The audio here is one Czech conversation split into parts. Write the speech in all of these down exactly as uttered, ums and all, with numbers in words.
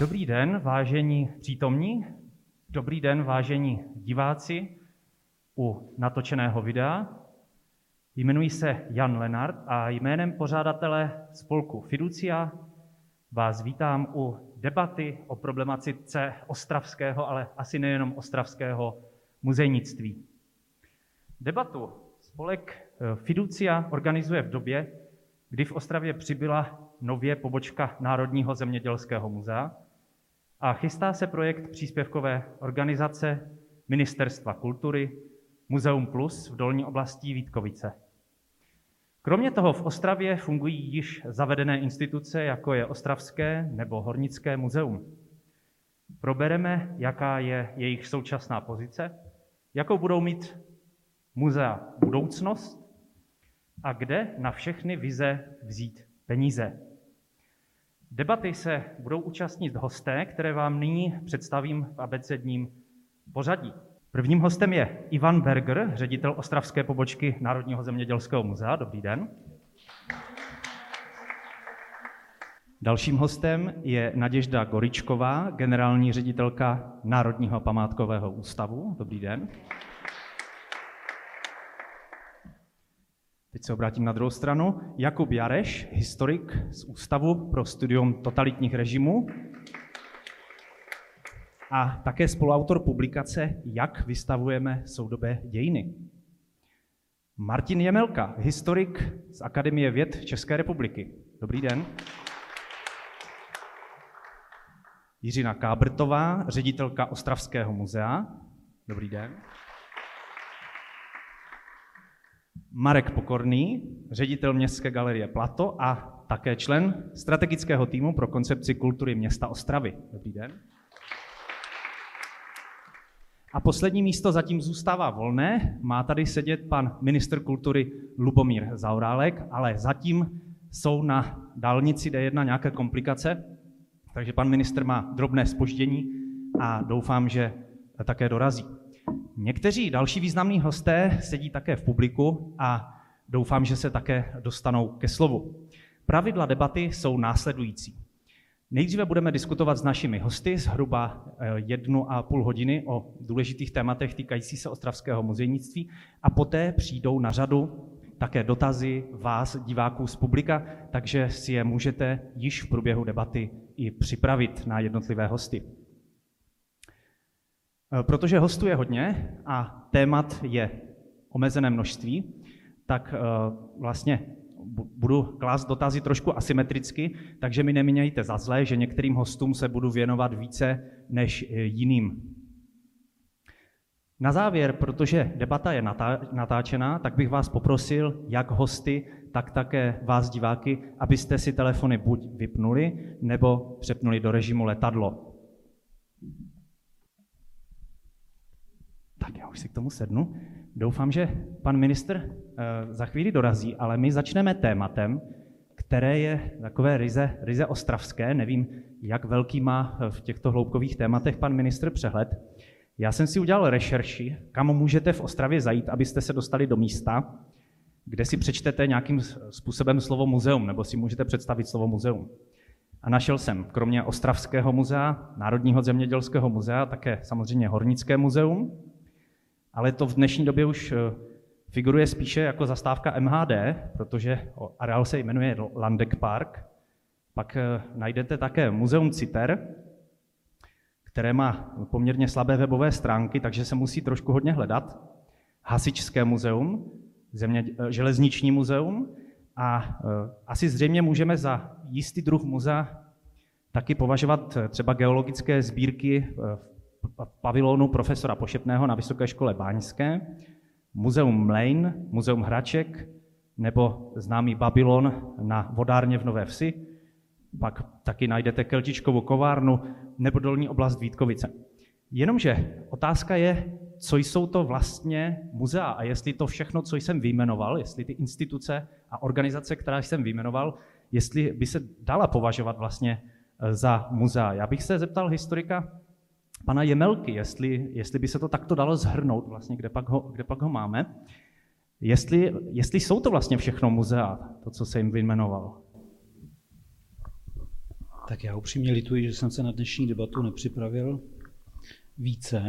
Dobrý den, vážení přítomní, dobrý den, vážení diváci u natočeného videa. Jmenuji se Jan Lenard a jménem pořadatele spolku Fiducia vás vítám u debaty o problematice ostravského, ale asi nejenom ostravského muzejnictví. Debatu spolek Fiducia organizuje v době, kdy v Ostravě přibyla nově pobočka Národního zemědělského muzea a chystá se projekt příspěvkové organizace Ministerstva kultury Muzeum plus v Dolní oblasti Vítkovice. Kromě toho v Ostravě fungují již zavedené instituce, jako je Ostravské nebo Hornické muzeum. Probereme, jaká je jejich současná pozice, jakou budou mít muzea budoucnost a kde na všechny vize vzít peníze. Debaty se budou účastnit hosté, které vám nyní představím v abecedním pořadí. Prvním hostem je Ivan Berger, ředitel ostravské pobočky Národního zemědělského muzea. Dobrý den. Dalším hostem je Naděžda Goryczková, generální ředitelka Národního památkového ústavu. Dobrý den. Teď se obrátím na druhou stranu. Jakub Jareš, historik z Ústavu pro studium totalitních režimů a také spoluautor publikace Jak vystavujeme soudobé dějiny. Martin Jemelka, historik z Akademie věd České republiky. Dobrý den. Jiřina Kábrtová, ředitelka Ostravského muzea. Dobrý den. Marek Pokorný, ředitel Městské galerie Plato a také člen strategického týmu pro koncepci kultury města Ostravy. Dobrý den. A poslední místo zatím zůstává volné. Má tady sedět pan ministr kultury Lubomír Zaorálek, ale zatím jsou na dálnici D jedna nějaké komplikace, takže pan ministr má drobné zpoždění a doufám, že také dorazí. Někteří další významní hosté sedí také v publiku a doufám, že se také dostanou ke slovu. Pravidla debaty jsou následující. Nejdříve budeme diskutovat s našimi hosty zhruba jednu a půl hodiny o důležitých tématech týkající se ostravského muzejnictví a poté přijdou na řadu také dotazy vás, diváků z publika, takže si je můžete již v průběhu debaty i připravit na jednotlivé hosty. Protože hostů je hodně a témat je omezené množství, tak vlastně budu klást dotazy trošku asymetricky, takže mi nemějte za zlé, že některým hostům se budu věnovat více než jiným. Na závěr, protože debata je natáčená, tak bych vás poprosil, jak hosty, tak také vás diváky, abyste si telefony buď vypnuli, nebo přepnuli do režimu letadlo. Tak já už si k tomu sednu. Doufám, že pan ministr za chvíli dorazí, ale my začneme tématem, které je takové ryze, ryze ostravské. Nevím, jak velký má v těchto hloubkových tématech pan ministr přehled. Já jsem si udělal rešerši, kam můžete v Ostravě zajít, abyste se dostali do místa, kde si přečtete nějakým způsobem slovo muzeum, nebo si můžete představit slovo muzeum. A našel jsem kromě Ostravského muzea, Národního zemědělského muzea, také samozřejmě Hornické muzeum, ale to v dnešní době už figuruje spíše jako zastávka M H D, protože areál se jmenuje Landek Park. Pak najdete také Muzeum Citer, které má poměrně slabé webové stránky, takže se musí trošku hodně hledat. Hasičské muzeum, země, železniční muzeum a asi zřejmě můžeme za jistý druh muzea taky považovat třeba geologické sbírky pavilonu profesora Pošepného na Vysoké škole báňské, Muzeum Mlejn, Muzeum Hraček nebo známý Babylon na Vodárně v Nové Vsi, pak taky najdete Keltičkovu kovárnu nebo Dolní oblast Vítkovice. Jenomže otázka je, co jsou to vlastně muzea a jestli to všechno, co jsem vyjmenoval, jestli ty instituce a organizace, které jsem vyjmenoval, jestli by se dala považovat vlastně za muzea. Já bych se zeptal historika pana Jemelky, jestli, jestli by se to takto dalo zhrnout, vlastně, kde, pak ho, kde pak ho máme, jestli, jestli jsou to vlastně všechno muzea, to, co se jim vyjmenoval. Tak já upřímně lituji, že jsem se na dnešní debatu nepřipravil více.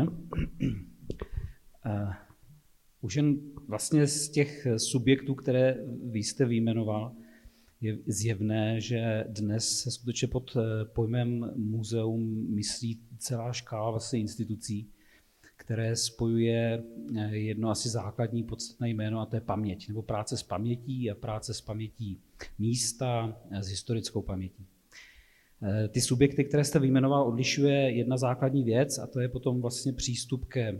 Už jen vlastně z těch subjektů, které vy jste vyjmenoval, je zjevné, že dnes se skutečně pod pojmem muzeum myslí celá škála vlastně institucí, které spojuje jedno asi základní podstatné jméno, a to je paměť, nebo práce s pamětí a práce s pamětí místa, s historickou pamětí. Ty subjekty, které jste vyjmenoval, odlišuje jedna základní věc, a to je potom vlastně přístup ke,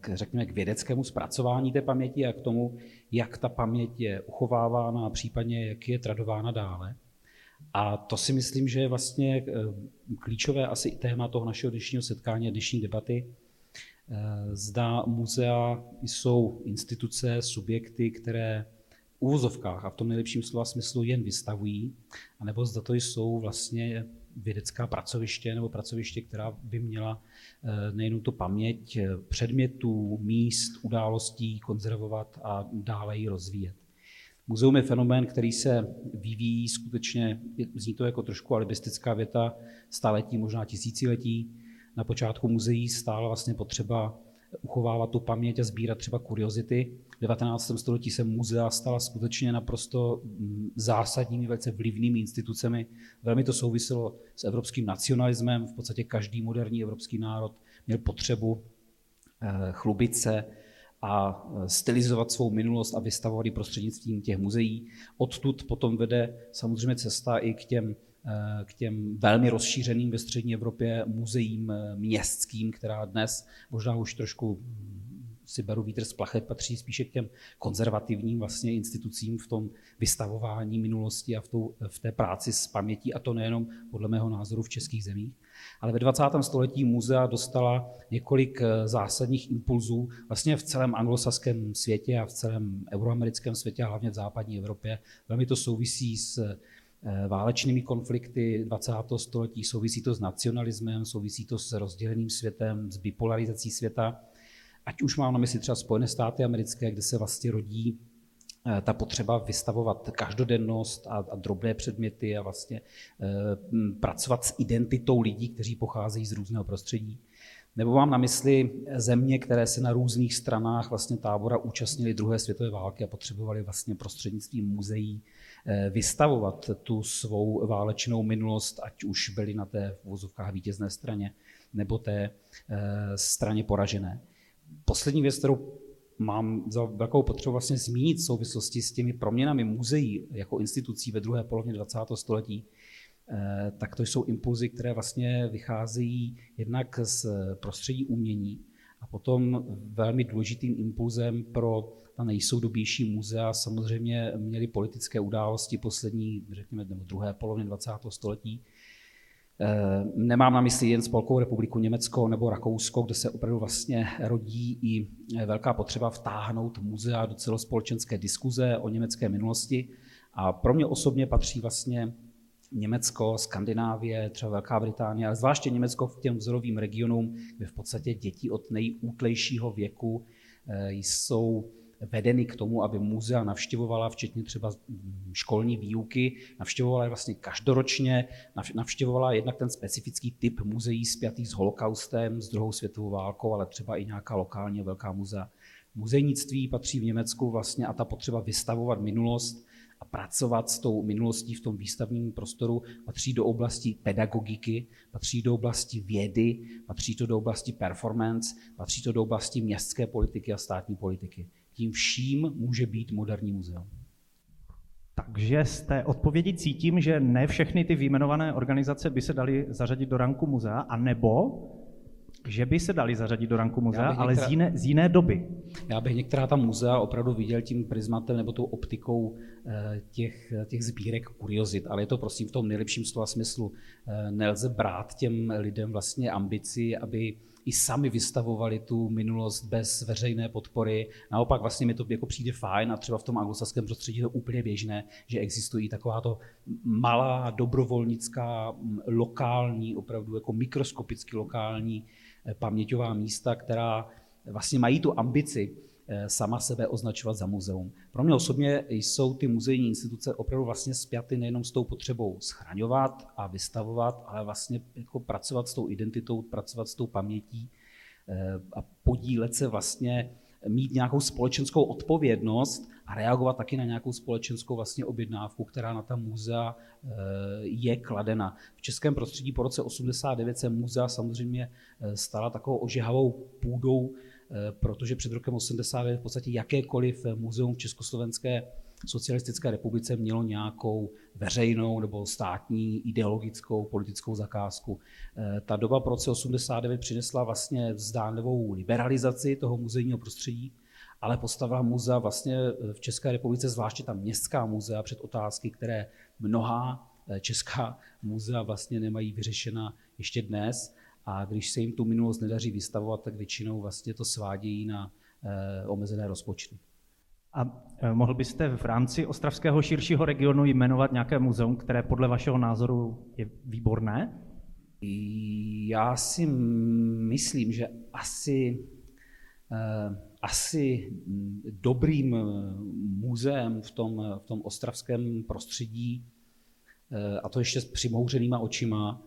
k, řekněme, k vědeckému zpracování té paměti a k tomu, jak ta paměť je uchovávána a případně jak je tradována dále. A to si myslím, že je vlastně klíčové asi i téma toho našeho dnešního setkání a dnešní debaty. Zda muzea jsou instituce, subjekty, které v uvozovkách a v tom nejlepším slova smyslu jen vystavují, anebo zda to jsou vlastně vědecká pracoviště nebo pracoviště, která by měla nejenom tu paměť předmětů, míst, událostí konzervovat a dále ji rozvíjet. Muzeum je fenomén, který se vyvíjí skutečně, zní to jako trošku alibistická věta, staletí, možná tisíciletí. Na počátku muzeí stála vlastně potřeba uchovávat tu paměť a sbírat třeba kuriozity. V devatenáctém století se muzea stala skutečně naprosto zásadními, velice vlivnými institucemi. Velmi to souviselo s evropským nacionalismem. V podstatě každý moderní evropský národ měl potřebu chlubit se a stylizovat svou minulost a vystavovat ji prostřednictvím těch muzeí. Odtud potom vede samozřejmě cesta i k těm, k těm velmi rozšířeným ve střední Evropě muzeím městským, která dnes možná už trošku si beru vítr z plachet, patří spíše k těm konzervativním vlastně institucím v tom vystavování minulosti a v, tou, v té práci s pamětí, a to nejenom podle mého názoru v českých zemích. Ale ve dvacátém století muzea dostala několik zásadních impulzů vlastně v celém anglosaském světě a v celém euroamerickém světě a hlavně v západní Evropě. Velmi to souvisí s válečnými konflikty dvacátého století, souvisí to s nacionalismem, souvisí to s rozděleným světem, s bipolarizací světa. Ať už mám na mysli třeba Spojené státy americké, kde se vlastně rodí ta potřeba vystavovat každodennost a, a drobné předměty a vlastně e, pracovat s identitou lidí, kteří pocházejí z různého prostředí. Nebo mám na mysli země, které se na různých stranách vlastně tábora účastnily druhé světové války a potřebovali vlastně prostřednictvím muzeí vystavovat tu svou válečnou minulost, ať už byli na té v uvozovkách vítězné straně nebo té e, straně poražené. Poslední věc, kterou mám za velkou potřebu vlastně zmínit v souvislosti s těmi proměnami muzeí jako institucí ve druhé polovině dvacátého století, tak to jsou impulzy, které vlastně vycházejí jednak z prostředí umění a potom velmi důležitým impulzem pro ta nejsoudobější muzea samozřejmě měly politické události poslední, řekněme, nebo druhé poloviny dvacátého století. Nemám na mysli jen Spolkovou republiku Německo nebo Rakousko, kde se opravdu vlastně rodí i velká potřeba vtáhnout muzea do celospolečenské diskuze o německé minulosti. A pro mě osobně patří vlastně Německo, Skandinávie, třeba Velká Británie, ale zvláště Německo k těm vzorovým regionům, kde v podstatě děti od nejútlejšího věku jsou vedeny k tomu, aby muzea navštěvovala, včetně třeba školní výuky, navštěvovala je vlastně každoročně, navštěvovala jednak ten specifický typ muzeí spjatý s holokaustem, s druhou světovou válkou, ale třeba i nějaká lokálně velká muzea. Muzejnictví patří v Německu vlastně a ta potřeba vystavovat minulost a pracovat s tou minulostí v tom výstavním prostoru patří do oblasti pedagogiky, patří do oblasti vědy, patří to do oblasti performance, patří to do oblasti městské politiky a státní politiky. Tím vším může být moderní muzeum. Takže z té odpovědi cítím, že ne všechny ty vyjmenované organizace by se daly zařadit do ranku muzea, anebo že by se daly zařadit do ranku muzea, ale některá, z, jiné, z jiné doby. Já bych některá ta muzea opravdu viděl tím prismatem nebo tou optikou těch, těch sbírek kuriozit, ale je to prosím v tom nejlepším slova smyslu. Nelze brát těm lidem vlastně ambici, aby i sami vystavovali tu minulost bez veřejné podpory. Naopak vlastně mi to jako přijde fajn a třeba v tom anglosaském prostředí je to úplně běžné, že existují takováto malá, dobrovolnická, lokální, opravdu jako mikroskopicky lokální paměťová místa, která vlastně mají tu ambici sama sebe označovat za muzeum. Pro mě osobně jsou ty muzejní instituce opravdu vlastně spjaty nejenom s tou potřebou schraňovat a vystavovat, ale vlastně jako pracovat s tou identitou, pracovat s tou pamětí a podílet se vlastně, mít nějakou společenskou odpovědnost a reagovat taky na nějakou společenskou vlastně objednávku, která na ta muzea je kladena. V českém prostředí po roce osmdesát devět se muzea samozřejmě stala takovou ožehavou půdou, protože před rokem osmdesát devět v podstatě jakékoliv muzeum v Československé socialistické republice mělo nějakou veřejnou nebo státní ideologickou politickou zakázku. Ta doba po roce osmdesát devět přinesla vlastně zdánlivou liberalizaci toho muzejního prostředí, ale postavila muzea vlastně v České republice, zvláště ta městská muzea, před otázky, které mnohá česká muzea vlastně nemají vyřešena ještě dnes. A když se jim tu minulost nedaří vystavovat, tak většinou vlastně to svádějí na e, omezené rozpočty. A mohl byste v rámci ostravského širšího regionu jmenovat nějaké muzeum, které podle vašeho názoru je výborné? Já si myslím, že asi, e, asi dobrým muzeem v tom, v tom ostravském prostředí, e, a to ještě s přimouřenýma očima,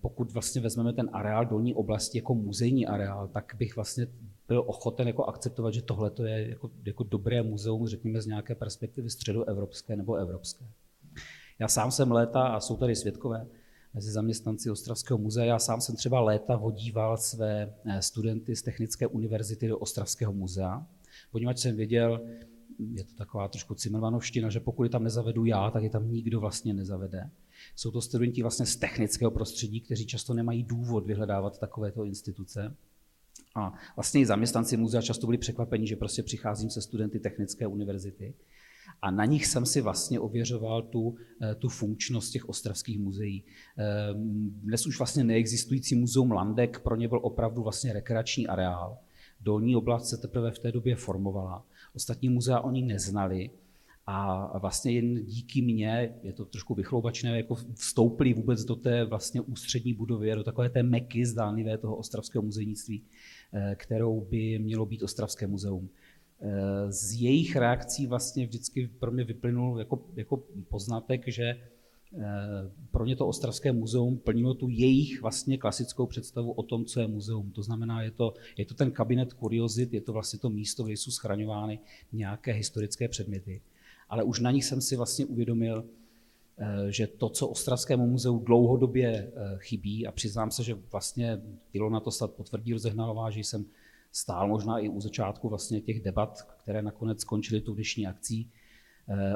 pokud vlastně vezmeme ten areál dolní oblasti jako muzejní areál, tak bych vlastně byl ochoten jako akceptovat, že tohle to je jako, jako dobré muzeum, řekněme z nějaké perspektivy středoevropské nebo evropské. Já sám jsem léta, a jsou tady svědkové mezi zaměstnanci Ostravského muzea, já sám jsem třeba léta vodíval své studenty z Technické univerzity do Ostravského muzea, poněvadž jsem věděl, je to taková trošku cimrmanovština, že pokud je tam nezavedu já, tak je tam nikdo vlastně nezavede. Jsou to studenti vlastně z technického prostředí, kteří často nemají důvod vyhledávat takovéto instituce. A vlastně i zaměstnanci muzea často byli překvapeni, že prostě přicházím se studenty Technické univerzity. A na nich jsem si vlastně ověřoval tu, tu funkčnost těch ostravských muzeí. Dnes už vlastně neexistující muzeum Landek pro ně byl opravdu vlastně rekreační areál. Dolní oblast se teprve v té době formovala. Ostatní muzea oni neznali a vlastně jen díky mně, je to trošku vychloubačné, jako vstoupili vůbec do té vlastně ústřední budovy, do takové té meky zdánlivé toho ostravského muzejnictví, kterou by mělo být Ostravské muzeum. Z jejich reakcí vlastně vždycky pro mě vyplynul jako, jako poznatek, že pro ně to Ostravské muzeum plnilo tu jejich vlastně klasickou představu o tom, co je muzeum. To znamená, je to, je to ten kabinet kuriozit, je to vlastně to místo, kde jsou schraňovány nějaké historické předměty. Ale už na nich jsem si vlastně uvědomil, že to, co Ostravskému muzeu dlouhodobě chybí, a přiznám se, že vlastně Ilona to snad potvrdí Rozehnalová, že jsem stál možná i u začátku vlastně těch debat, které nakonec skončily tu dnešní akcí.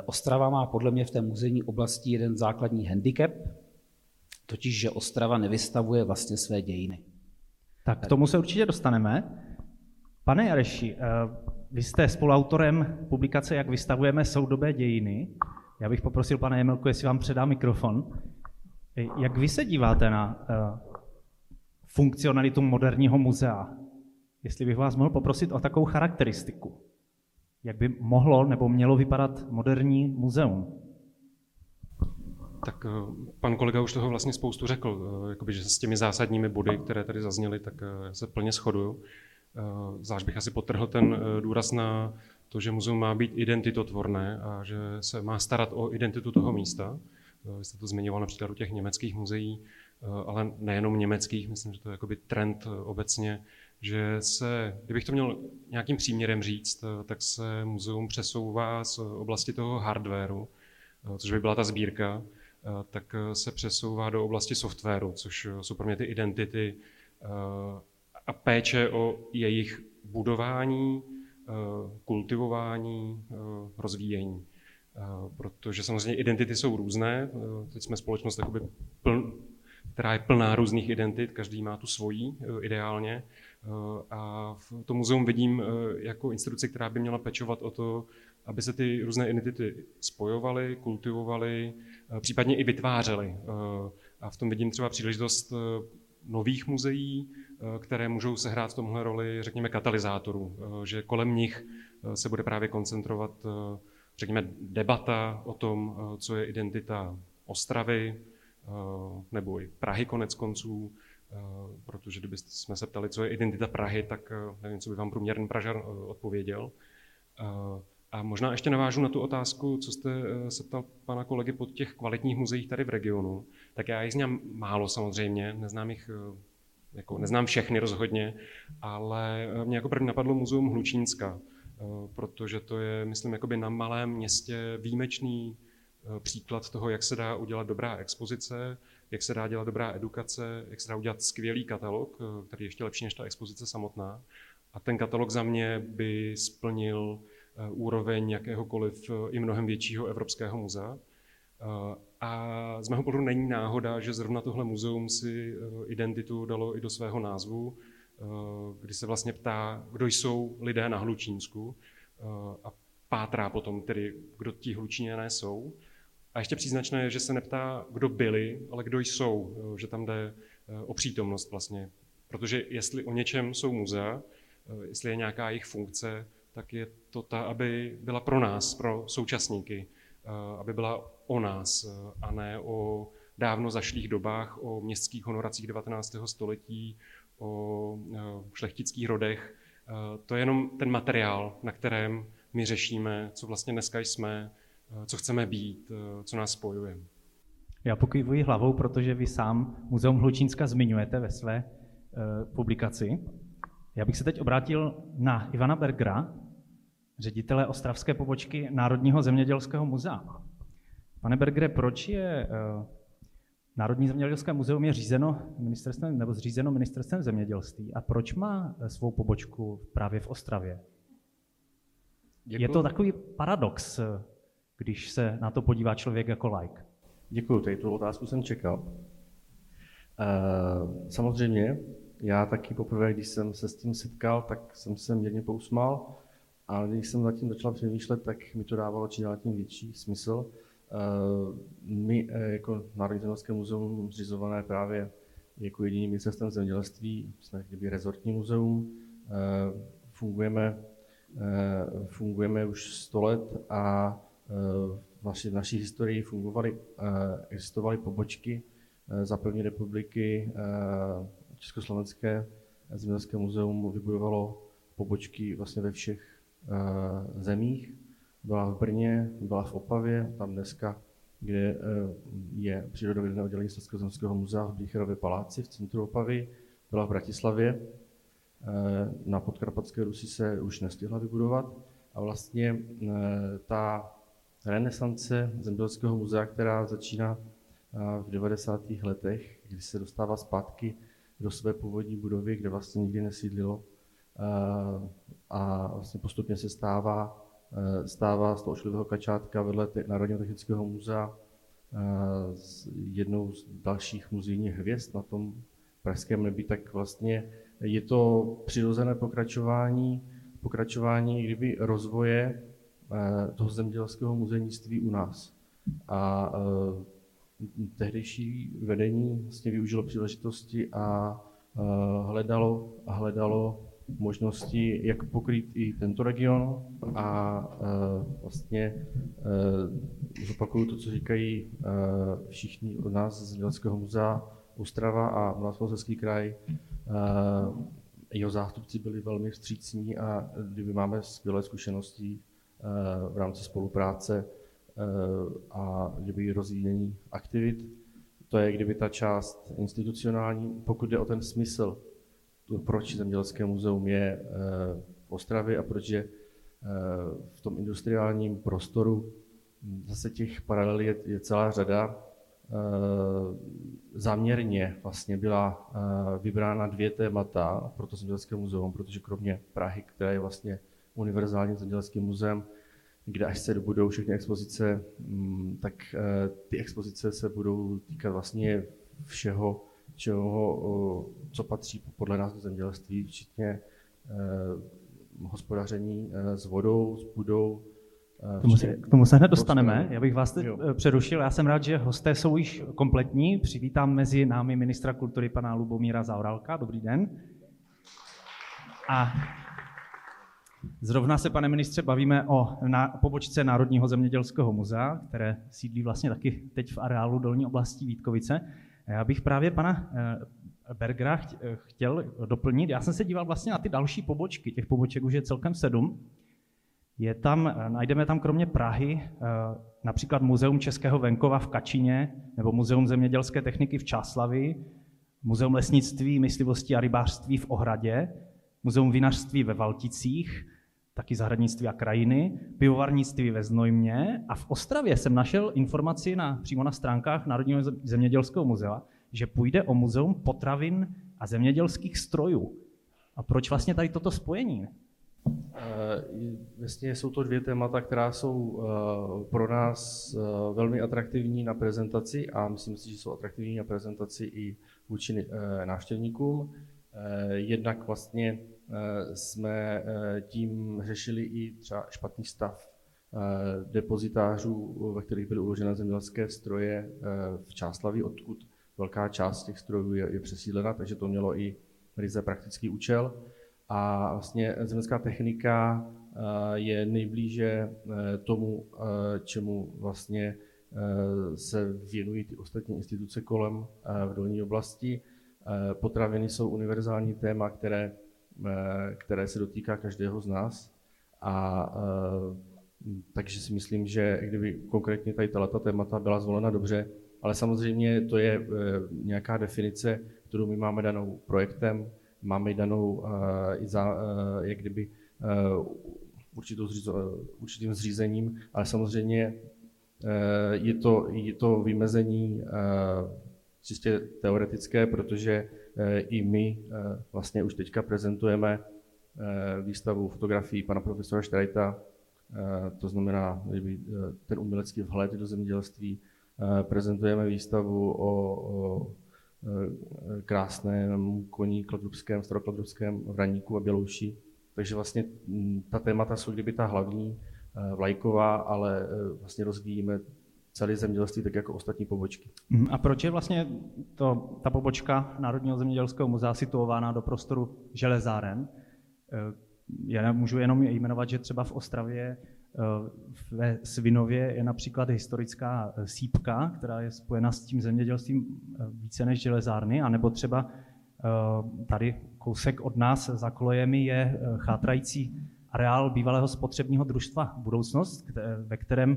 Ostrava má podle mě v té muzejní oblasti jeden základní handicap, totiž, že Ostrava nevystavuje vlastně své dějiny. Tak k tomu se určitě dostaneme. Pane Jareši, vy jste spoluautorem publikace Jak vystavujeme soudobé dějiny. Já bych poprosil pana Jemelku, jestli vám předá mikrofon. Jak vy se díváte na funkcionalitu moderního muzea? Jestli bych vás mohl poprosit o takovou charakteristiku. Jak by mohlo nebo mělo vypadat moderní muzeum? Tak pan kolega už toho vlastně spoustu řekl. Jakoby, že s těmi zásadními body, které tady zazněly, tak já se plně shoduju. Zvlášť bych asi podtrhl ten důraz na to, že muzeum má být identitotvorné a že se má starat o identitu toho místa. Vy jste to zmiňoval například u těch německých muzeí, ale nejenom německých, myslím, že to je jakoby trend obecně, že se, kdybych to měl nějakým příměrem říct, tak se muzeum přesouvá z oblasti toho hardwaru, což by byla ta sbírka, tak se přesouvá do oblasti softwaru, což jsou pro mě ty identity a péče o jejich budování, kultivování, rozvíjení. Protože samozřejmě identity jsou různé, teď jsme společnost jakoby pln, která je plná různých identit, každý má tu svoji ideálně. A v tom muzeum vidím jako instituci, která by měla pečovat o to, aby se ty různé identity spojovaly, kultivovaly, případně i vytvářely. A v tom vidím třeba příležitost nových muzeí, které můžou sehrát v tomhle roli, řekněme, katalyzátorů, že kolem nich se bude právě koncentrovat, řekněme, debata o tom, co je identita Ostravy nebo i Prahy konec konců, protože kdybychom se ptali, co je identita Prahy, tak nevím, co by vám průměrný Pražan odpověděl. A možná ještě navážu na tu otázku, co jste se ptal pana kolegy pod těch kvalitních muzeích tady v regionu. Tak já jich znám málo samozřejmě, neznám jich, jako neznám všechny rozhodně, ale mě jako první napadlo Muzeum Hlučínska, protože to je, myslím, jakoby na malém městě výjimečný příklad toho, jak se dá udělat dobrá expozice, jak se dá dělat dobrá edukace, jak se dá udělat skvělý katalog, který je ještě lepší než ta expozice samotná. A ten katalog za mě by splnil úroveň jakéhokoliv i mnohem většího evropského muzea. A z mého pohledu není náhoda, že zrovna tohle muzeum si identitu dalo i do svého názvu, kdy se vlastně ptá, kdo jsou lidé na Hlučínsku a pátrá potom tedy, kdo ti Hlučíňané jsou. A ještě příznačné je, že se neptá, kdo byli, ale kdo jsou, že tam jde o přítomnost vlastně. Protože jestli o něčem jsou muzea, jestli je nějaká jejich funkce, tak je to ta, aby byla pro nás, pro současníky, aby byla o nás a ne o dávno zašlých dobách, o městských honoracích devatenáctého století, o šlechtických rodech. To je jenom ten materiál, na kterém my řešíme, co vlastně dneska jsme, co chceme být, co nás spojuje. Já pokyvuji hlavou, protože vy sám Muzeum Hlučínska zmiňujete ve své uh, publikaci. Já bych se teď obrátil na Ivana Bergera, ředitele ostravské pobočky Národního zemědělského muzea. Pane Bergere, proč je uh, Národní zemědělské muzeum je řízeno ministerstvem, nebo zřízeno ministerstvem zemědělství a proč má svou pobočku právě v Ostravě? Děkuji. Je to takový paradox, když se na to podívá člověk jako laik. Děkuji, tady tu otázku jsem čekal. E, samozřejmě, já taky poprvé, když jsem se s tím setkal, tak jsem se mírně pousmál, ale když jsem zatím začal přemýšlet, tak mi to dávalo čím dál tím větší smysl. E, my jako Národní zemědělské muzeum, zřizované právě jako jediným ministerstvem zemědělství, jsme kdyby rezortní muzeum, e, fungujeme, e, fungujeme už sto let a v naší, v naší historii fungovaly, existovaly pobočky za první republiky. Československé zemědělské muzeum vybudovalo pobočky vlastně ve všech zemích. Byla v Brně, byla v Opavě, tam dneska, kde je přírodovědné oddělení Slezského zemského muzea v Blícherově paláci v centru Opavy, byla v Bratislavě. Na Podkarpatské Rusi se už nestihla vybudovat a vlastně ta renesance zemědělského muzea, která začíná v devadesátých letech, kdy se dostává zpátky do své původní budovy, kde vlastně nikdy nesídlilo a vlastně postupně se stává, stává z toho ošklivého kačátka vedle Národního technického muzea jednou z dalších muzejních hvězd na tom pražském nebi, tak vlastně je to přirozené pokračování, pokračování kdyby rozvoje toho zemědělského muzejnictví u nás. A e, tehdejší vedení vlastně využilo příležitosti a e, hledalo, hledalo možnosti, jak pokrýt i tento region a e, vlastně e, zopakuju to, co říkají e, všichni od nás z zemědělského muzea Ostrava a Moravskoslezský kraj. E, jeho zástupci byli velmi vstřícní a kdyby máme skvělé zkušenosti v rámci spolupráce a kdyby rozvíjení aktivit. To je kdyby ta část institucionální, pokud jde o ten smysl, proč zemědělské muzeum je v Ostravě a proč je v tom industriálním prostoru. Zase těch paralel je, je celá řada. Záměrně vlastně byla vybrána dvě témata pro to zemědělské muzeum, protože kromě Prahy, která je vlastně univerzálním zemědělským muzeem, kde až se budou všechny expozice, tak ty expozice se budou týkat vlastně všeho, čeho, co patří podle nás do zemědělství, včetně hospodaření s vodou, s půdou. K tomu, se, k tomu se hned dostaneme. Já bych vás teď přerušil. Já jsem rád, že hosté jsou již kompletní. Přivítám mezi námi ministra kultury pana Lubomíra Zaorálka. Dobrý den. A zrovna se, pane ministře, bavíme o na, pobočce Národního zemědělského muzea, které sídlí vlastně taky teď v areálu Dolní oblasti Vítkovice. Já bych právě pana Bergera chtěl doplnit. Já jsem se díval vlastně na ty další pobočky, těch poboček už je celkem sedm. Je tam, najdeme tam kromě Prahy například Muzeum českého venkova v Kačině nebo Muzeum zemědělské techniky v Čáslavi, Muzeum lesnictví, myslivosti a rybářství v Ohradě, Muzeum vinařství ve Valticích, taky zahradnictví a krajiny, pivovarnictví ve Znojmě a v Ostravě jsem našel informaci na, přímo na stránkách Národního zemědělského muzea, že půjde o muzeum potravin a zemědělských strojů. A proč vlastně tady toto spojení? Vlastně jsou to dvě témata, která jsou pro nás velmi atraktivní na prezentaci a myslím si, že jsou atraktivní na prezentaci i vůči návštěvníkům. Jednak vlastně jsme tím řešili i třeba špatný stav depozitářů, ve kterých byly uloženy zemědělské stroje v Čáslavi, odkud velká část těch strojů je přesídlena, takže to mělo i ryze praktický účel. A vlastně zemědělská technika je nejblíže tomu, čemu vlastně se věnují ty ostatní instituce kolem v dolní oblasti. Potraviny jsou univerzální téma, které, které se dotýká každého z nás. A takže si myslím, že kdyby konkrétně tady tato témata byla zvolena dobře, ale samozřejmě to je nějaká definice, kterou my máme danou projektem, máme ji danou uh, i za, uh, jak kdyby, uh, určitou zřizo, určitým zřízením, ale samozřejmě uh, je, to, je to vymezení uh, čistě teoretické, protože uh, i my uh, vlastně už teďka prezentujeme uh, výstavu fotografií pana profesora Štrajta, uh, to znamená kdyby, uh, ten umělecký vhled do zemědělství, uh, prezentujeme výstavu o, o krásném koní kladrubském, starokladrubském, Vraníku a Bělouši. Takže vlastně ta témata jsou kdyby ta hlavní, vlajková, ale vlastně rozvíjíme celé zemědělství tak jako ostatní pobočky. A proč je vlastně to, ta pobočka Národního zemědělského muzea situována do prostoru železáren? Já můžu jenom jmenovat, že třeba v Ostravě ve Svinově je například historická sýpka, která je spojena s tím zemědělstvím více než železárny, anebo třeba tady kousek od nás za kolejemi je chátrající areál bývalého spotřebního družstva Budoucnost, ve kterém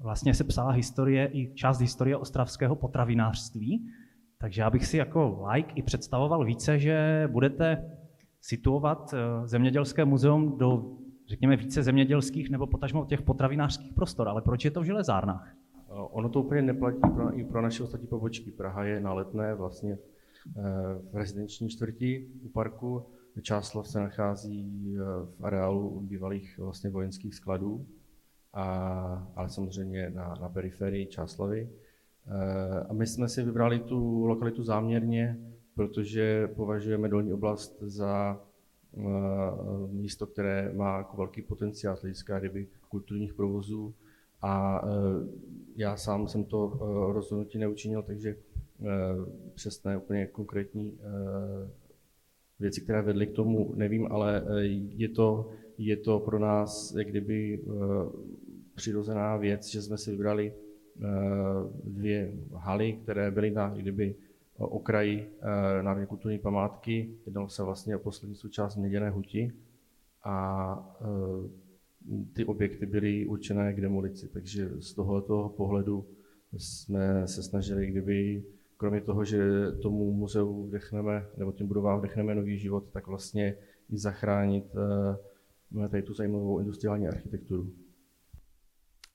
vlastně se psala historie i část historie ostravského potravinářství. Takže já bych si jako laik i představoval více, že budete situovat zemědělské muzeum do řekněme více zemědělských nebo potažmo těch potravinářských prostor, ale proč je to v železárnách? Ono to úplně neplatí pro, i pro naše ostatní pobočky. Praha je na Letné vlastně v rezidenční čtvrti u parku. Čáslav se nachází v areálu bývalých vlastně vojenských skladů, a, ale samozřejmě na, na periferii Čáslavy. A my jsme si vybrali tu lokalitu záměrně, protože považujeme dolní oblast za místo, které má jako velký potenciál z hlediska kdyby kulturních provozů a já sám jsem to rozhodnutí neučinil, takže přesné úplně konkrétní věci, které vedly k tomu, nevím, ale je to, je to pro nás jak kdyby přirozená věc, že jsme si vybrali dvě haly, které byly na kdyby okraji národní kulturní památky. Jednalo se vlastně o poslední součást Měděné huti a ty objekty byly určené k demolici. Takže z tohoto pohledu jsme se snažili, kdyby kromě toho, že tomu muzeu vdechneme, nebo těm budovám vdechneme nový život, tak vlastně i zachránit tady tu zajímavou industriální architekturu.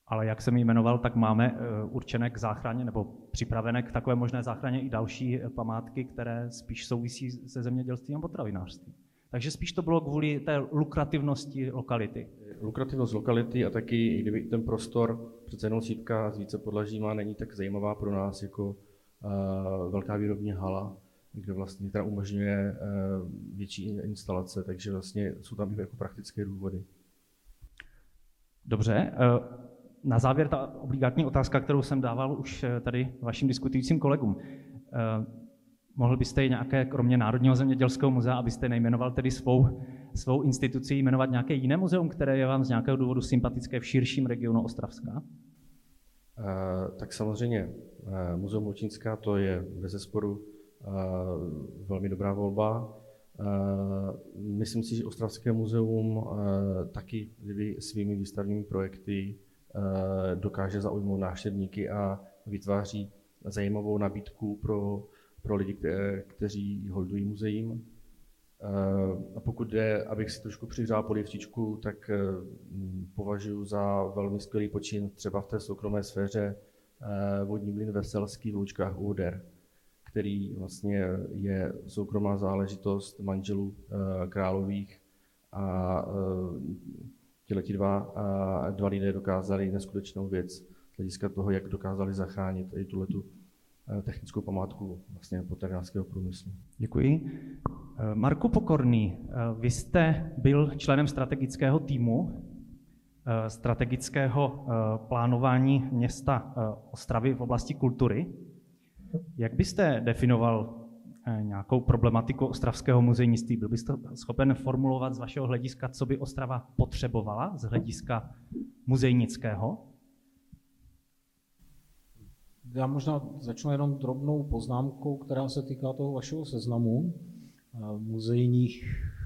Ale jak jsem jmenoval, tak máme určené k záchraně nebo připravené k takové možné záchraně i další památky, které spíš souvisí se zemědělstvím a potravinářstvím. Takže spíš to bylo kvůli té lukrativnosti lokality. Lukrativnost lokality a taky, i kdyby ten prostor, přece jenom sípka s více podlažíma, není tak zajímavá pro nás jako uh, velká výrobní hala, kde vlastně která umožňuje uh, větší instalace, takže vlastně jsou tam i jako praktické důvody. Dobře. Uh, Na závěr ta obligátní otázka, kterou jsem dával už tady vašim diskutujícím kolegům. Mohl byste nějaké, kromě Národního zemědělského muzea, abyste nejmenoval tedy svou, svou instituci, jmenovat nějaké jiné muzeum, které je vám z nějakého důvodu sympatické v širším regionu Ostravska? Tak samozřejmě Muzeum Hlučínska, to je bezesporu velmi dobrá volba. Myslím si, že Ostravské muzeum taky svými výstavními projekty dokáže zaujmout návštěvníky a vytváří zajímavou nabídku pro, pro lidi, kte, kteří holdují muzeím. A pokud jde, abych si trošku přivřál polivčičku, tak považuji za velmi skvělý počin třeba v té soukromé sféře vodní mlýn Veselský v Loučkách u Oder, který vlastně je soukromá záležitost manželů Králových a těhleti dva, dva lidé dokázali neskutečnou věc z hlediska toho, jak dokázali zachránit i tuhletu technickou památku vlastně potravinářského průmyslu. Děkuji. Marku Pokorný, vy jste byl členem strategického týmu, strategického plánování města Ostravy v oblasti kultury. Jak byste definoval nějakou problematiku ostravského muzejnictví? Byl byste schopen formulovat z vašeho hlediska, co by Ostrava potřebovala z hlediska muzejnického? Já možná začnu jenom drobnou poznámkou, která se týká toho vašeho seznamu muzejních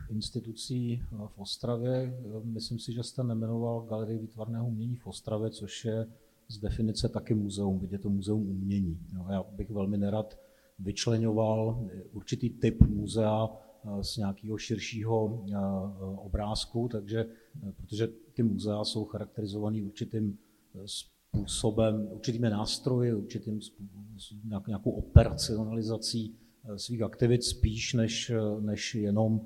institucí v Ostravě. Myslím si, že jste nejmenoval Galerii výtvarného umění v Ostravě, což je z definice taky muzeum, vidět to muzeum umění. Já bych velmi nerad vyčleňoval určitý typ muzea z nějakého širšího obrázku, takže, protože ty muzea jsou charakterizované určitým způsobem, určitými nástroji, určitým nějakou operacionalizací svých aktivit spíš než, než jenom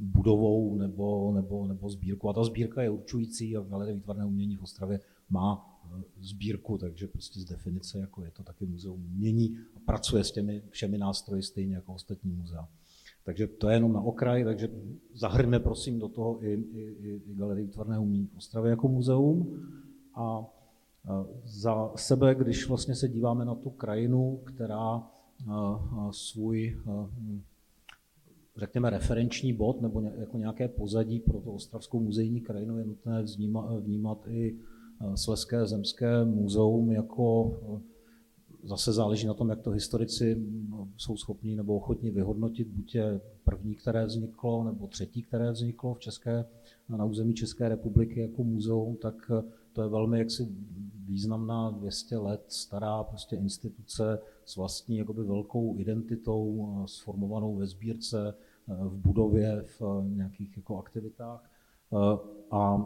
budovou nebo, nebo, nebo sbírku. A ta sbírka je určující a Galerie výtvarného umění v Ostravě má sbírku, takže prostě z definice jako je to taky muzeum umění a pracuje s těmi všemi nástroji stejně jako ostatní muzea. Takže to je jenom na okraji, takže zahrňme prosím do toho i, i, i Galerii výtvarného umění v Ostravě jako muzeum. A za sebe, když vlastně se díváme na tu krajinu, která svůj, řekněme, referenční bod nebo jako nějaké pozadí pro to ostravskou muzejní krajinu, je nutné vnímat i Slezské zemské muzeum jako, zase záleží na tom, jak to historici jsou schopni nebo ochotni vyhodnotit, buď je první, které vzniklo, nebo třetí, které vzniklo v České, na území České republiky jako muzeum, tak to je velmi jaksi významná dvě stě let stará prostě instituce s vlastní jakoby velkou identitou, sformovanou ve sbírce, v budově, v nějakých jako aktivitách. A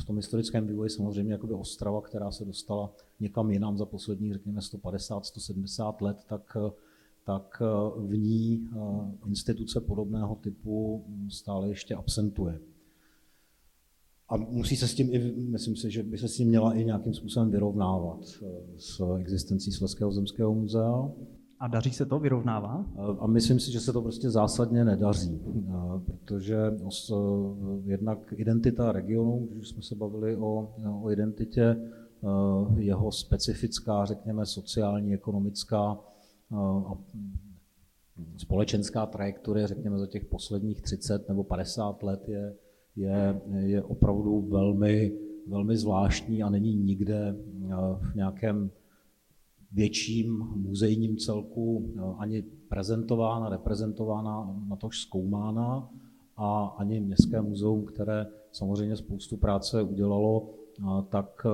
v tom historickém vývoji samozřejmě jakoby Ostrava, která se dostala někam jinam za posledních, řekněme, sto padesát až sto sedmdesát let, tak, tak v ní instituce podobného typu stále ještě absentuje. A musí se s tím i, myslím si, že by se s tím měla i nějakým způsobem vyrovnávat s existencí Slezského zemského muzea. A daří se to, vyrovnává? A myslím si, že se to prostě zásadně nedaří, protože jednak identita regionu, když jsme se bavili o, o identitě, jeho specifická, řekněme, sociální, ekonomická a společenská trajektorie, řekněme, za těch posledních třicet nebo padesát let je Je, je opravdu velmi, velmi zvláštní a není nikde v nějakém větším muzejním celku ani prezentována, reprezentována, natož zkoumána, a ani Městské muzeum, které samozřejmě spoustu práce udělalo, tak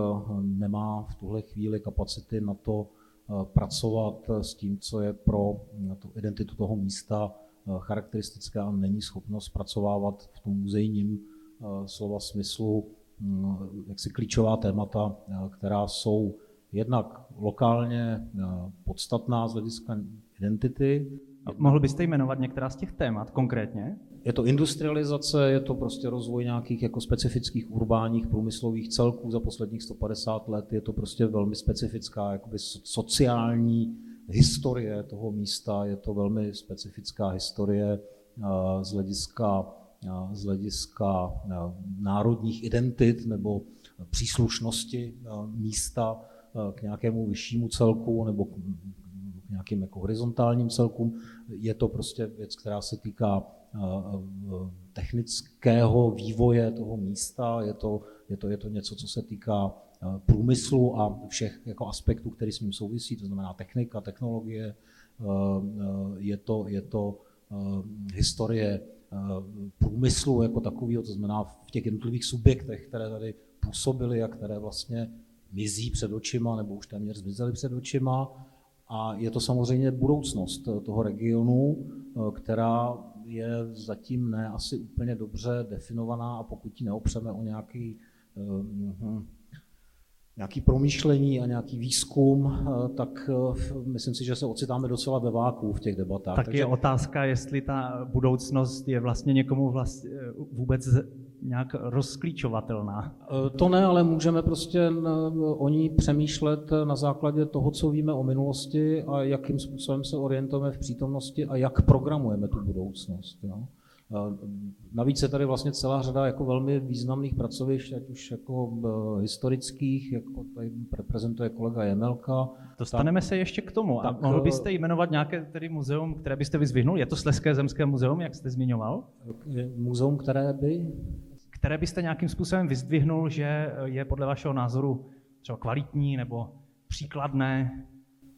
nemá v tuhle chvíli kapacity na to pracovat s tím, co je pro tu identitu toho místa charakteristické, a není schopno zpracovávat v tom muzejním slova smyslu jaksi klíčová témata, která jsou jednak lokálně podstatná z hlediska identity. A mohl byste jmenovat některá z těch témat konkrétně? Je to industrializace, je to prostě rozvoj nějakých jako specifických urbánních průmyslových celků za posledních sto padesát let, je to prostě velmi specifická jakoby sociální historie toho místa, je to velmi specifická historie z hlediska, z hlediska národních identit nebo příslušnosti místa k nějakému vyššímu celku nebo k nějakým jako horizontálním celkům. Je to prostě věc, která se týká technického vývoje toho místa, je to, je to, je to něco, co se týká průmyslu a všech jako aspektů, které s ním souvisí, to znamená technika, technologie, je to, je to historie průmyslu jako takového, to znamená v těch jednotlivých subjektech, které tady působily a které vlastně mizí před očima, nebo už téměř zmizely před očima. A je to samozřejmě budoucnost toho regionu, která je zatím ne asi úplně dobře definovaná, a pokud ji neopřeme o nějaký, uh, nějaký promýšlení a nějaký výzkum, tak myslím si, že se ocitáme docela ve váku v těch debatách. Tak takže je otázka, jestli ta budoucnost je vlastně někomu vlast, vůbec nějak rozklíčovatelná. To ne, ale můžeme prostě o ní přemýšlet na základě toho, co víme o minulosti a jakým způsobem se orientujeme v přítomnosti a jak programujeme tu budoucnost. Jo. Navíc je tady vlastně celá řada jako velmi významných pracovišť, ať už jako historických, jako tady prezentuje kolega Jemelka. Dostaneme tak, se ještě k tomu. Tak, a mohl byste jmenovat nějaké tedy muzeum, které byste vyzvihnul? Je to Slezské zemské muzeum, jak jste zmiňoval? Muzeum, které by... které byste nějakým způsobem vyzdvihnul, že je podle vašeho názoru třeba kvalitní nebo příkladné?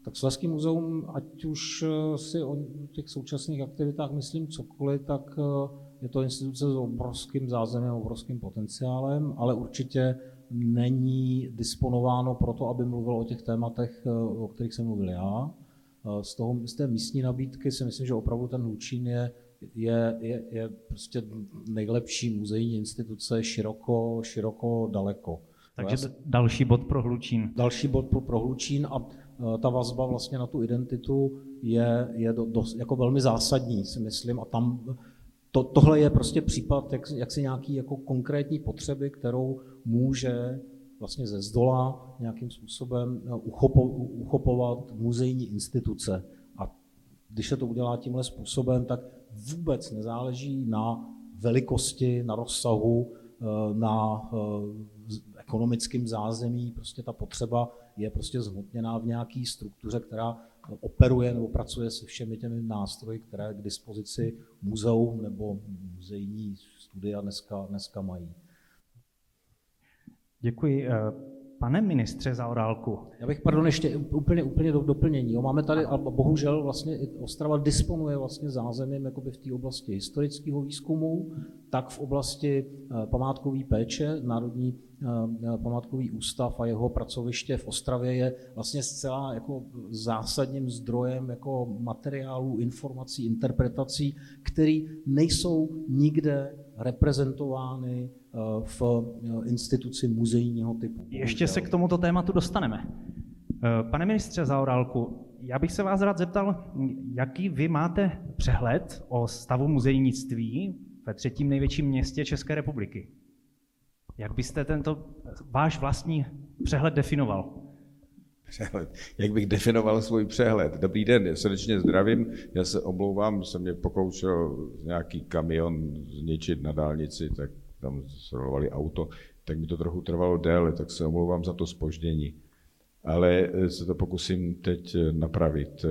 Tak Slezské muzeum, ať už si o těch současných aktivitách myslím cokoliv, tak je to instituce s obrovským zázemím, obrovským potenciálem, ale určitě není disponováno pro to, aby mluvilo o těch tématech, o kterých jsem mluvil já. Z toho, z té místní nabídky si myslím, že opravdu ten Hlučín je Je, je, je prostě nejlepší muzejní instituce široko, široko, daleko. Takže to další bod pro Hlučín. Další bod pro, pro Hlučín a ta vazba vlastně na tu identitu je, je do, dost, jako velmi zásadní, si myslím. A tam to, tohle je prostě případ jak, jak si nějaký jako konkrétní potřeby, kterou může vlastně ze zdola nějakým způsobem uchopo, uchopovat muzejní instituce. A když se to udělá tímhle způsobem, tak vůbec nezáleží na velikosti, na rozsahu, na ekonomickém zázemí. Prostě ta potřeba je prostě zhmotněná v nějaké struktuře, která operuje nebo pracuje se všemi těmi nástroji, které k dispozici muzeum nebo muzejní studia dneska, dneska mají. Děkuji. Pane ministře Zaorálku. Já bych, pardon, ještě úplně, úplně do doplnění. Jo, máme tady, a bohužel vlastně Ostrava disponuje vlastně zázemím jakoby v té oblasti historického výzkumu, tak v oblasti památkové péče, Národní památkový ústav a jeho pracoviště v Ostravě je vlastně zcela jako zásadním zdrojem jako materiálů, informací, interpretací, které nejsou nikde reprezentovány v instituci muzejního typu. Ještě se k tomuto tématu dostaneme. Pane ministře Zaorálku, já bych se vás rád zeptal, jaký vy máte přehled o stavu muzejnictví ve třetím největším městě České republiky? Jak byste tento váš vlastní přehled definoval? Přehled. Jak bych definoval svůj přehled? Dobrý den, srdečně zdravím, já se omlouvám, se mě pokoušel nějaký kamion zničit na dálnici, tak tam srovali auto, tak mi to trochu trvalo déle, tak se omlouvám za to zpoždění. Ale se to pokusím teď napravit.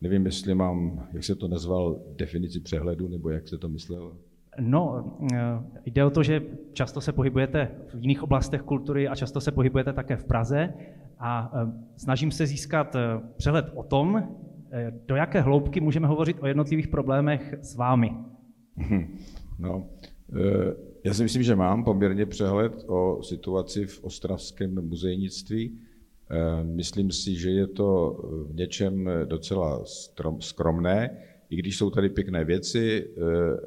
Nevím, jestli mám, jak se to nazval, definici přehledu, nebo jak se to myslel? No, jde o to, že často se pohybujete v jiných oblastech kultury a často se pohybujete také v Praze a snažím se získat přehled o tom, do jaké hloubky můžeme hovořit o jednotlivých problémech s vámi. No, já si myslím, že mám poměrně přehled o situaci v ostravském muzejnictví. Myslím si, že je to v něčem docela skromné. I když jsou tady pěkné věci,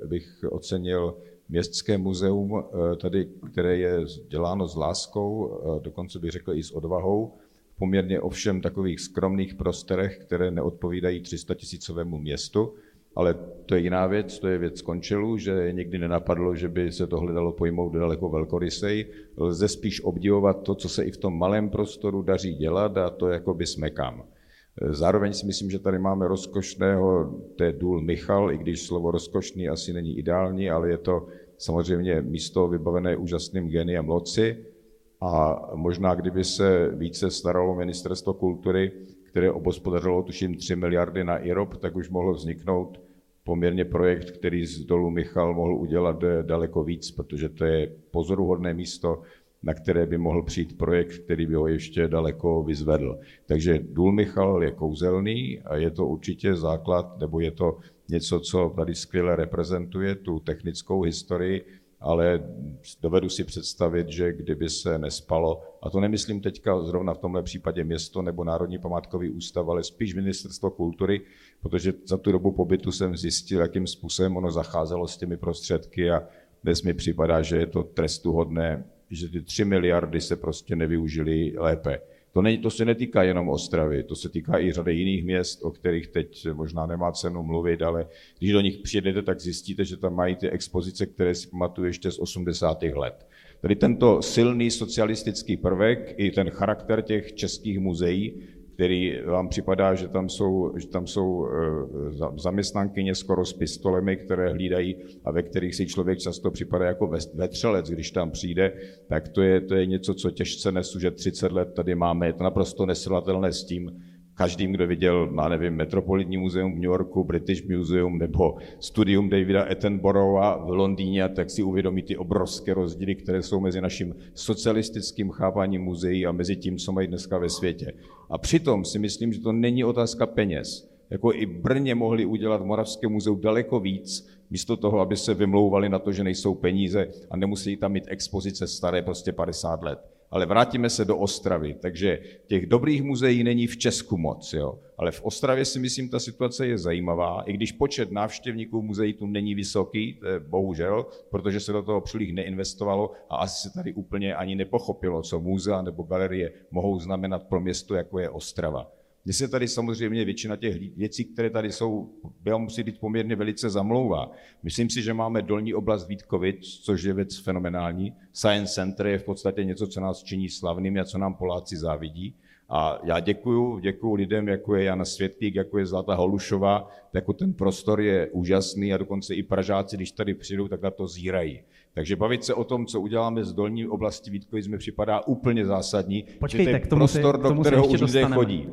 bych ocenil Městské muzeum, tady, které je děláno s láskou, dokonce bych řekl i s odvahou, v poměrně ovšem takových skromných prostorech, které neodpovídají třistatisícovému městu. Ale to je jiná věc, to je věc končelů, že nikdy nenapadlo, že by se tohle dalo pojmout daleko velkorysej. Lze spíš obdivovat to, co se i v tom malém prostoru daří dělat a to jakoby smekám. Zároveň si myslím, že tady máme rozkošného, to je důl Michal, i když slovo rozkošný asi není ideální, ale je to samozřejmě místo vybavené úžasným géniem loci a možná kdyby se více staralo ministerstvo kultury, které obospodařilo tuším tři miliardy na IROP, tak už mohlo vzniknout poměrně projekt, který z Dolů Michal mohl udělat daleko víc, protože to je pozoruhodné místo, na které by mohl přijít projekt, který by ho ještě daleko vyzvedl. Takže Důl Michal je kouzelný a je to určitě základ, nebo je to něco, co tady skvěle reprezentuje tu technickou historii, ale dovedu si představit, že kdyby se nespalo, a to nemyslím teďka zrovna v tomhle případě město nebo Národní památkový ústav, ale spíš Ministerstvo kultury, protože za tu dobu pobytu jsem zjistil, jakým způsobem ono zacházelo s těmi prostředky a dnes mi připadá, že je to trestuhodné, že ty tři miliardy se prostě nevyužily lépe. To, ne, to se netýká jenom Ostravy, to se týká i řady jiných měst, o kterých teď možná nemá cenu mluvit, ale když do nich přijedete, tak zjistíte, že tam mají ty expozice, které si pamatuju ještě z osmdesátých let. Tady tento silný socialistický prvek i ten charakter těch českých muzeí, který vám připadá, že tam jsou, že tam jsou zaměstnankyně skoro s pistolemi, které hlídají a ve kterých si člověk často připadá jako vetřelec, když tam přijde, tak to je, to je něco, co těžce nesu, že třicet let tady máme. Je to naprosto nesrovnatelné s tím, každým, kdo viděl, já nevím, Metropolitní muzeum v New Yorku, British Museum nebo studium Davida Attenborougha v Londýně, tak si uvědomí ty obrovské rozdíly, které jsou mezi naším socialistickým chápáním muzeí a mezi tím, co mají dneska ve světě. A přitom si myslím, že to není otázka peněz. Jako i Brně mohli udělat v Moravském muzeu daleko víc, místo toho, aby se vymlouvali na to, že nejsou peníze a nemusí tam mít expozice staré prostě padesát let. Ale vrátíme se do Ostravy, takže těch dobrých muzeí není v Česku moc, jo. Ale v Ostravě si myslím, ta situace je zajímavá, i když počet návštěvníků muzeí tu není vysoký, to je bohužel, protože se do toho příliš neinvestovalo a asi se tady úplně ani nepochopilo, co muzea nebo galerie mohou znamenat pro město, jako je Ostrava. Mně se tady samozřejmě většina těch věcí, které tady jsou, byla musí být poměrně velice zamlouvá. Myslím si, že máme Dolní oblast Vítkovic, což je věc fenomenální. Science Center je v podstatě něco, co nás činí slavným a co nám Poláci závidí. A já děkuju, děkuju lidem, jako je Jan Světlík, jako je Zlata Holušová, jako ten prostor je úžasný a dokonce i Pražáci, když tady přijdou, tak na to zírají. Takže bavit se o tom, co uděláme z Dolní oblasti Vítkovic, mi připadá úplně zásadní. Počkejte, že to je prostor, do kterého už lidé chodí.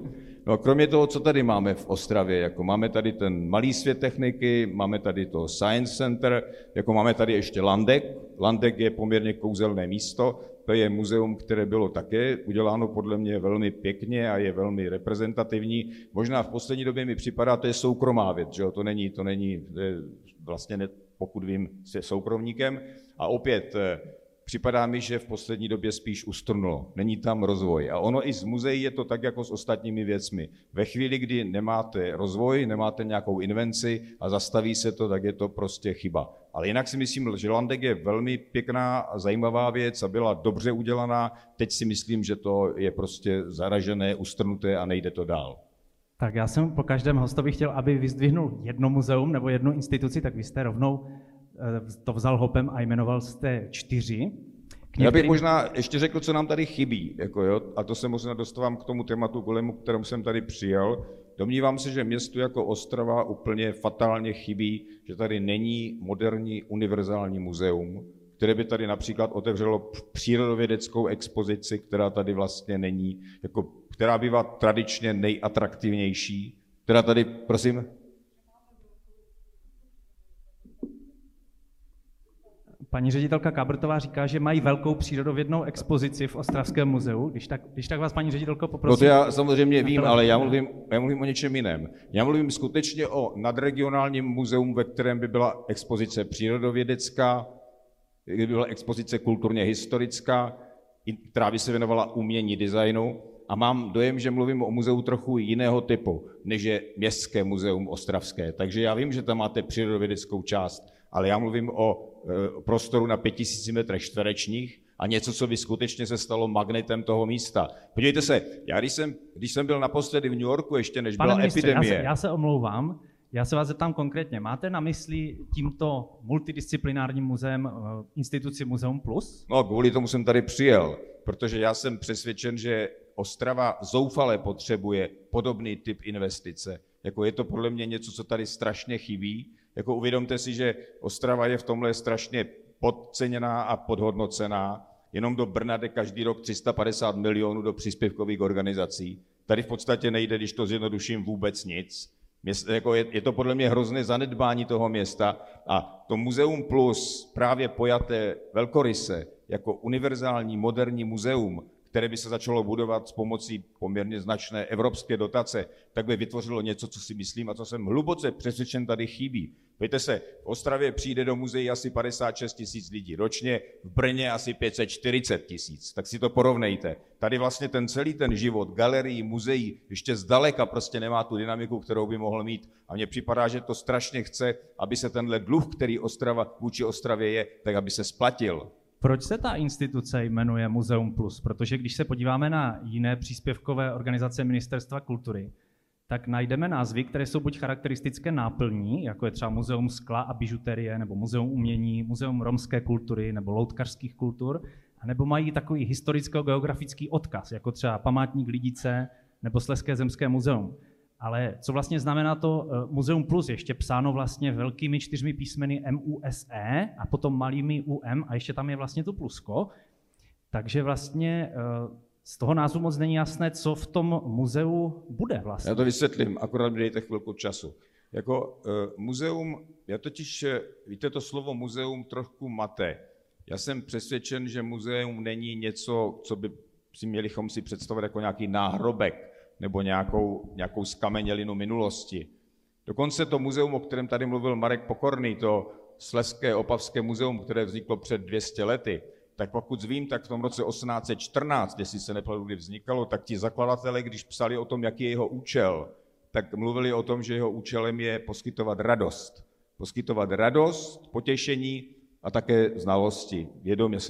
No kromě toho, co tady máme v Ostravě, jako máme tady ten malý svět techniky, máme tady to Science Center, jako máme tady ještě Landek. Landek je poměrně kouzelné místo, to je muzeum, které bylo také uděláno podle mě velmi pěkně a je velmi reprezentativní. Možná v poslední době mi připadá, to je soukromá věc, že jo, to není, to není vlastně, ne, pokud vím, se soukromníkem. A opět připadá mi, že v poslední době spíš ustrnulo. Není tam rozvoj. A ono i z muzeí je to tak, jako s ostatními věcmi. Ve chvíli, kdy nemáte rozvoj, nemáte nějakou invenci a zastaví se to, tak je to prostě chyba. Ale jinak si myslím, že Landek je velmi pěkná a zajímavá věc a byla dobře udělaná. Teď si myslím, že to je prostě zaražené, ustrnuté a nejde to dál. Tak já jsem po každém hostovi chtěl, aby vyzdvihnul jedno muzeum nebo jednu instituci, tak vy jste rovnou to vzal hopem a jmenoval jste čtyři. Některým... Já bych možná ještě řekl, co nám tady chybí, jako jo, a to se možná dostávám k tomu tématu, kolem kterému jsem tady přijel. Domnívám se, že městu jako Ostrava úplně fatálně chybí, že tady není moderní univerzální muzeum, které by tady například otevřelo přírodovědeckou expozici, která tady vlastně není, jako, která bývá tradičně nejatraktivnější, která tady, prosím... Paní ředitelka Kábrtová říká, že mají velkou přírodovědnou expozici v Ostravském muzeu. Když tak, když tak vás, paní ředitelko, poprosím... No to já samozřejmě vím, ale já mluvím, já mluvím o něčem jiném. Já mluvím skutečně o nadregionálním muzeu, ve kterém by byla expozice přírodovědecká, kdyby byla expozice kulturně historická, která by se věnovala umění, designu. A mám dojem, že mluvím o muzeu trochu jiného typu, než je Městské muzeum ostravské. Takže já vím, že tam máte přírodovědeckou část, ale já mluvím o prostoru na pět tisíc metrech čtverečních a něco, co by skutečně se stalo magnetem toho místa. Podívejte se, já když jsem, když jsem byl naposledy v New Yorku, ještě než Pane byla ministře, epidemie... Já se, já se omlouvám, já se vás zeptám konkrétně. Máte na mysli tímto multidisciplinárním muzeem instituci Muzeum Plus? No, kvůli tomu jsem tady přijel, protože já jsem přesvědčen, že Ostrava zoufale potřebuje podobný typ investice. Jako je to podle mě něco, co tady strašně chybí. Jako uvědomte si, že Ostrava je v tomhle strašně podceněná a podhodnocená. Jenom do Brna jde každý rok tři sta padesát milionů do příspěvkových organizací. Tady v podstatě nejde, když to zjednoduším, vůbec nic. Město, jako je, je to podle mě hrozné zanedbání toho města a to Muzeum Plus právě pojaté velkoryse jako univerzální moderní muzeum, které by se začalo budovat s pomocí poměrně značné evropské dotace, tak by vytvořilo něco, co si myslím a co jsem hluboce přesvědčen tady chybí. Víte se, v Ostravě přijde do muzeí asi padesát šest tisíc lidí ročně, v Brně asi pět set čtyřicet tisíc, tak si to porovnejte. Tady vlastně ten celý ten život galerií, muzeí ještě zdaleka prostě nemá tu dynamiku, kterou by mohl mít. A mně připadá, že to strašně chce, aby se tenhle dluh, který Ostrava vůči Ostravě je, tak aby se splatil. Proč se ta instituce jmenuje Muzeum Plus? Protože když se podíváme na jiné příspěvkové organizace Ministerstva kultury, tak najdeme názvy, které jsou buď charakteristické náplní, jako je třeba Muzeum skla a bižuterie, nebo Muzeum umění, Muzeum romské kultury, nebo loutkařských kultur, nebo mají takový historicko-geografický odkaz, jako třeba Památník Lidice nebo Slezské zemské muzeum. Ale co vlastně znamená to Muzeum Plus, ještě psáno vlastně velkými čtyřmi písmeny M U S E a potom malými U M a ještě tam je vlastně to plusko. Takže vlastně z toho názvu moc není jasné, co v tom muzeu bude vlastně. Já to vysvětlím, akorát mi dejte chvilku času. Jako muzeum, já totiž, víte, to slovo muzeum trochu mate. Já jsem přesvědčen, že muzeum není něco, co by si měli si představit jako nějaký náhrobek nebo nějakou, nějakou skamenělinu minulosti. Dokonce to muzeum, o kterém tady mluvil Marek Pokorný, to Slezské opavské muzeum, které vzniklo před dvěma sty lety, tak pokud vím, tak v tom roce osmnáct set čtrnáct, jestli se nepletu, kdy vznikalo, tak ti zakladatelé, když psali o tom, jaký je jeho účel, tak mluvili o tom, že jeho účelem je poskytovat radost. Poskytovat radost, potěšení a také znalosti,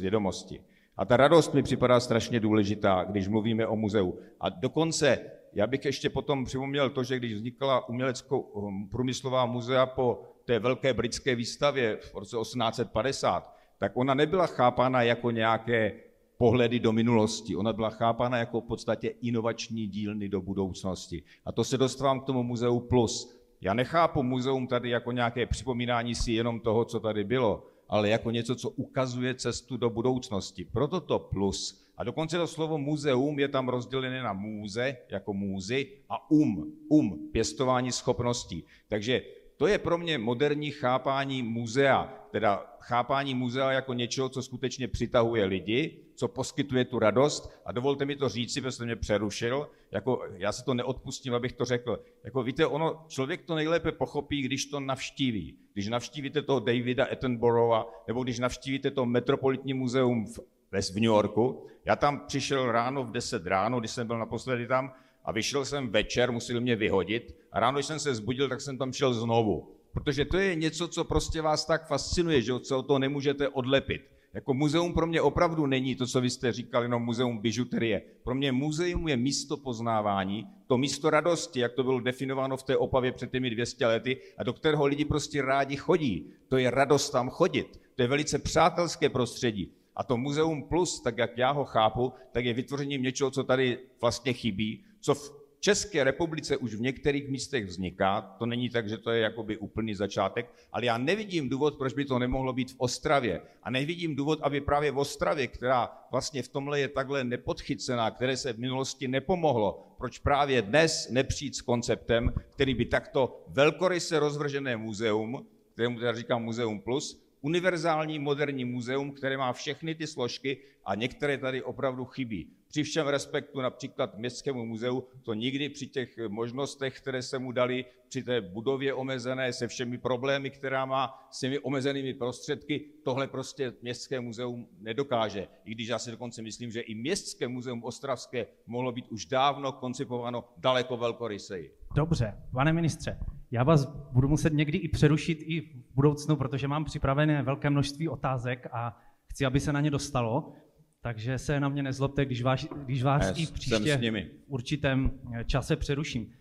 vědomosti. A ta radost mi připadá strašně důležitá, když mluvíme o muzeu. A dokonce já bych ještě potom připomněl to, že když vznikla umělecko-průmyslová muzea po té velké britské výstavě v roce osmnáct set padesát, tak ona nebyla chápána jako nějaké pohledy do minulosti. Ona byla chápána jako v podstatě inovační dílny do budoucnosti. A to se dostávám k tomu muzeu plus. Já nechápu muzeum tady jako nějaké připomínání si jenom toho, co tady bylo, ale jako něco, co ukazuje cestu do budoucnosti. Proto to plus. A dokonce to slovo muzeum je tam rozdělené na můze, jako můzy, a um, um, pěstování schopností. Takže to je pro mě moderní chápání muzea, teda chápání muzea jako něčeho, co skutečně přitahuje lidi, co poskytuje tu radost. A dovolte mi to říci, protože jste mě přerušil, jako já se to neodpustím, abych to řekl. Jako víte, ono, člověk to nejlépe pochopí, když to navštíví. Když navštívíte toho Davida Attenborougha, nebo když navštívíte to Metropolitní muzeum v, v New Yorku. Já tam přišel ráno v deset ráno, když jsem byl naposledy tam, a vyšel jsem večer, museli mě vyhodit a ráno, když jsem se zbudil, tak jsem tam šel znovu. Protože to je něco, co prostě vás tak fascinuje, že od toho nemůžete odlepit. Jako muzeum pro mě opravdu není to, co vy jste říkali, jenom muzeum bižuterie. Pro mě muzeum je místo poznávání, to místo radosti, jak to bylo definováno v té Opavě před těmi dvěma sty lety a do kterého lidi prostě rádi chodí. To je radost tam chodit, to je velice přátelské prostředí. A to Muzeum Plus, tak jak já ho chápu, tak je vytvořením něčeho, co tady vlastně chybí, co v České republice už v některých místech vzniká. To není tak, že to je jakoby úplný začátek, ale já nevidím důvod, proč by to nemohlo být v Ostravě. A nevidím důvod, aby právě v Ostravě, která vlastně v tomhle je takhle nepodchycená, které se v minulosti nepomohlo, proč právě dnes nepřijít s konceptem, který by takto velkoryse rozvržené muzeum, kterému teda říkám Muzeum Plus, univerzální moderní muzeum, které má všechny ty složky a některé tady opravdu chybí. Při všem respektu například Městskému muzeu, to nikdy při těch možnostech, které se mu dali, při té budově omezené, se všemi problémy, která má, s těmi omezenými prostředky, tohle prostě Městské muzeum nedokáže. I když já si dokonce myslím, že i Městské muzeum ostravské mohlo být už dávno koncipováno daleko velkoryseji. Dobře, pane ministře, já vás budu muset někdy i přerušit i v budoucnu, protože mám připravené velké množství otázek a chci, aby se na ně dostalo. Takže se na mě nezlobte, když vás, když vás i příště v určitém čase přeruším.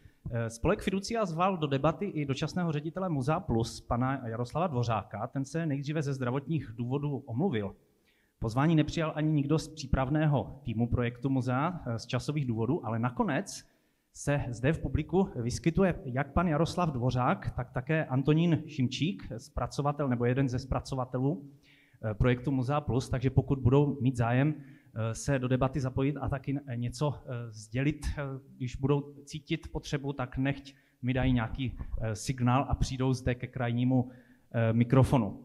Spolek Fiducia zval do debaty i dočasného ředitele Muzea Plus, pana Jaroslava Dvořáka. Ten se nejdříve ze zdravotních důvodů omluvil. Pozvání nepřijal ani nikdo z přípravného týmu projektu muzea z časových důvodů, ale nakonec se zde v publiku vyskytuje jak pan Jaroslav Dvořák, tak také Antonín Šimčík, zpracovatel nebo jeden ze zpracovatelů projektu Muzea Plus, takže pokud budou mít zájem se do debaty zapojit a taky něco sdělit, když budou cítit potřebu, tak nechť mi dají nějaký signál a přijdou zde ke krajnímu mikrofonu.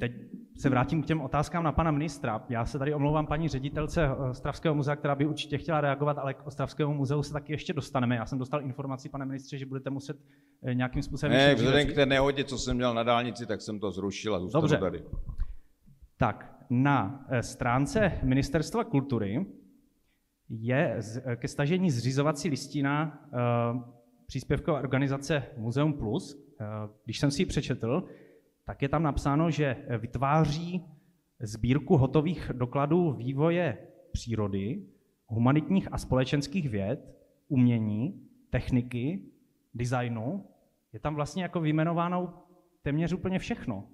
Teď se vrátím k těm otázkám na pana ministra. Já se tady omlouvám paní ředitelce Ostravského muzea, která by určitě chtěla reagovat, ale k Ostravskému muzeu se taky ještě dostaneme. Já jsem dostal informaci, pane ministře, že budete muset nějakým způsobem... Ne, vzhledem k té nehodě, co jsem měl na dálnici, tak jsem to zrušil a zůstanu tady. Tak, na stránce Ministerstva kultury je ke stažení zřizovací listina příspěvkové organizace Muzeum Plus. Když jsem si ji přečetl, tak je tam napsáno, že vytváří sbírku hotových dokladů vývoje přírody, humanitních a společenských věd, umění, techniky, designu. Je tam vlastně jako vyjmenováno téměř úplně všechno.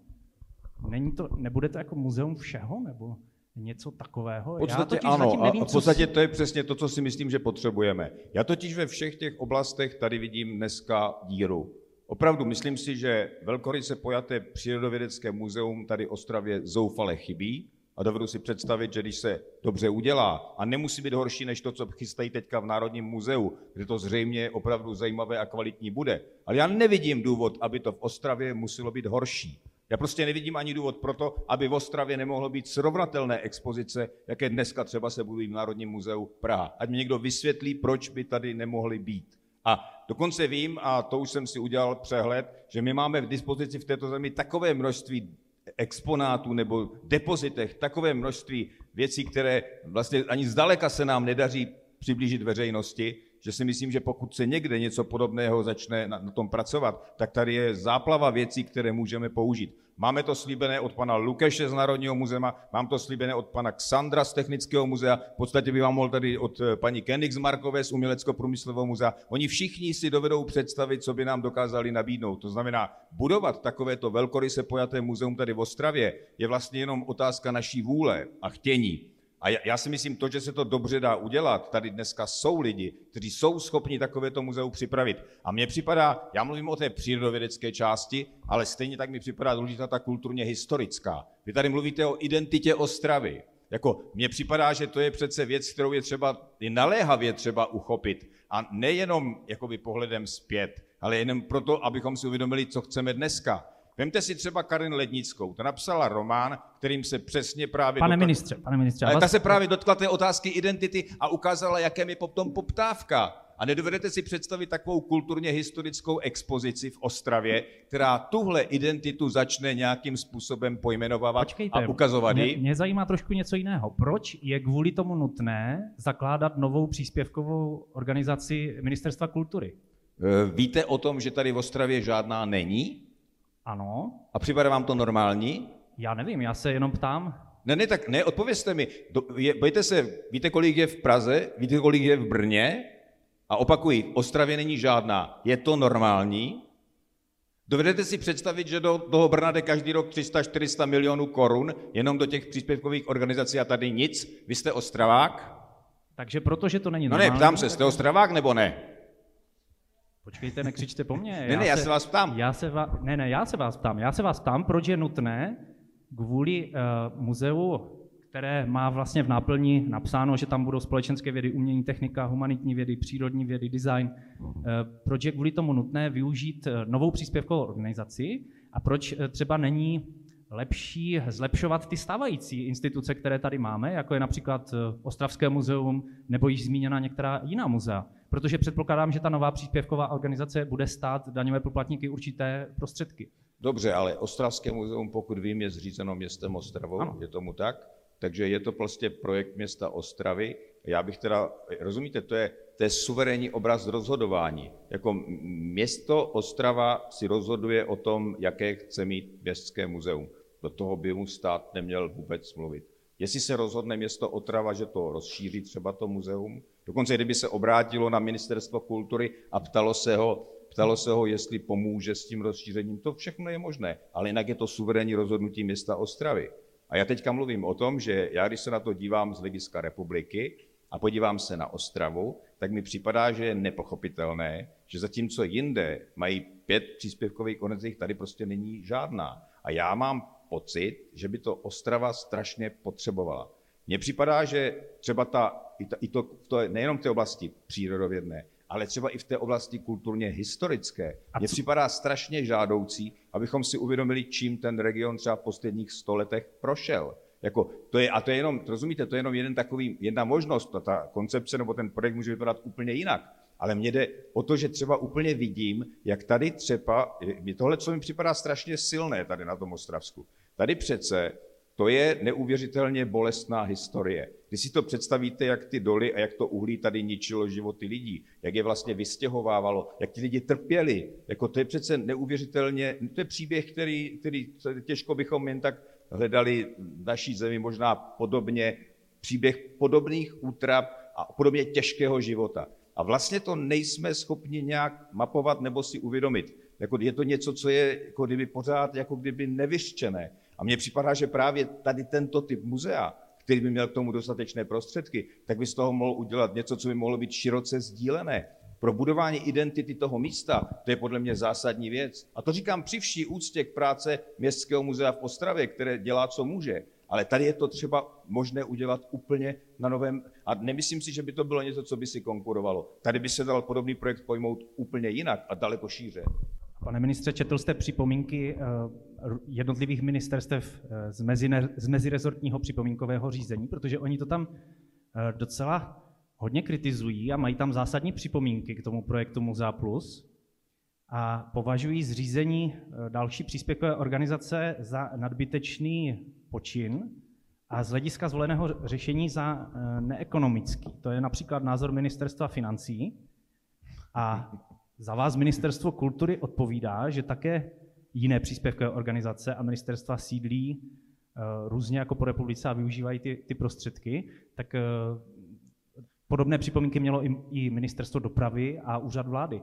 Není to, nebude to jako muzeum všeho, nebo něco takového? V podstatě Já ano, nevím, a v podstatě si... to je přesně to, co si myslím, že potřebujeme. Já totiž ve všech těch oblastech tady vidím dneska díru. Opravdu myslím si, že velkoryse pojaté přírodovědecké muzeum tady Ostravě zoufale chybí a dovedu si představit, že když se dobře udělá a nemusí být horší než to, co chystají teďka v Národním muzeu, kde to zřejmě opravdu zajímavé a kvalitní bude. Ale já nevidím důvod, aby to v Ostravě muselo být horší. Já prostě nevidím ani důvod pro to, aby v Ostravě nemohlo být srovnatelné expozice, jaké dneska třeba se budují v Národním muzeu Praha. Ať mi někdo vysvětlí, proč by tady nemohly být. A dokonce vím, a to už jsem si udělal přehled, že my máme v dispozici v této zemi takové množství exponátů nebo depozitech, takové množství věcí, které vlastně ani zdaleka se nám nedaří přiblížit veřejnosti, že si myslím, že pokud se někde něco podobného začne na tom pracovat, tak tady je záplava věcí, které můžeme použít. Máme to slíbené od pana Lukeše z Národního muzea, mám to slíbené od pana Ksandra z Technického muzea, v podstatě by vám mohl tady od paní Königsmarkové z Umělecko-průmyslového muzea. Oni všichni si dovedou představit, co by nám dokázali nabídnout. To znamená, budovat takovéto velkoryse pojaté muzeum tady v Ostravě je vlastně jenom otázka naší vůle a chtění. A já si myslím, to, že se to dobře dá udělat, tady dneska jsou lidi, kteří jsou schopni takovéto muzeum připravit. A mně připadá, já mluvím o té přírodovědecké části, ale stejně tak mi připadá důležitá ta kulturně historická. Vy tady mluvíte o identitě Ostravy. Jako, mně připadá, že to je přece věc, kterou je třeba i naléhavě třeba uchopit. A nejenom jakoby pohledem zpět, ale jenom proto, abychom si uvědomili, co chceme dneska. Vemte si třeba Karin Lednickou, ta napsala román, kterým se přesně právě... Pane dotkla... ministře, pane ministře. Ale ta se právě dotkla té otázky identity a ukázala, jaké je potom poptávka. A nedovedete si představit takovou kulturně historickou expozici v Ostravě, která tuhle identitu začne nějakým způsobem pojmenovávat Počkejte, a ukazovat mě, ji? Mě zajímá trošku něco jiného. Proč je kvůli tomu nutné zakládat novou příspěvkovou organizaci Ministerstva kultury? Víte o tom, že tady v Ostravě žádná není? Ano. A připadá vám to normální? Já nevím, já se jenom ptám. Ne, ne, tak ne, odpovězte mi. Do, je, bojte se, víte, kolik je v Praze, víte, kolik je v Brně? A opakuji, v Ostravě není žádná. Je to normální? Dovedete si představit, že do toho Brna jde každý rok tři sta až čtyři sta milionů korun, jenom do těch příspěvkových organizací a tady nic? Vy jste Ostravák? Takže protože to není normální. No ne, ptám se, jste Ostravák nebo ne? Počkejte, nekřičte po mně. Ne, já ne, já se, se vás ptám. Já se va, ne, ne, já se vás ptám. Já se vás ptám, proč je nutné kvůli uh, muzeu, které má vlastně v náplni napsáno, že tam budou společenské vědy, umění, technika, humanitní vědy, přírodní vědy, design. Uh, proč je kvůli tomu nutné využít novou příspěvkovou organizaci a proč uh, třeba není lepší zlepšovat ty stávající instituce, které tady máme, jako je například Ostravské muzeum nebo již zmíněna některá jiná muzea. Protože předpokládám, že ta nová příspěvková organizace bude stát daňové poplatníky určité prostředky. Dobře, ale Ostravské muzeum, pokud vím, je zřízeno městem Ostravou, ano. Je tomu tak? Takže je to prostě projekt města Ostravy. Já bych teda, rozumíte, to je, to je suverénní obraz rozhodování. Jako město Ostrava si rozhoduje o tom, jaké chce mít městské muzeum. Do toho by mu stát neměl vůbec mluvit. Jestli se rozhodne město Ostrava, že to rozšíří třeba to muzeum, dokonce kdyby se obrátilo na Ministerstvo kultury a ptalo se ho, ptalo se ho, jestli pomůže s tím rozšířením, to všechno je možné, ale jinak je to suverénní rozhodnutí města Ostravy. A já teďka mluvím o tom, že já, když se na to dívám z hlediska republiky a podívám se na Ostravu, tak mi připadá, že je nepochopitelné, že zatímco jinde mají pět příspěvkových organizací, tady prostě není žádná. A já mám pocit, že by to Ostrava strašně potřebovala. Mně připadá, že třeba ta, i, ta, i to, to nejenom v té oblasti přírodovědné, ale třeba i v té oblasti kulturně historické. Mně připadá strašně žádoucí, abychom si uvědomili, čím ten region třeba v posledních sto letech prošel. Jako, to je, a to je jenom, rozumíte, to je jenom jeden takový, jedna možnost, ta, ta koncepce nebo ten projekt může vypadat úplně jinak. Ale mně jde o to, že třeba úplně vidím, jak tady třeba, tohle, co mi připadá strašně silné tady na tom Ostravsku, tady přece to je neuvěřitelně bolestná historie. Když si to představíte, jak ty doly a jak to uhlí tady ničilo životy lidí, jak je vlastně vystěhovávalo, jak ti lidi trpěli. Jako to je přece neuvěřitelně, to je příběh, který, který těžko bychom jen tak hledali v naší zemi, možná podobně, příběh podobných útrap a podobně těžkého života. A vlastně to nejsme schopni nějak mapovat nebo si uvědomit. Jako je to něco, co je jako kdyby pořád jako kdyby nevyřčené. A mně připadá, že právě tady tento typ muzea, který by měl k tomu dostatečné prostředky, tak by z toho mohl udělat něco, co by mohlo být široce sdílené. Pro budování identity toho místa, to je podle mě zásadní věc. A to říkám při vší úctě k práci Městského muzea v Ostravě, které dělá, co může. Ale tady je to třeba možné udělat úplně na novém, a nemyslím si, že by to bylo něco, co by si konkurovalo. Tady by se dal podobný projekt pojmout úplně jinak a daleko šíře. Pane ministře, četl jste připomínky jednotlivých ministerstev z, mezine, z mezirezortního připomínkového řízení, protože oni to tam docela hodně kritizují a mají tam zásadní připomínky k tomu projektu Muzea Plus a považují zřízení další příspěvkové organizace za nadbytečný počin a z hlediska zvoleného řešení za neekonomický. To je například názor ministerstva financí a za vás ministerstvo kultury odpovídá, že také jiné příspěvkové organizace a ministerstva sídlí uh, různě jako po republice a využívají ty, ty prostředky, tak uh, podobné připomínky mělo i, i ministerstvo dopravy a úřad vlády.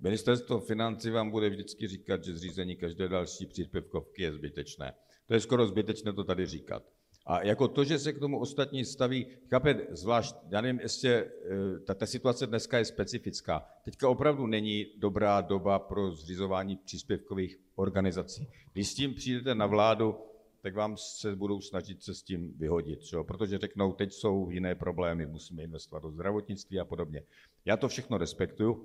Ministerstvo financí vám bude vždycky říkat, že zřízení každé další příspěvkovky je zbytečné. To je skoro zbytečné to tady říkat. A jako to, že se k tomu ostatní staví, chápete, zvlášť, já nevím, ještě, ta, ta situace dneska je specifická. Teďka opravdu není dobrá doba pro zřizování příspěvkových organizací. Když s tím přijdete na vládu, tak vám se budou snažit se s tím vyhodit, čo? Protože řeknou, teď jsou jiné problémy, musíme investovat do zdravotnictví a podobně. Já to všechno respektuju,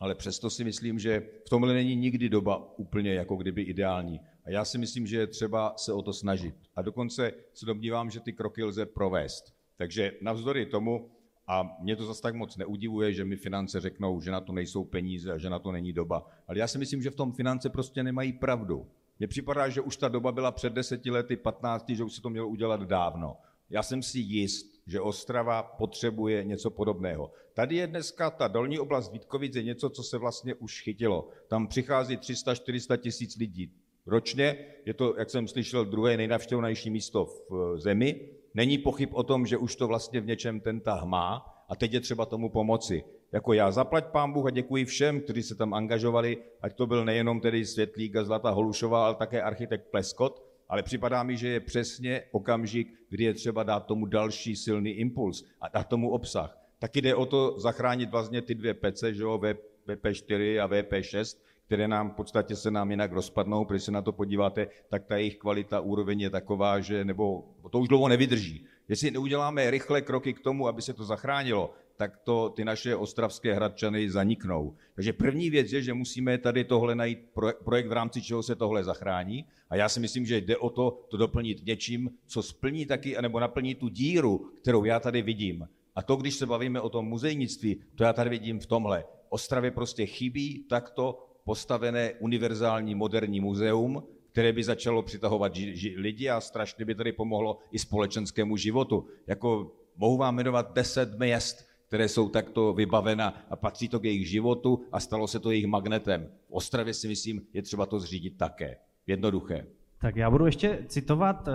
ale přesto si myslím, že v tomhle není nikdy doba úplně jako kdyby ideální. A já si myslím, že je třeba se o to snažit. A dokonce se domnívám, že ty kroky lze provést. Takže navzdory tomu, a mě to zase tak moc neudivuje, že mi finance řeknou, že na to nejsou peníze a že na to není doba. Ale já si myslím, že v tom finance prostě nemají pravdu. Mně připadá, že už ta doba byla před deseti lety, patnácti, že už se to mělo udělat dávno. Já jsem si jist, že Ostrava potřebuje něco podobného. Tady je dneska ta dolní oblast Vítkovic je něco, co se vlastně už chytilo. Tam přichází tři sta až čtyři sta tisíc lidí. Ročně je to, jak jsem slyšel, druhé nejnavštěvovanější místo v zemi. Není pochyb o tom, že už to vlastně v něčem ten tah má a teď je třeba tomu pomoci. Jako já zaplať pán Bůh a děkuji všem, kteří se tam angažovali, ať to byl nejenom tedy Světlík a Zlata Holušová, ale také architekt Pleskot, ale připadá mi, že je přesně okamžik, kdy je třeba dát tomu další silný impuls a dát tomu obsah. Taky jde o to zachránit vlastně ty dvě pece, že jo, V P čtyři a V P šest, které nám v podstatě se nám jinak rozpadnou, protože se na to podíváte, tak ta jejich kvalita, úroveň je taková, že nebo to už dlouho nevydrží. Jestli neuděláme rychle kroky k tomu, aby se to zachránilo, tak to ty naše ostravské hradčany zaniknou. Takže první věc je, že musíme tady tohle najít projekt, v rámci čeho se tohle zachrání. A já si myslím, že jde o to, to doplnit něčím, co splní taky, anebo naplní tu díru, kterou já tady vidím. A to, když se bavíme o tom muzejnictví, to já tady vidím v tomhle. Ostravě prostě chybí takto postavené univerzální moderní muzeum, které by začalo přitahovat ži- ži- lidi a strašně by tady pomohlo i společenskému životu. Jako mohu vám jmenovat deset měst, které jsou takto vybavena a patří to k jejich životu a stalo se to jejich magnetem. V Ostravě si myslím, je třeba to zřídit také. Jednoduché. Tak já budu ještě citovat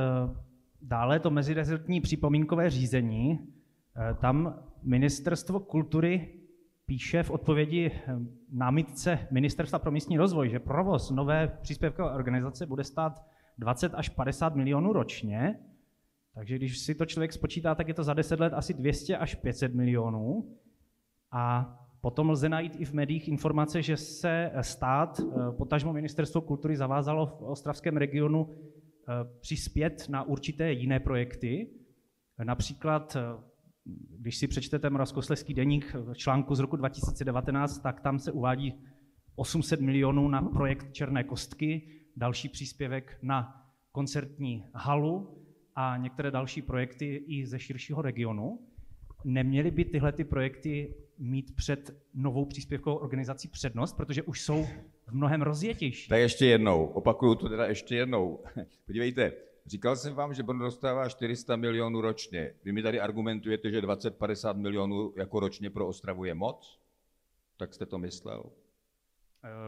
dále to mezirezortní připomínkové řízení. Tam ministerstvo kultury píše v odpovědi námitce Ministerstva pro místní rozvoj, že provoz nové příspěvkové organizace bude stát dvacet až padesát milionů ročně, takže když si to člověk spočítá, tak je to za deset let asi dvě stě až pět set milionů a potom lze najít i v médiích informace, že se stát, potažmo Ministerstvo kultury zavázalo v ostravském regionu přispět na určité jiné projekty, například Když si přečtete Moravskoslezský deník v článku z roku dva tisíce devatenáct, tak tam se uvádí osm set milionů na projekt Černé kostky, další příspěvek na koncertní halu a některé další projekty i ze širšího regionu. Neměly by tyhle ty projekty mít před novou příspěvkovou organizací přednost, protože už jsou v mnohem rozjetější. Tak ještě jednou, opakuju to teda ještě jednou. Podívejte, říkal jsem vám, že Brno dostává čtyři sta milionů ročně. Vy mi tady argumentujete, že dvacet až padesát milionů jako ročně pro Ostravu je moc? Tak jste to myslel?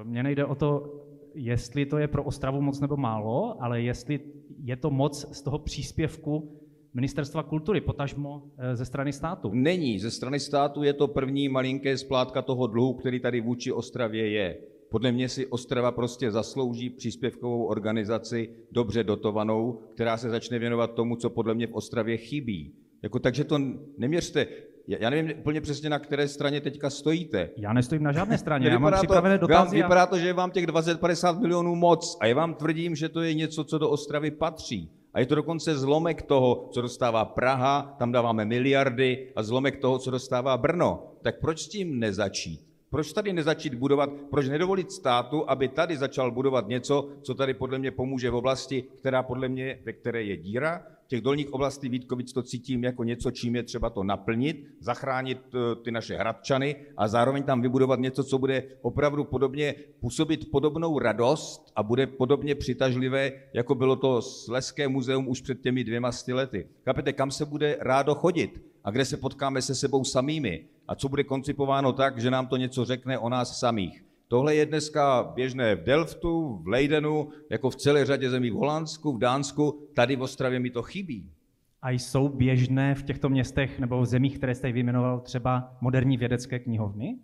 Mně nejde o to, jestli to je pro Ostravu moc nebo málo, ale jestli je to moc z toho příspěvku Ministerstva kultury, potažmo ze strany státu. Není, ze strany státu je to první malinké splátka toho dluhu, který tady vůči Ostravě je. Podle mě si Ostrava prostě zaslouží příspěvkovou organizaci, dobře dotovanou, která se začne věnovat tomu, co podle mě v Ostravě chybí. Jako, takže to neměřte. Já nevím úplně přesně, na které straně teďka stojíte. Já nestojím na žádné straně, já mám připravené dotazy. Vypadá a... to, že je vám těch dvacet až padesát milionů moc a já vám tvrdím, že to je něco, co do Ostravy patří. A je to dokonce zlomek toho, co dostává Praha, tam dáváme miliardy, a zlomek toho, co dostává Brno. Tak proč s tím nezačít? Proč tady nezačít budovat? Proč nedovolit státu, aby tady začal budovat něco, co tady podle mě pomůže v oblasti, která podle mě, ve které je díra? Těch dolních oblastí Vítkovic to cítím jako něco, čím je třeba to naplnit, zachránit ty naše Hradčany a zároveň tam vybudovat něco, co bude opravdu podobně působit podobnou radost a bude podobně přitažlivé, jako bylo to Slezské muzeum už před těmi dvěma sty lety. Chápete, kam se bude rádo chodit a kde se potkáme se sebou samými a co bude koncipováno tak, že nám to něco řekne o nás samých. Tohle je dneska běžné v Delftu, v Leidenu, jako v celé řadě zemí v Holandsku, v Dánsku, tady v Ostravě mi to chybí. A jsou běžné v těchto městech nebo v zemích, které jste vyjmenoval, třeba moderní vědecké knihovny?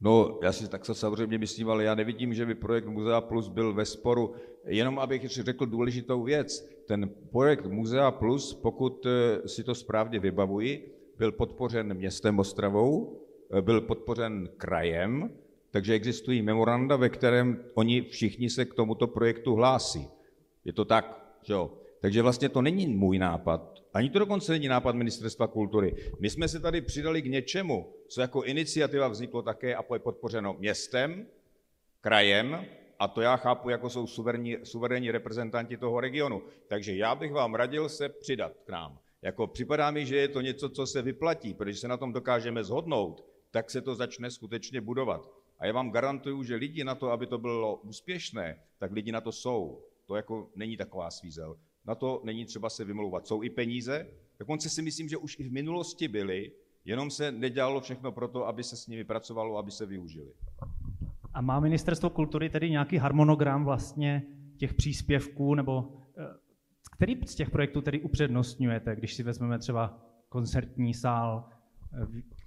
No, já si tak se samozřejmě myslím, ale já nevidím, že by projekt Muzea Plus byl ve sporu. Jenom abych ještě řekl důležitou věc. Ten projekt Muzea Plus, pokud si to správně vybavuji, byl podpořen městem Ostravou, byl podpořen krajem, takže existují memoranda, ve kterém oni všichni se k tomuto projektu hlásí. Je to tak, že jo? Takže vlastně to není můj nápad. Ani to dokonce není nápad Ministerstva kultury. My jsme se tady přidali k něčemu, co jako iniciativa vzniklo také a je podpořeno městem, krajem, a to já chápu, jako jsou suverénní, suverénní reprezentanti toho regionu. Takže já bych vám radil se přidat k nám. Jako připadá mi, že je to něco, co se vyplatí, protože se na tom dokážeme shodnout, tak se to začne skutečně budovat. A já vám garantuju, že lidi na to, aby to bylo úspěšné, tak lidi na to jsou. To jako není taková svízel. Na to není třeba se vymlouvat. Jsou i peníze. Dokonce si myslím, že už i v minulosti byly, jenom se nedělalo všechno pro to, aby se s nimi pracovalo, aby se využili. A má Ministerstvo kultury tedy nějaký harmonogram vlastně těch příspěvků, nebo který z těch projektů tedy upřednostňujete, když si vezmeme třeba koncertní sál,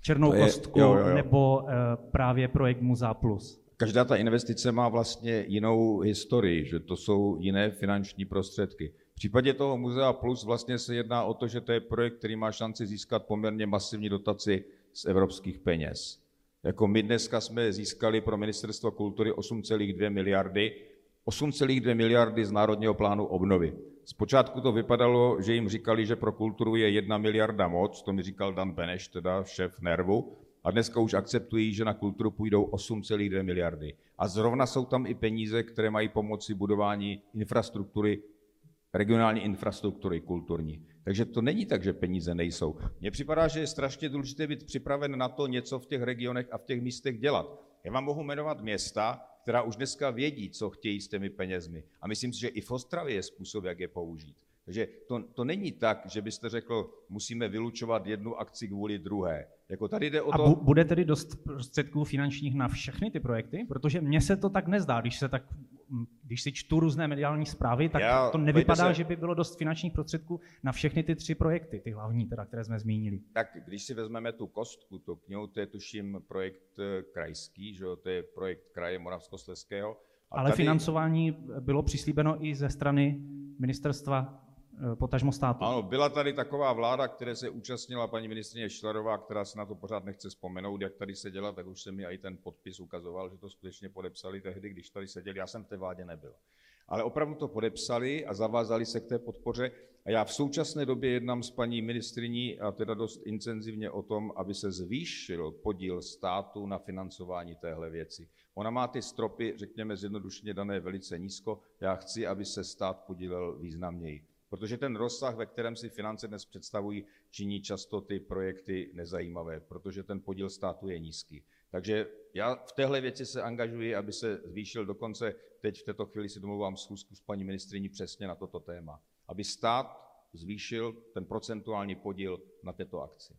Černou je, kostku jo, jo, jo. nebo e, právě projekt Muzea Plus. Každá ta investice má vlastně jinou historii, že to jsou jiné finanční prostředky. V případě toho Muzea Plus vlastně se jedná o to, že to je projekt, který má šanci získat poměrně masivní dotaci z evropských peněz. Jako my dneska jsme získali pro Ministerstvo kultury osm celá dvě miliardy, osm celá dvě miliardy z Národního plánu obnovy. Zpočátku to vypadalo, že jim říkali, že pro kulturu je jedna miliarda moc, to mi říkal Dan Beneš, teda šéf Nervu, a dneska už akceptují, že na kulturu půjdou osm celá dvě miliardy. A zrovna jsou tam i peníze, které mají pomoci budování infrastruktury, regionální infrastruktury kulturní. Takže to není tak, že peníze nejsou. Mně připadá, že je strašně důležité být připraven na to něco v těch regionech a v těch místech dělat. Já vám mohu jmenovat města, která už dneska vědí, co chtějí s těmi penězmi. A myslím si, že i v Ostravě je způsob, jak je použít. Takže to, to není tak, že byste řekl, musíme vylučovat jednu akci kvůli druhé. Jako tady jde o to... A bude tedy dost prostředků finančních na všechny ty projekty? Protože mně se to tak nezdá, když se tak... Když si čtu různé mediální zprávy, tak Já, to nevypadá, se, že by bylo dost finančních prostředků na všechny ty tři projekty, ty hlavní, teda, které jsme zmínili. Tak když si vezmeme tu kostku, tu knihu, to je tuším projekt krajský, že to je projekt kraje Moravskoslezského. A Ale tady... financování bylo přislíbeno i ze strany ministerstva, potažmo státu. Ano, byla tady taková vláda, které se účastnila paní ministryně Šilarová, která se na to pořád nechce vzpomenout, jak tady seděla, tak už se mi i ten podpis ukazoval, že to skutečně podepsali tehdy, když tady seděli. Já jsem v té vládě nebyl. ale opravdu to podepsali a zavázali se k té podpoře. A já v současné době jednám s paní ministryní a teda dost intenzivně o tom, aby se zvýšil podíl státu na financování téhle věci. Ona má ty stropy, řekněme zjednodušeně dané, velice nízko. Já chci, aby se stát podílel významněji. Protože ten rozsah, ve kterém si finance dnes představují, činí často ty projekty nezajímavé, protože ten podíl státu je nízký. Takže já v téhle věci se angažuji, aby se zvýšil dokonce, teď v této chvíli si domluvám schůzku s paní ministryní přesně na toto téma, aby stát zvýšil ten procentuální podíl na této akci.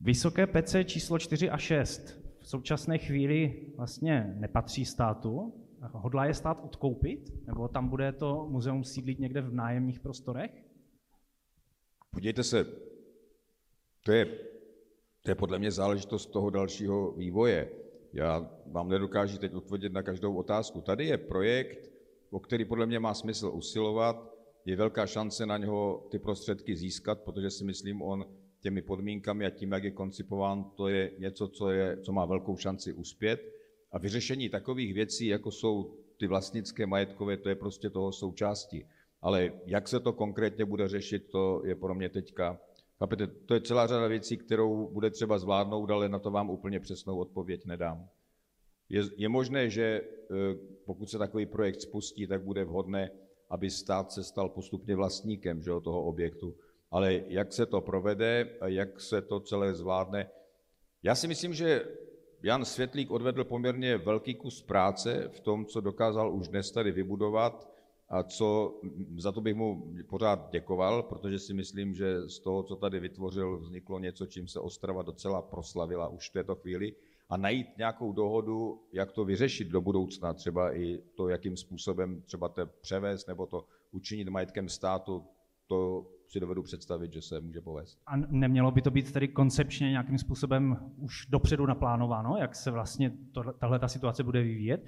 Vysoké pece číslo čtyři a šest v současné chvíli vlastně nepatří státu. Hodlá je stát odkoupit? Nebo tam bude to muzeum sídlit někde v nájemních prostorech? Podívejte se, to je, to je podle mě záležitost toho dalšího vývoje. Já vám nedokážu teď odpovědět na každou otázku. Tady je projekt, o který podle mě má smysl usilovat. Je velká šance na něho ty prostředky získat, protože si myslím, on těmi podmínkami a tím, jak je koncipován, to je něco, co, je, co má velkou šanci uspět. A vyřešení takových věcí, jako jsou ty vlastnické majetkové, to je prostě toho součástí. Ale jak se to konkrétně bude řešit, to je pro mě teďka. Chápete, to je celá řada věcí, kterou bude třeba zvládnout, ale na to vám úplně přesnou odpověď nedám. Je, je možné, že pokud se takový projekt spustí, tak bude vhodné, aby stát se stal postupně vlastníkem, že, toho objektu. Ale jak se to provede a jak se to celé zvládne, já si myslím, že Jan Světlík odvedl poměrně velký kus práce v tom, co dokázal už dnes tady vybudovat a co, za to bych mu pořád děkoval, protože si myslím, že z toho, co tady vytvořil, vzniklo něco, čím se Ostrava docela proslavila už v této chvíli, a najít nějakou dohodu, jak to vyřešit do budoucna, třeba i to, jakým způsobem třeba to převést nebo to učinit majetkem státu, to si dovedu představit, že se může povést. A nemělo by to být tedy koncepčně nějakým způsobem už dopředu naplánováno, jak se vlastně tahle ta situace bude vyvíjet?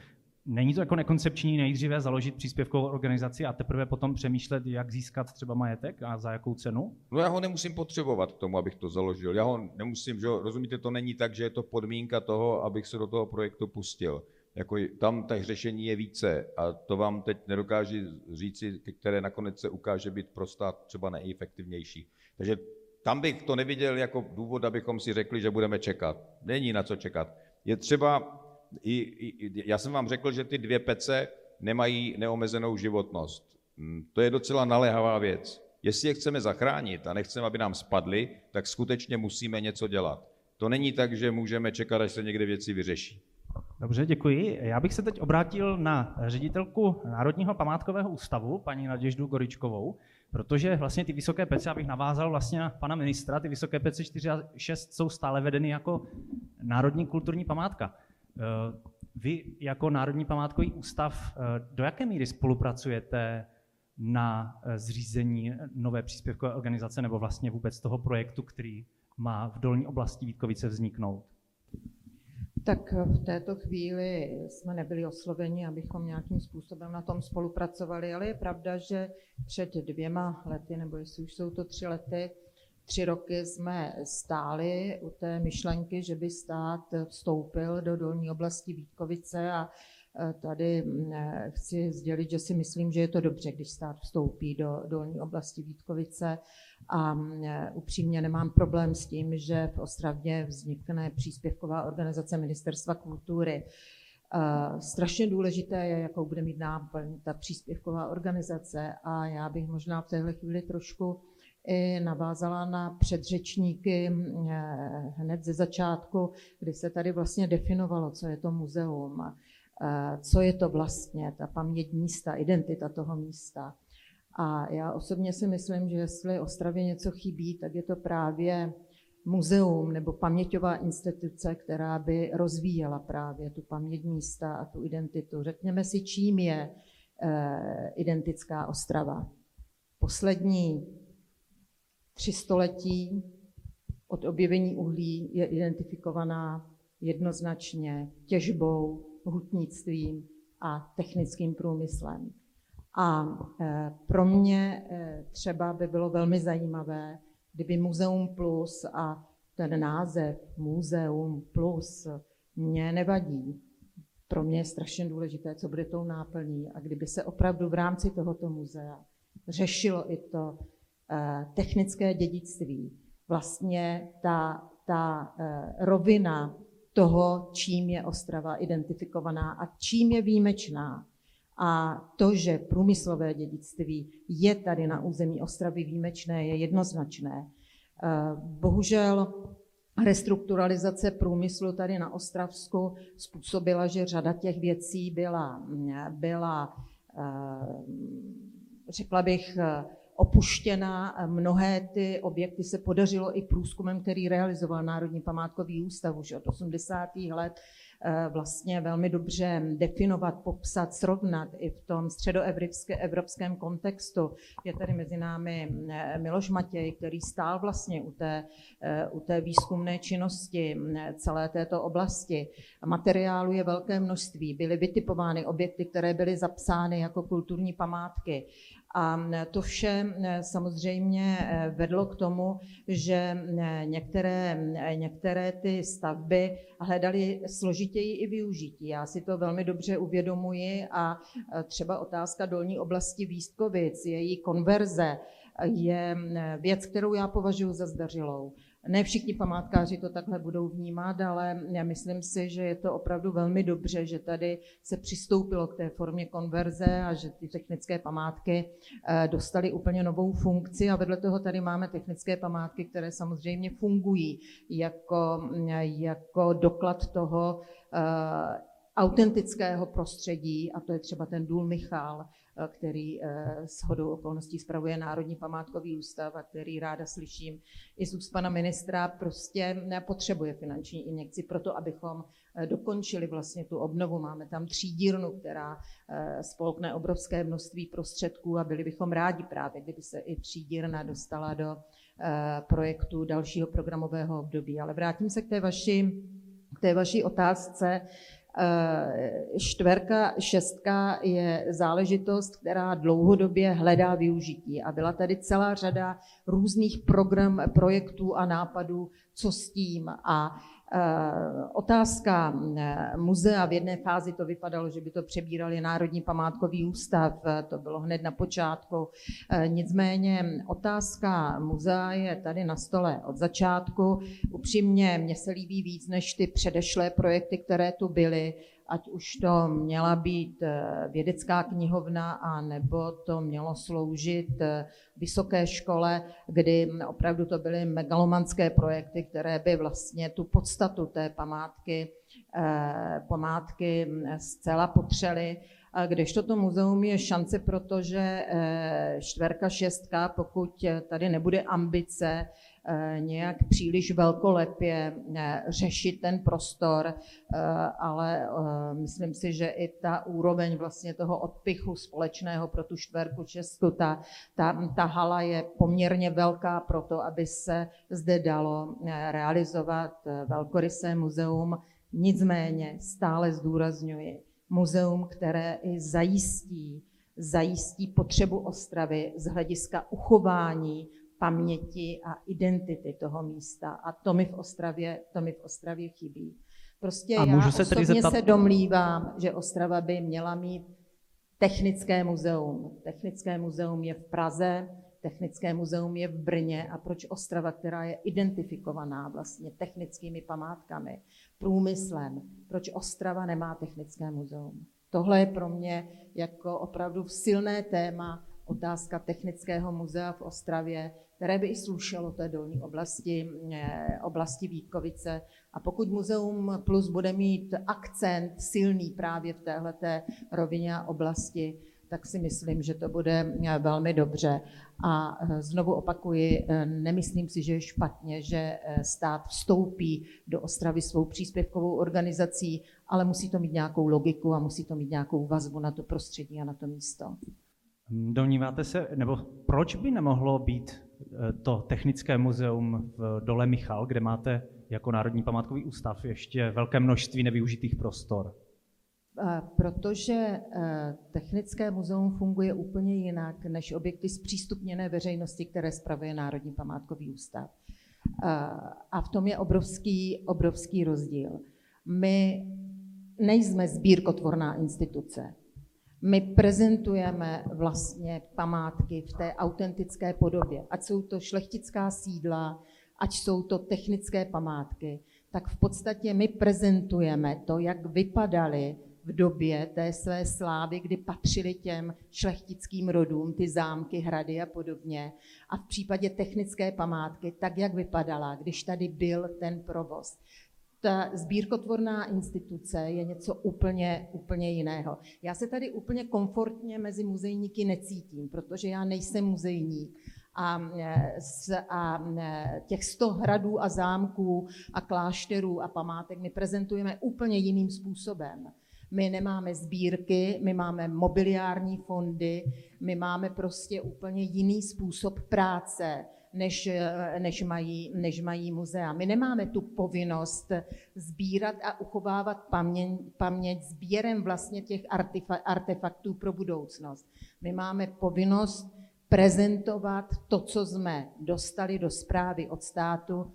Není to jako nekoncepční nejdříve založit příspěvkovou organizaci a teprve potom přemýšlet, jak získat třeba majetek a za jakou cenu? No já ho nemusím potřebovat k tomu, abych to založil. Já ho nemusím, že ho, rozumíte, to není tak, že je to podmínka toho, abych se do toho projektu pustil. Jako tam těch řešení je více a to vám teď nedokážu říci, které nakonec se ukáže být pro stát třeba nejefektivnější. Takže tam bych to neviděl jako důvod, abychom si řekli, že budeme čekat. Není na co čekat. Je třeba, i, i, já jsem vám řekl, že ty dvě pece nemají neomezenou životnost. To je docela naléhavá věc. Jestli je chceme zachránit a nechceme, aby nám spadly, tak skutečně musíme něco dělat. To není tak, že můžeme čekat, až se někde věci vyřeší. Dobře, děkuji. Já bych se teď obrátil na ředitelku Národního památkového ústavu, paní Naděždu Goryczkovou, protože vlastně ty vysoké pece, abych navázal vlastně na pana ministra, ty vysoké pece čtyři a šest jsou stále vedeny jako národní kulturní památka. Vy jako Národní památkový ústav do jaké míry spolupracujete na zřízení nové příspěvkové organizace nebo vlastně vůbec toho projektu, který má v Dolní oblasti Vítkovice vzniknout? Tak v této chvíli jsme nebyli osloveni, abychom nějakým způsobem na tom spolupracovali, ale je pravda, že před dvěma lety, nebo jestli už jsou to tři lety, tři roky jsme stáli u té myšlenky, že by stát vstoupil do Dolní oblasti Vítkovice, a tady chci sdělit, že si myslím, že je to dobře, když stát vstoupí do Dolní oblasti Vítkovice, a upřímně nemám problém s tím, že v Ostravě vznikne příspěvková organizace Ministerstva kultury. Strašně důležité je, jakou bude mít náplň ta příspěvková organizace, a já bych možná v téhle chvíli trošku i navázala na předřečníky hned ze začátku, kdy se tady vlastně definovalo, co je to muzeum, co je to vlastně ta paměť místa, identita toho místa. A já osobně si myslím, že jestli Ostravě něco chybí, tak je to právě muzeum nebo paměťová instituce, která by rozvíjela právě tu paměť místa a tu identitu. Řekněme si, čím je identická Ostrava. Poslední tři století od objevení uhlí je identifikovaná jednoznačně těžbou, hutnictvím a technickým průmyslem. A pro mě třeba by bylo velmi zajímavé, kdyby Muzeum Plus, a ten název Muzeum Plus mě nevadí, pro mě je strašně důležité, co bude tou náplní. A kdyby se opravdu v rámci tohoto muzea řešilo i to technické dědictví, vlastně ta, ta rovina toho, čím je Ostrava identifikovaná a čím je výjimečná. A to, že průmyslové dědictví je tady na území Ostravy výjimečné, je jednoznačné. Bohužel restrukturalizace průmyslu tady na Ostravsku způsobila, že řada těch věcí byla, byla řekla bych, opuštěna. Mnohé ty objekty se podařilo i průzkumem, který realizoval Národní památkový ústav už od osmdesátých let, vlastně velmi dobře definovat, popsat, srovnat i v tom středoevropském kontextu. Je tady mezi námi Miloš Matěj, který stál vlastně u té, u té výzkumné činnosti celé této oblasti. Materiálu je velké množství, byly vytipovány objekty, které byly zapsány jako kulturní památky. A to vše samozřejmě vedlo k tomu, že některé, některé ty stavby hledaly složitěji i využití. Já si to velmi dobře uvědomuji a třeba otázka Dolní oblasti Vítkovic, její konverze je věc, kterou já považuji za zdařilou. Ne všichni památkáři to takhle budou vnímat, ale já myslím si, že je to opravdu velmi dobře, že tady se přistoupilo k té formě konverze a že ty technické památky dostaly úplně novou funkci. A vedle toho tady máme technické památky, které samozřejmě fungují jako, jako doklad toho autentického prostředí, a to je třeba ten důl Michal, který shodou okolností spravuje Národní památkový ústav a který ráda slyším i z úst pana ministra, prostě nepotřebuje finanční injekci pro to, abychom dokončili vlastně tu obnovu. Máme tam třídírnu, která spolkne obrovské množství prostředků a byli bychom rádi právě, kdyby se i třídírna dostala do projektu dalšího programového období. Ale vrátím se k té vaší, k té vaší otázce. Čtverka, šestka je záležitost, která dlouhodobě hledá využití a byla tady celá řada různých program, projektů a nápadů, co s tím. A otázka muzea, v jedné fázi to vypadalo, že by to přebírali Národní památkový ústav, to bylo hned na počátku. Nicméně otázka muzea je tady na stole od začátku. Upřímně mně se líbí víc než ty předešlé projekty, které tu byly, ať už to měla být vědecká knihovna, a nebo to mělo sloužit vysoké škole, kdy opravdu to byly megalomanské projekty, které by vlastně tu podstatu té památky, památky zcela potřely. Kdežto to muzeum je šance, protože čtverka, šestka, pokud tady nebude ambice nějak příliš velkolepě řešit ten prostor, ale myslím si, že i ta úroveň vlastně toho odpichu společného pro tu čtverku, šestku, ta, ta, ta hala je poměrně velká pro to, aby se zde dalo realizovat velkorysé muzeum. Nicméně stále zdůrazňuji, muzeum, které i zajistí, zajistí potřebu Ostravy z hlediska uchování paměti a identity toho místa. A to mi v Ostravě, to mi v Ostravě chybí. Prostě a já se osobně zeptat... se domlívám, že Ostrava by měla mít technické muzeum. Technické muzeum je v Praze, technické muzeum je v Brně, a proč Ostrava, která je identifikovaná vlastně technickými památkami, průmyslem, proč Ostrava nemá technické muzeum? Tohle je pro mě jako opravdu silné téma, otázka technického muzea v Ostravě, které by i slušelo té dolní oblasti, oblasti Vítkovice. A pokud Muzeum Plus bude mít akcent silný právě v téhleté rovině a oblasti, tak si myslím, že to bude velmi dobře. A znovu opakuji, nemyslím si, že je špatně, že stát vstoupí do Ostravy svou příspěvkovou organizací, ale musí to mít nějakou logiku a musí to mít nějakou vazbu na to prostředí a na to místo. Domníváte se, nebo proč by nemohlo být to technické muzeum v Dole Michal, kde máte jako Národní památkový ústav ještě velké množství nevyužitých prostor? Protože technické muzeum funguje úplně jinak než objekty zpřístupněné veřejnosti, které spravuje Národní památkový ústav. A v tom je obrovský, obrovský rozdíl. My nejsme sbírkotvorná instituce. My prezentujeme vlastně památky v té autentické podobě. Ať jsou to šlechtická sídla, ať jsou to technické památky, tak v podstatě my prezentujeme to, jak vypadaly v době té své slávy, kdy patřily těm šlechtickým rodům, ty zámky, hrady a podobně. A v případě technické památky, tak jak vypadala, když tady byl ten provoz. Ta sbírkotvorná instituce je něco úplně, úplně jiného. Já se tady úplně komfortně mezi muzejníky necítím, protože já nejsem muzejník. A, a těch sto hradů a zámků a klášterů a památek my prezentujeme úplně jiným způsobem. My nemáme sbírky, my máme mobiliární fondy, my máme prostě úplně jiný způsob práce, než, než, mají, než mají muzea. My nemáme tu povinnost sbírat a uchovávat paměť, paměť sběrem vlastně těch artefaktů pro budoucnost. My máme povinnost prezentovat to, co jsme dostali do správy od státu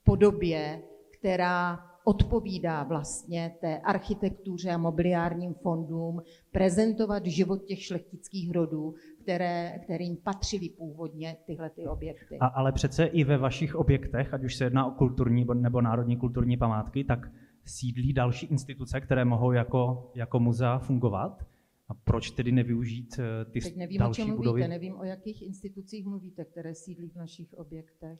v podobě, která odpovídá vlastně té architektuře a mobiliárním fondům, prezentovat život těch šlechtických rodů, které, kterým patřily původně tyhle ty objekty. A, ale přece i ve vašich objektech, ať už se jedná o kulturní nebo národní kulturní památky, tak sídlí další instituce, které mohou jako, jako muzea fungovat. A proč tedy nevyužít ty Teď nevím, další o čem budovy? Mluvíte, nevím, o jakých institucích mluvíte, které sídlí v našich objektech.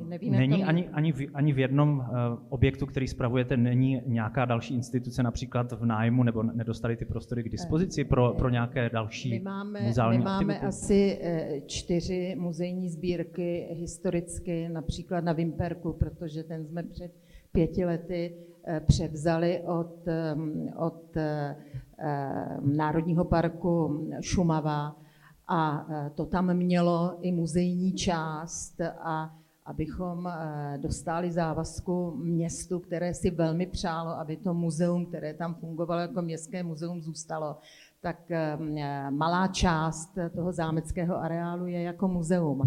Uh, nevím, není ani, ani, v, ani v jednom uh, objektu, který spravujete, není nějaká další instituce například v nájmu nebo nedostali ty prostory k dispozici pro, pro nějaké další my máme, muzeální my máme aktivity? Asi čtyři muzejní sbírky historicky, například na Vimperku, protože ten jsme před pěti lety převzali od, od Národního parku Šumava a to tam mělo i muzejní část a abychom dostali závazku městu, které si velmi přálo, aby to muzeum, které tam fungovalo jako městské muzeum, zůstalo, tak malá část toho zámeckého areálu je jako muzeum.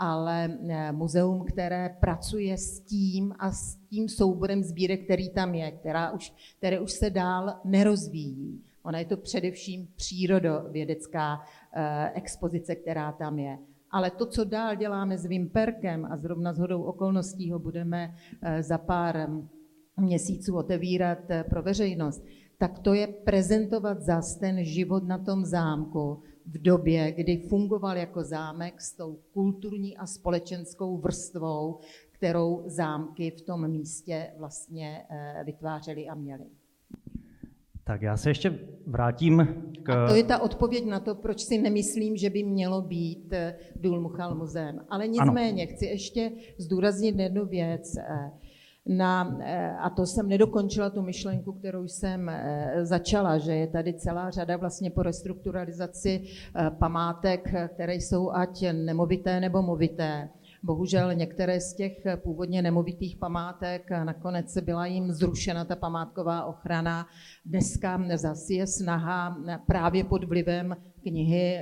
Ale muzeum, které pracuje s tím a s tím souborem sbírek, který tam je, která už, které už se dál nerozvíjí. Ona je to především přírodovědecká eh, expozice, která tam je. Ale to, co dál děláme s Vimperkem a zrovna shodou okolností ho budeme eh, za pár měsíců otevírat eh, pro veřejnost, tak to je prezentovat zas ten život na tom zámku v době, kdy fungoval jako zámek s tou kulturní a společenskou vrstvou, kterou zámky v tom místě vlastně vytvářely a měly. Tak já se ještě vrátím k... A to je ta odpověď na to, proč si nemyslím, že by mělo být Důl Muchal muzeem. Ale nicméně ano. Chci ještě zdůraznit jednu věc. Na, a to jsem nedokončila tu myšlenku, kterou jsem začala, že je tady celá řada vlastně po restrukturalizaci památek, které jsou ať nemovité nebo movité. Bohužel některé z těch původně nemovitých památek, nakonec byla jim zrušena ta památková ochrana. Dneska zase je snaha právě pod vlivem knihy,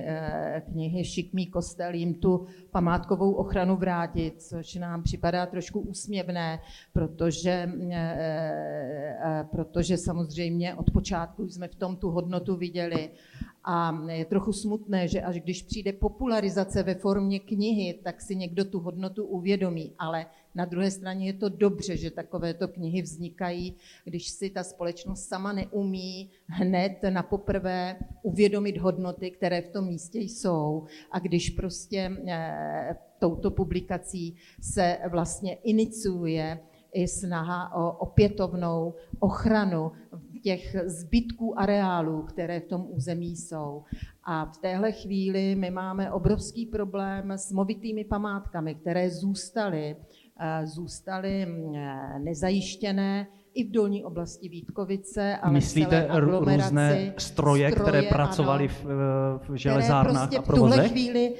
knihy Šikmý kostel jim tu památkovou ochranu vrátit, což nám připadá trošku úsměvné, protože, protože samozřejmě od počátku jsme v tom tu hodnotu viděli. A je trochu smutné, že až když přijde popularizace ve formě knihy, tak si někdo tu hodnotu uvědomí, ale na druhé straně je to dobře, že takovéto knihy vznikají, když si ta společnost sama neumí hned na poprvé uvědomit hodnoty, které v tom místě jsou a když prostě eh, touto publikací se vlastně iniciuje i snaha o opětovnou ochranu těch zbytků areálů, které v tom území jsou. A v téhle chvíli my máme obrovský problém s movitými památkami, které zůstaly, zůstaly nezajištěné i v dolní oblasti Vítkovice. Ale myslíte různé stroje, stroje, které pracovaly v, v železárnách prostě a provozech? Které v tuhle chvíli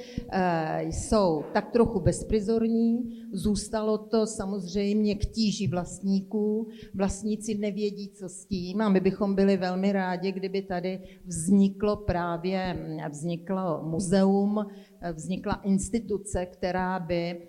jsou tak trochu bezprizorní. Zůstalo to samozřejmě k tíži vlastníků. Vlastníci nevědí, co s tím. A my bychom byli velmi rádi, kdyby tady vzniklo právě vzniklo muzeum, vznikla instituce, která by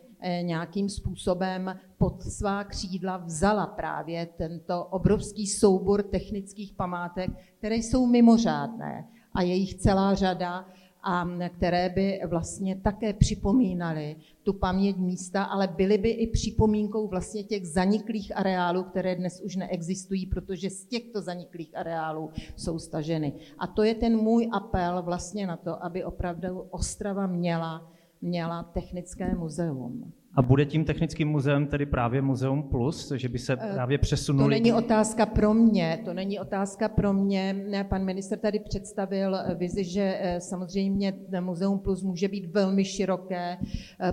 nějakým způsobem pod svá křídla vzala právě tento obrovský soubor technických památek, které jsou mimořádné a je jich celá řada, a které by vlastně také připomínaly tu paměť místa, ale byly by i připomínkou vlastně těch zaniklých areálů, které dnes už neexistují, protože z těchto zaniklých areálů jsou staženy. A to je ten můj apel vlastně na to, aby opravdu Ostrava měla, měla technické muzeum. A bude tím technickým muzeem tedy právě Muzeum Plus, že by se právě přesunuli? To není otázka pro mě, to není otázka pro mě. Pan ministr tady představil vizi, že samozřejmě Muzeum Plus může být velmi široké,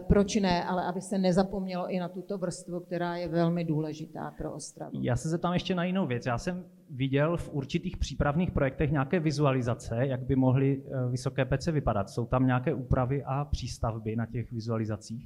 proč ne, ale aby se nezapomnělo i na tuto vrstvu, která je velmi důležitá pro Ostravu. Já se zeptám ještě na jinou věc. Já jsem viděl v určitých přípravných projektech nějaké vizualizace, jak by mohly Vysoké Pece vypadat. Jsou tam nějaké úpravy a přístavby na těch vizualizacích?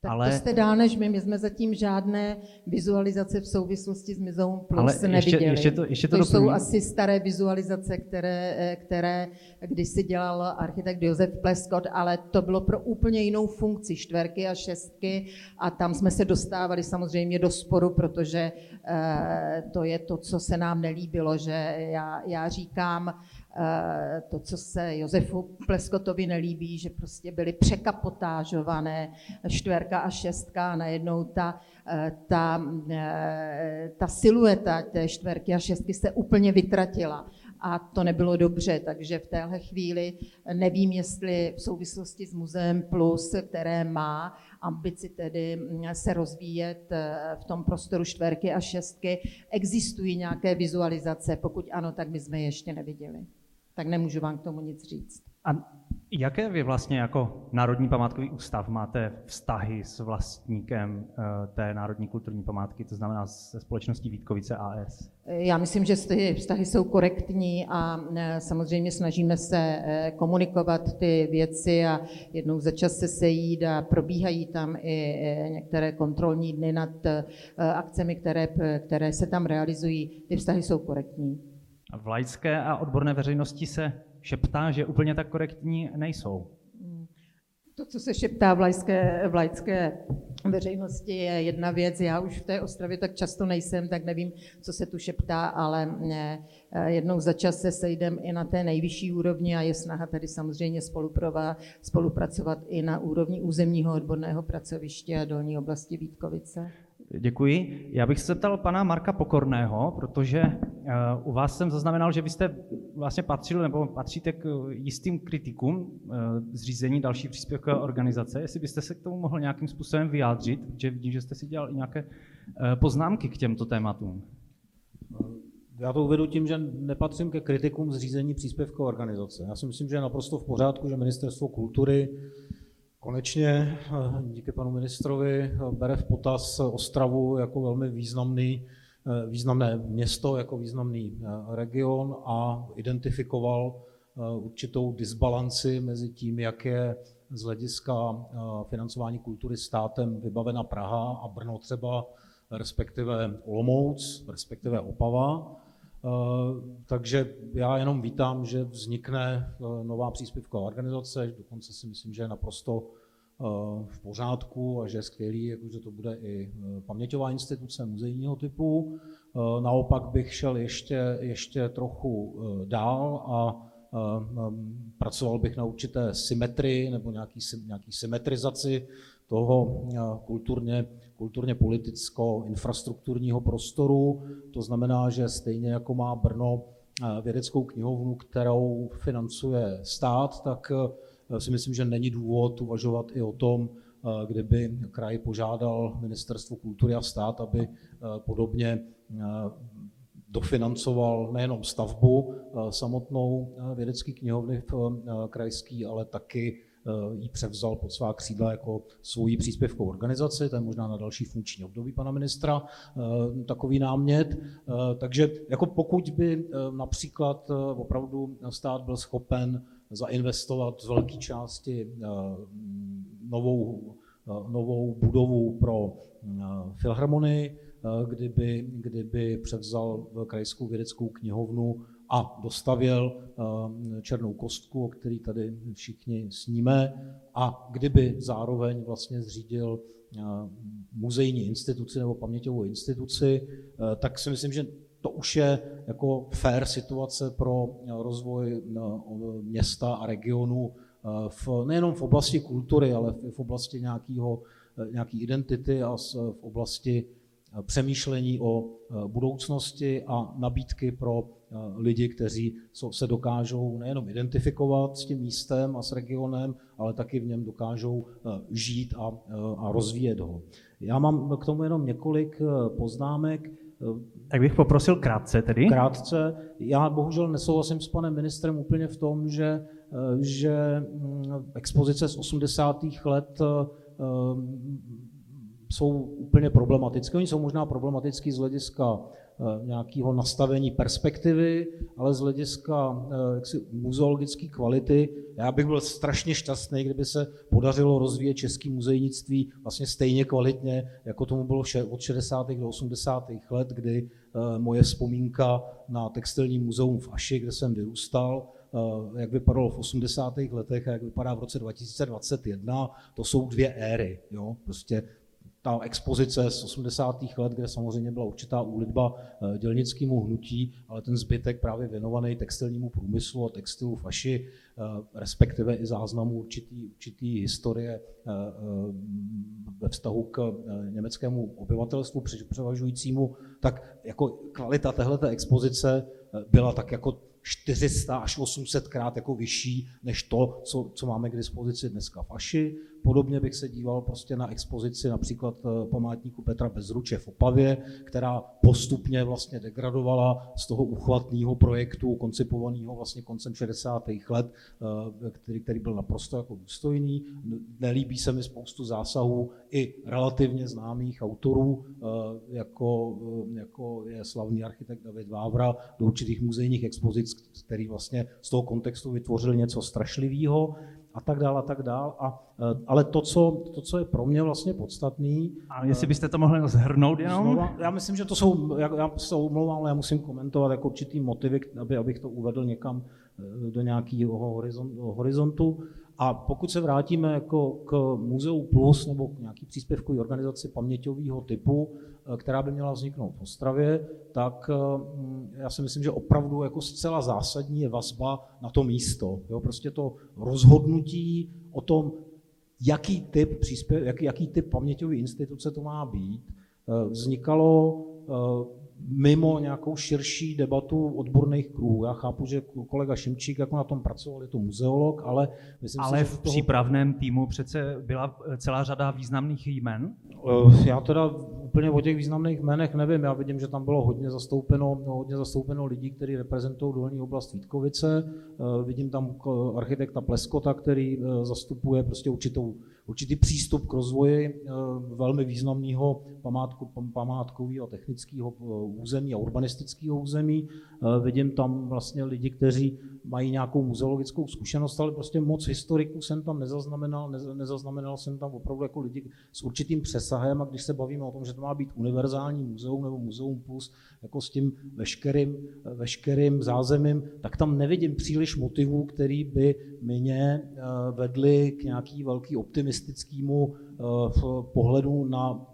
Tak ale, to jste dál než my, my jsme zatím žádné vizualizace v souvislosti s Muzeum Plus neviděli. Ještě, ještě to, ještě to, to jsou asi staré vizualizace, které, které kdysi dělal architekt Josef Pleskot, ale to bylo pro úplně jinou funkci, čtverky a šestky, a tam jsme se dostávali samozřejmě do sporu, protože eh, to je to, co se nám nelíbilo, že já, já říkám, to, co se Josefu Pleskotovi nelíbí, že prostě byly překapotážované čtverka a šestka a najednou ta, ta, ta silueta té čtverky a šestky se úplně vytratila. A to nebylo dobře, takže v téhle chvíli nevím, jestli v souvislosti s Muzeem Plus, které má ambici tedy se rozvíjet v tom prostoru čtverky a šestky, existují nějaké vizualizace. Pokud ano, tak my jsme je ještě neviděli. Tak nemůžu vám k tomu nic říct. A jaké vy vlastně jako Národní památkový ústav máte vztahy s vlastníkem té Národní kulturní památky, to znamená se společností Vítkovice á es? Já myslím, že ty vztahy jsou korektní a samozřejmě snažíme se komunikovat ty věci a jednou za čas se sejít a probíhají tam i některé kontrolní dny nad akcemi, které, které se tam realizují. Ty vztahy jsou korektní. V laické a odborné veřejnosti se šeptá, že úplně tak korektní nejsou. To, co se šeptá v laické, v laické veřejnosti, je jedna věc. Já už v té Ostravě tak často nejsem, tak nevím, co se tu šeptá, ale jednou za čas se sejdem i na té nejvyšší úrovni a je snaha tady samozřejmě spolupracovat i na úrovni územního odborného pracoviště a Dolní oblasti Vítkovice. Děkuji. Já bych se zeptal pana Marka Pokorného, protože u vás jsem zaznamenal, že vy jste vlastně patřil nebo patříte k jistým kritikům zřízení další příspěvkové organizace. Jestli byste se k tomu mohl nějakým způsobem vyjádřit, protože vidím, že jste si dělal i nějaké poznámky k těmto tématům. Já to uvedu tím, že nepatřím ke kritikům zřízení příspěvkové organizace. Já si myslím, že je naprosto v pořádku, že Ministerstvo kultury konečně, díky panu ministrovi, bere v potaz Ostravu jako velmi významný, významné město, jako významný region a identifikoval určitou disbalanci mezi tím, jak je z hlediska financování kultury státem vybavena Praha a Brno třeba, respektive Olomouc, respektive Opava. Takže já jenom vítám, že vznikne nová příspěvková organizace, dokonce si myslím, že je naprosto v pořádku a že je skvělý, jakože to bude i paměťová instituce muzejního typu. Naopak bych šel ještě, ještě trochu dál a pracoval bych na určité symetrii nebo nějaký, nějaký symetrizaci toho kulturně, kulturně politicko-infrastrukturního prostoru. To znamená, že stejně jako má Brno vědeckou knihovnu, kterou financuje stát, tak si myslím, že není důvod uvažovat i o tom, kdyby kraj požádal Ministerstvo kultury a stát, aby podobně dofinancoval nejenom stavbu samotnou vědecké knihovny v krajský, ale taky ji převzal pod svá křídla jako svoji příspěvkovou organizaci, to je možná na další funkční období pana ministra takový námět. Takže jako pokud by například opravdu stát byl schopen zainvestovat z velké části novou, novou budovu pro filharmonii, kdyby, kdyby převzal krajskou vědeckou knihovnu a dostavěl Černou kostku, o který tady všichni sníme, a kdyby zároveň vlastně zřídil muzejní instituci nebo paměťovou instituci, tak si myslím, že to už je jako fair situace pro rozvoj města a regionu v, nejenom v oblasti kultury, ale v oblasti nějakého, nějaký identity a v oblasti přemýšlení o budoucnosti a nabídky pro lidi, kteří se dokážou nejenom identifikovat s tím místem a s regionem, ale taky v něm dokážou žít a, a rozvíjet ho. Já mám k tomu jenom několik poznámek. Tak bych poprosil krátce tedy. Krátce. Já bohužel nesouhlasím s panem ministrem úplně v tom, že, že expozice z osmdesátých let jsou úplně problematické. Oni jsou možná problematický z hlediska nějakého nastavení perspektivy, ale z hlediska jaksi muzeologické kvality. Já bych byl strašně šťastný, kdyby se podařilo rozvíjet české muzejnictví vlastně stejně kvalitně, jako tomu bylo od šedesátých do osmdesátých let, kdy moje vzpomínka na textilní muzeum v Aši, kde jsem vyrůstal, jak vypadalo v osmdesátých letech a jak vypadá v roce dva tisíce dvacet jedna, to jsou dvě éry, jo, prostě ta expozice z osmdesátých let, kde samozřejmě byla určitá úlitba dělnickému hnutí, ale ten zbytek právě věnovaný textilnímu průmyslu a textilu faši, respektive i záznamu určitý, určitý historie ve vztahu k německému obyvatelstvu převažujícímu, tak jako kvalita téhleté expozice byla tak jako čtyři sta až osm set krát jako vyšší než to, co, co máme k dispozici dneska v Aši. Podobně bych se díval prostě na expozici například památníku Petra Bezruče v Opavě, která postupně vlastně degradovala z toho uchvatného projektu, koncipovaného vlastně koncem šedesátých let, který, který byl naprosto jako důstojný. Nelíbí se mi spoustu zásahů i relativně známých autorů, jako, jako je slavný architekt David Vávra, do určitých muzejních expozic, který vlastně z toho kontextu vytvořil něco strašlivého a tak dál a tak dál. A, ale to co, to, co je pro mě vlastně podstatný... A jestli byste to mohli shrnout jenom? Znova, já myslím, že to jsou, já, já se omlouvám, ale já musím komentovat jako určitý motivy, aby, abych to uvedl někam do nějakého horizontu. A pokud se vrátíme jako k Muzeu Plus nebo k nějaký příspěvkové organizaci paměťového typu, která by měla vzniknout v Ostravě, tak já si myslím, že opravdu jako zcela zásadní je vazba na to místo. Jo? Prostě to rozhodnutí o tom, jaký typ, příspěv, jaký, jaký typ paměťové instituce to má být, vznikalo mimo nějakou širší debatu odborných kruhů. Já chápu, že kolega Šimčík jako na tom pracoval, je to muzeolog, ale myslím ale si, že v toho... přípravném týmu přece byla celá řada významných jmen. Já teda úplně o těch významných jménech nevím. Já vidím, že tam bylo hodně zastoupeno, hodně zastoupeno lidí, kteří reprezentují Dolní oblast Vítkovice. Vidím tam architekta Pleskota, který zastupuje prostě určitou určitý přístup k rozvoji velmi významného památku, památkového, technického území a urbanistického území. Vidím tam vlastně lidi, kteří mají nějakou muzeologickou zkušenost, ale prostě moc historiků jsem tam nezaznamenal, nezaznamenal jsem tam opravdu jako lidi s určitým přesahem, a když se bavíme o tom, že to má být univerzální muzeum nebo muzeum plus, jako s tím veškerým, veškerým zázemím, tak tam nevidím příliš motivů, který by mě vedli k nějaký velký optimistickému pohledu na...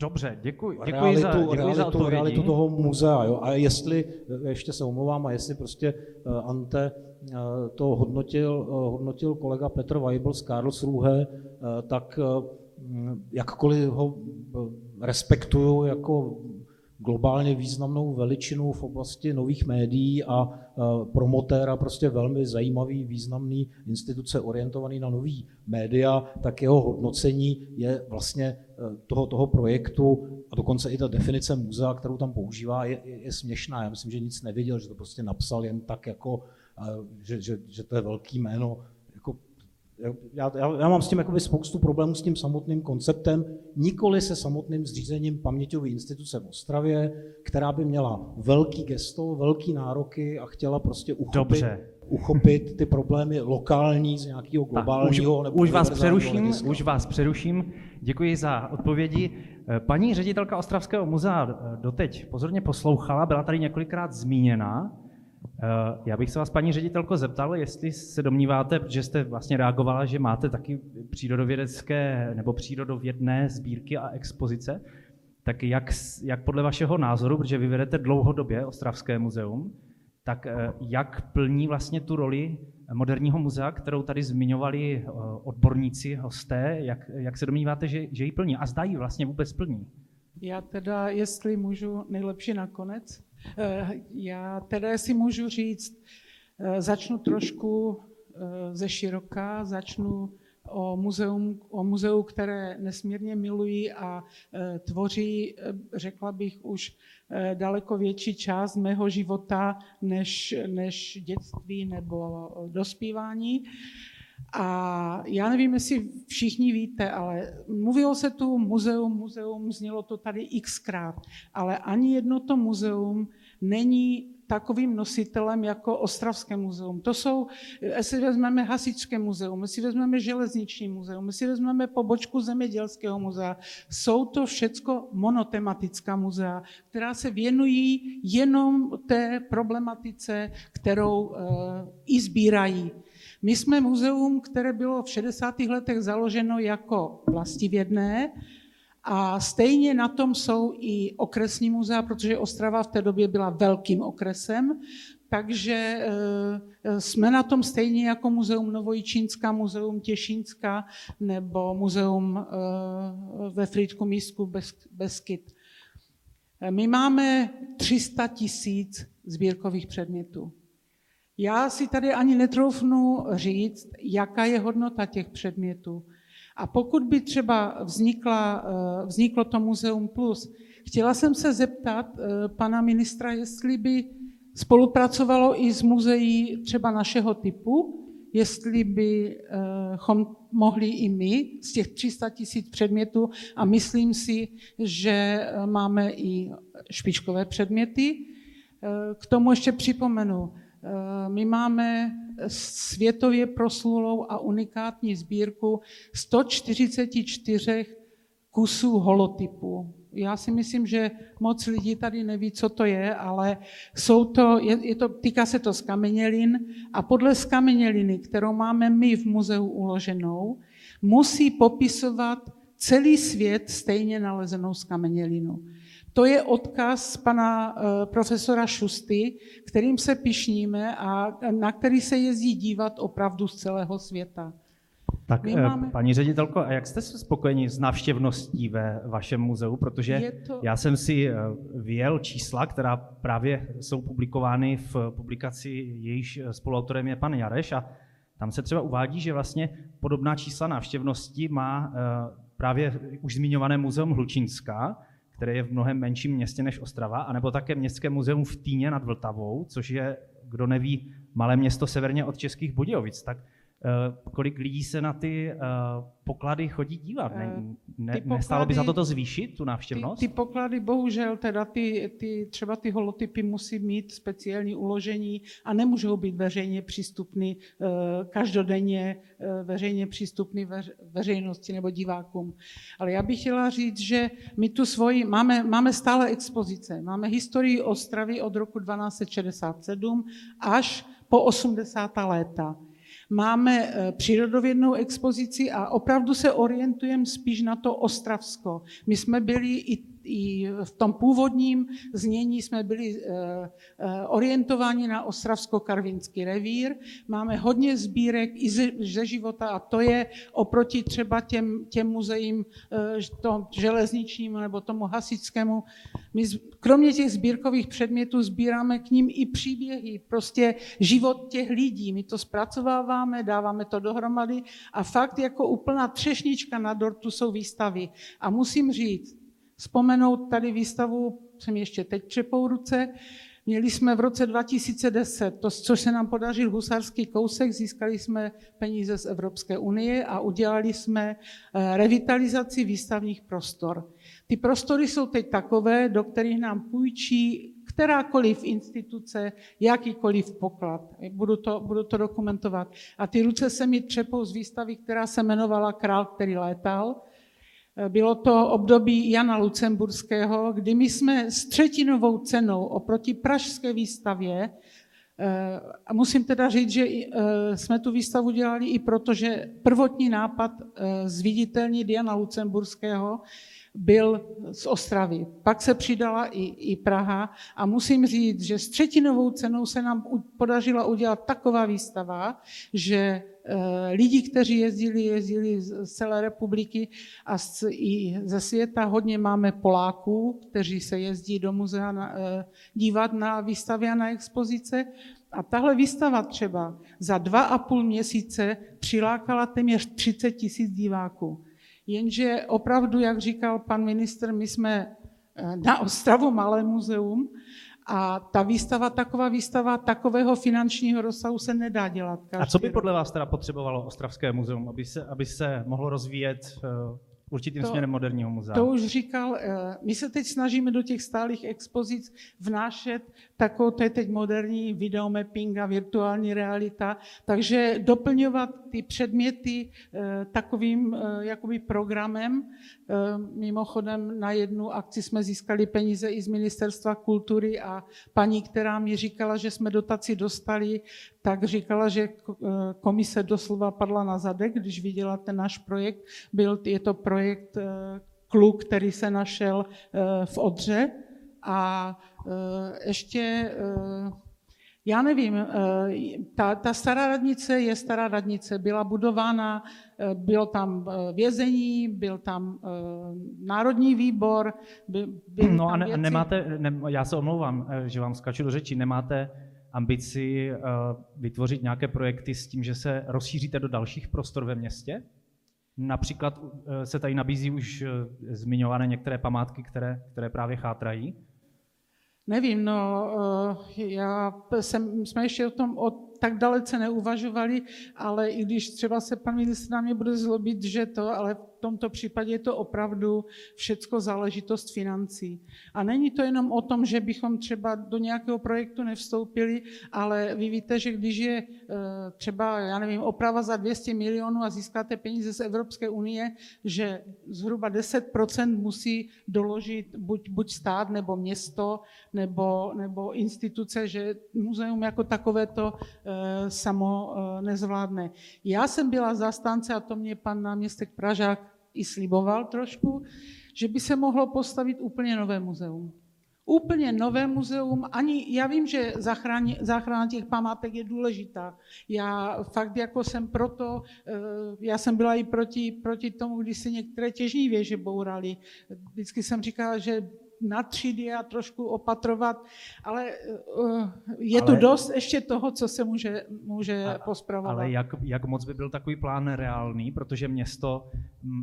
Dobře, děkuji, děkuji realitu, za, děkuji realitu, za odpovědi. Realitu toho muzea, jo. A jestli, ještě se omlouvám, a jestli prostě Ante to hodnotil, hodnotil kolega Petr Weibl z Karlsruhe, tak jakkoliv ho respektuju jako globálně významnou veličinu v oblasti nových médií a promotéra prostě velmi zajímavý, významný instituce orientovaný na nový média, tak jeho hodnocení je vlastně toho, toho projektu, a dokonce i ta definice muzea, kterou tam používá, je, je, je směšná. Já myslím, že nic nevěděl, že to prostě napsal jen tak, jako, že, že, že to je velký jméno. Jako, já, já, já mám s tím jakoby spoustu problémů s tím samotným konceptem, nikoli se samotným zřízením paměťové instituce v Ostravě, která by měla velký gesto, velký nároky a chtěla prostě uchopit, uchopit ty problémy lokální z nějakého globálního... Tak, už, nebo už, vás přeruším, už vás přeruším, děkuji za odpovědi. Paní ředitelka Ostravského muzea doteď pozorně poslouchala, byla tady několikrát zmíněna. Já bych se vás, paní ředitelko, zeptal, jestli se domníváte, že jste vlastně reagovala, že máte taky přírodovědecké nebo přírodovědné sbírky a expozice, tak jak, jak podle vašeho názoru, protože vy vedete dlouhodobě Ostravské muzeum, tak jak plní vlastně tu roli moderního muzea, kterou tady zmiňovali odborníci, hosté, jak, jak se domníváte, že, že ji plní a zda ji vlastně vůbec plní? Já teda, jestli můžu, nejlepší nakonec. Já teda si můžu říct, začnu trošku ze široka, začnu o muzeum, o muzeu, které nesmírně miluji a tvoří, řekla bych, už daleko větší část mého života než, než dětství nebo dospívání. A já nevím, jestli všichni víte, ale mluvilo se tu muzeum, muzeum, znělo to tady xkrát, ale ani jedno to muzeum není takovým nositelem jako Ostravské muzeum. To jsou, jestli vezmeme Hasičské muzeum, jestli vezmeme Železniční muzeum, jestli vezmeme pobočku Zemědělského muzea, jsou to všecko monotematická muzea, která se věnují jenom té problematice, kterou e, i sbírají. My jsme muzeum, které bylo v šedesátých letech založeno jako vlastivědné, a stejně na tom jsou i okresní muzea, protože Ostrava v té době byla velkým okresem, takže jsme na tom stejně jako Muzeum Novojičínska, Muzeum Těšínska nebo Muzeum ve Frýdku-Místku Beskyd. My máme tři sta tisíc sbírkových předmětů. Já si tady ani netroufnu říct, jaká je hodnota těch předmětů. A pokud by třeba vznikla, vzniklo to Muzeum Plus, chtěla jsem se zeptat pana ministra, jestli by spolupracovalo i s muzeí třeba našeho typu, jestli bychom mohli i my z těch tři sta tisíc předmětů, a myslím si, že máme i špičkové předměty. K tomu ještě připomenu, my máme světově proslulou a unikátní sbírku sto čtyřicet čtyři kusů holotypu. Já si myslím, že moc lidí tady neví, co to je, ale jsou to, je, je to, týká se to skamenělin a podle skameněliny, kterou máme my v muzeu uloženou, musí popisovat celý svět stejně nalezenou skamenělinu. To je odkaz pana profesora Šusty, kterým se pyšníme a na který se jezdí dívat opravdu z celého světa. Tak, máme... paní ředitelko, a jak jste spokojeni s návštěvností ve vašem muzeu? Protože to... já jsem si vyjel čísla, která právě jsou publikovány v publikaci, jejíž spoluautorem je pan Jareš, a tam se třeba uvádí, že vlastně podobná čísla návštěvnosti má právě už zmiňované Muzeum Hlučínska, které je v mnohem menším městě než Ostrava, anebo také Městské muzeum v Týně nad Vltavou, což je, kdo neví, malé město severně od Českých Budějovic. Tak uh, kolik lidí se na ty uh, poklady chodí dívat? Ne, ne, poklady, nestálo by za to to zvýšit, tu návštěvnost? Ty, ty poklady, bohužel, teda ty, ty, třeba ty holotypy musí mít speciální uložení a nemůžou být veřejně přístupný, uh, každodenně uh, veřejně přístupný veř, veřejnosti nebo divákům. Ale já bych chtěla říct, že my tu svoji, máme, máme stále expozice, máme historii Ostravy od roku dvanáct set šedesát sedm až po osmdesátá léta. Máme přírodovědnou expozici a opravdu se orientujeme spíš na to Ostravsko. My jsme byli i, i v tom původním znění jsme byli orientováni na Ostravsko-Karvinský revír. Máme hodně sbírek i ze života a to je oproti třeba těm, těm muzeím tom železničnímu nebo tomu hasičskému. My kromě těch sbírkových předmětů sbíráme k ním i příběhy, prostě život těch lidí. My to zpracováváme, dáváme to dohromady a fakt jako úplná třešnička na dortu jsou výstavy. A musím říct, vzpomenout tady výstavu, jsem ještě teď třepou ruce, měli jsme v roce dva tisíce deset, to, což se nám podařil husarský kousek, získali jsme peníze z Evropské unie a udělali jsme revitalizaci výstavních prostor. Ty prostory jsou teď takové, do kterých nám půjčí kterákoliv instituce, jakýkoliv poklad. Budu to, budu to dokumentovat. A ty ruce se mi třepou z výstavy, která se jmenovala Král, který létal. Bylo to období Jana Lucemburského, kdy my jsme s třetinovou cenou oproti pražské výstavě A musím teda říct, že jsme tu výstavu dělali i proto, že prvotní nápad zviditelnit Jana Lucemburského byl z Ostravy. Pak se přidala i, i Praha a musím říct, že s třetinovou cenou se nám podařila udělat taková výstava, že lidi, kteří jezdili, jezdili z celé republiky a z, i ze světa. Hodně máme Poláků, kteří se jezdí do muzea na, dívat na výstavy a na expozice. A tahle výstava třeba za dva a půl měsíce přilákala téměř třicet tisíc diváků. Jenže opravdu, jak říkal pan ministr, my jsme na Ostravu malé muzeum a ta výstava, taková výstava takového finančního rozsahu se nedá dělat. A co by podle vás teda potřebovalo Ostravské muzeum, aby se, aby se mohlo rozvíjet určitým to, směrem moderního muzea? To už říkal, my se teď snažíme do těch stálých expozic vnášet takovou, to je teď moderní videomapping a virtuální realita, takže doplňovat ty předměty takovým jakoby programem. Mimochodem na jednu akci jsme získali peníze i z Ministerstva kultury a paní, která mi říkala, že jsme dotaci dostali, tak říkala, že komise doslova padla na zadek, když viděla ten náš projekt. Byl, je to projekt Kluk, který se našel v Odře. A ještě, já nevím, ta, ta stará radnice je stará radnice, byla budována, bylo tam vězení, byl tam národní výbor. By, byly no a, ne, a nemáte, ne, já se omlouvám, že vám skáču do řeči, nemáte ambici vytvořit nějaké projekty s tím, že se rozšíříte do dalších prostor ve městě? Například se tady nabízí už zmiňované některé památky, které, které právě chátrají? Nevím, no, já jsem, jsme ještě o tom o tak dalece neuvažovali, ale i když třeba se pan ministr na mě bude zlobit, že to, ale v tomto případě je to opravdu všecko záležitost financí. A není to jenom o tom, že bychom třeba do nějakého projektu nevstoupili, ale vy víte, že když je třeba, já nevím, oprava za dvě stě milionů a získáte peníze z Evropské unie, že zhruba deset procent musí doložit buď, buď stát, nebo město, nebo, nebo instituce, že muzeum jako takové to samo nezvládne. Já jsem byla zastánce, a to mě pan náměstek Pražák i sliboval trošku, že by se mohlo postavit úplně nové muzeum. Úplně nové muzeum, ani já vím, že záchrana těch památek je důležitá. Já fakt jako jsem proto, já jsem byla i proti, proti tomu, když se některé těžní věže bouraly. Vždycky jsem říkala, že na třídy a trošku opatrovat, ale je ale, tu dost ještě toho, co se může, může a, pospravovat. Ale jak, jak moc by byl takový plán reálný, protože město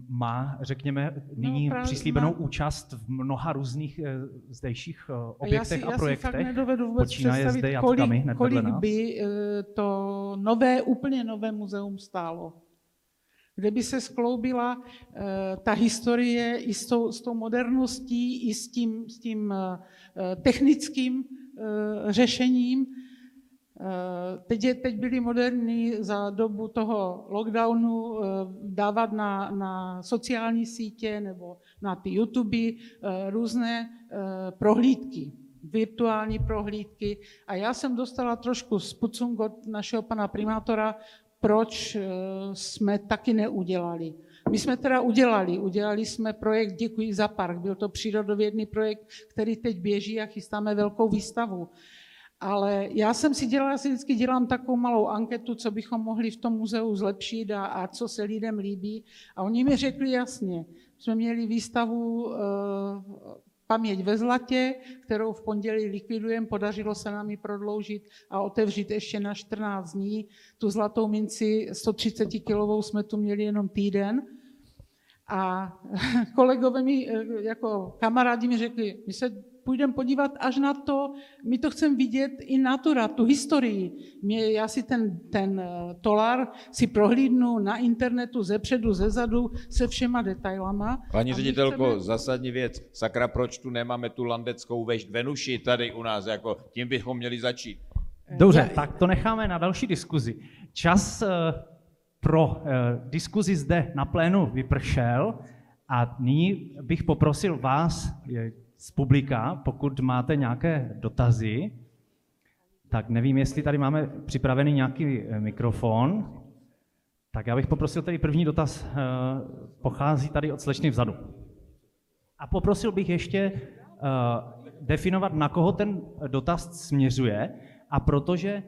má, řekněme, nyní no, přislíbenou má účast v mnoha různých zdejších objektech já si, a projektech. Já si fakt nedovedu vůbec představit, zde jatkami, kolik, kolik by to nové, úplně nové muzeum stálo, kde by se skloubila uh, ta historie i s tou, s tou moderností, i s tím, s tím uh, technickým uh, řešením. Uh, teď, je, teď byli moderní za dobu toho lockdownu uh, dávat na, na sociální sítě nebo na ty YouTube uh, různé uh, prohlídky, virtuální prohlídky. A já jsem dostala trošku spucung od našeho pana primátora, proč jsme taky neudělali. My jsme teda udělali, udělali jsme projekt Děkuji za park, byl to přírodovědný projekt, který teď běží a chystáme velkou výstavu. Ale já jsem si dělala, já si vždycky dělám takovou malou anketu, co bychom mohli v tom muzeu zlepšit a, a co se lidem líbí. A oni mi řekli jasně, jsme měli výstavu e, Paměť ve Zlatě, kterou v pondělí likvidujeme, podařilo se nám ji prodloužit a otevřít ještě na čtrnáct dní. Tu zlatou minci sto třicet kilovou jsme tu měli jenom týden. A kolegové mi, jako kamarádi mi řekli, my se půjdeme podívat až na to, my to chceme vidět i natura, tu historii. Mě, já si ten, ten tolar si prohlídnu na internetu ze předu, ze zadu, se všema detailama. Paní ředitelko, chceme zásadní věc, sakra, proč tu nemáme tu landeckou vešť Venuši tady u nás, jako tím bychom měli začít. Dobře, tak to necháme na další diskuzi. Čas uh, pro uh, diskuzi zde na plénu vypršel a nyní bych poprosil vás, je, z publika, pokud máte nějaké dotazy, Tak nevím, jestli tady máme připravený nějaký mikrofon. Tak já bych poprosil tady první dotaz, pochází tady od slečny vzadu. A poprosil bych ještě definovat, na koho ten dotaz směřuje, a protože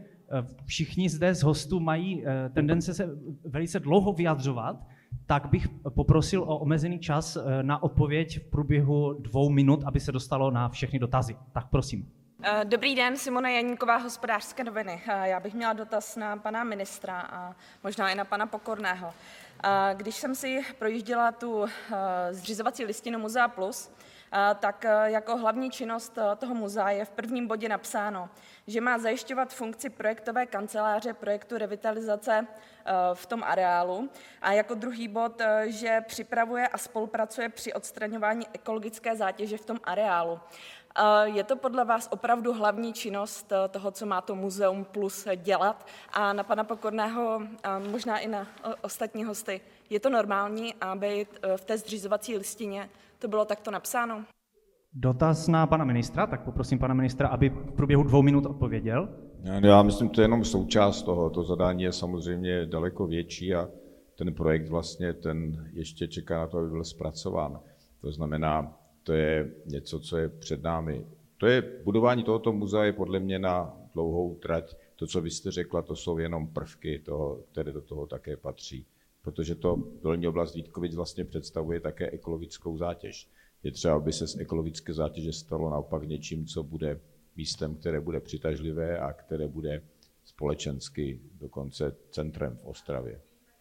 všichni zde z hostů mají tendence se velice dlouho vyjadřovat, tak bych poprosil o omezený čas na odpověď v průběhu dvou minut, aby se dostalo na všechny dotazy. Tak prosím. Dobrý den, Simona Janíková, Hospodářské noviny. Já bych měla dotaz na pana ministra a možná i na pana Pokorného. Když jsem si projížděla tu zřizovací listinu Muzea Plus, tak jako hlavní činnost toho muzea je v prvním bodě napsáno, že má zajišťovat funkci projektové kanceláře projektu revitalizace v tom areálu, a jako druhý bod, že připravuje a spolupracuje při odstraňování ekologické zátěže v tom areálu. Je to podle vás opravdu hlavní činnost toho, co má to Muzeum Plus dělat? A na pana Pokorného, a možná i na ostatní hosty, je to normální, aby v té zřizovací listině to bylo takto napsáno? Dotaz na pana ministra, tak poprosím pana ministra, aby v průběhu dvou minut odpověděl. Já myslím, to je jenom součást toho. To zadání je samozřejmě daleko větší a ten projekt vlastně ten ještě čeká na to, aby byl zpracován. To znamená, to je něco, co je před námi. To je, budování tohoto muzea je podle mě na dlouhou trať. To, co vy jste řekla, to jsou jenom prvky toho, které do toho také patří. Protože to Dolní oblast Vítkovic vlastně představuje také ekologickou zátěž. Je třeba, aby se z ekologické zátěže stalo naopak něčím, co bude místem, které bude přitažlivé a které bude společensky dokonce centrem v Ostravě.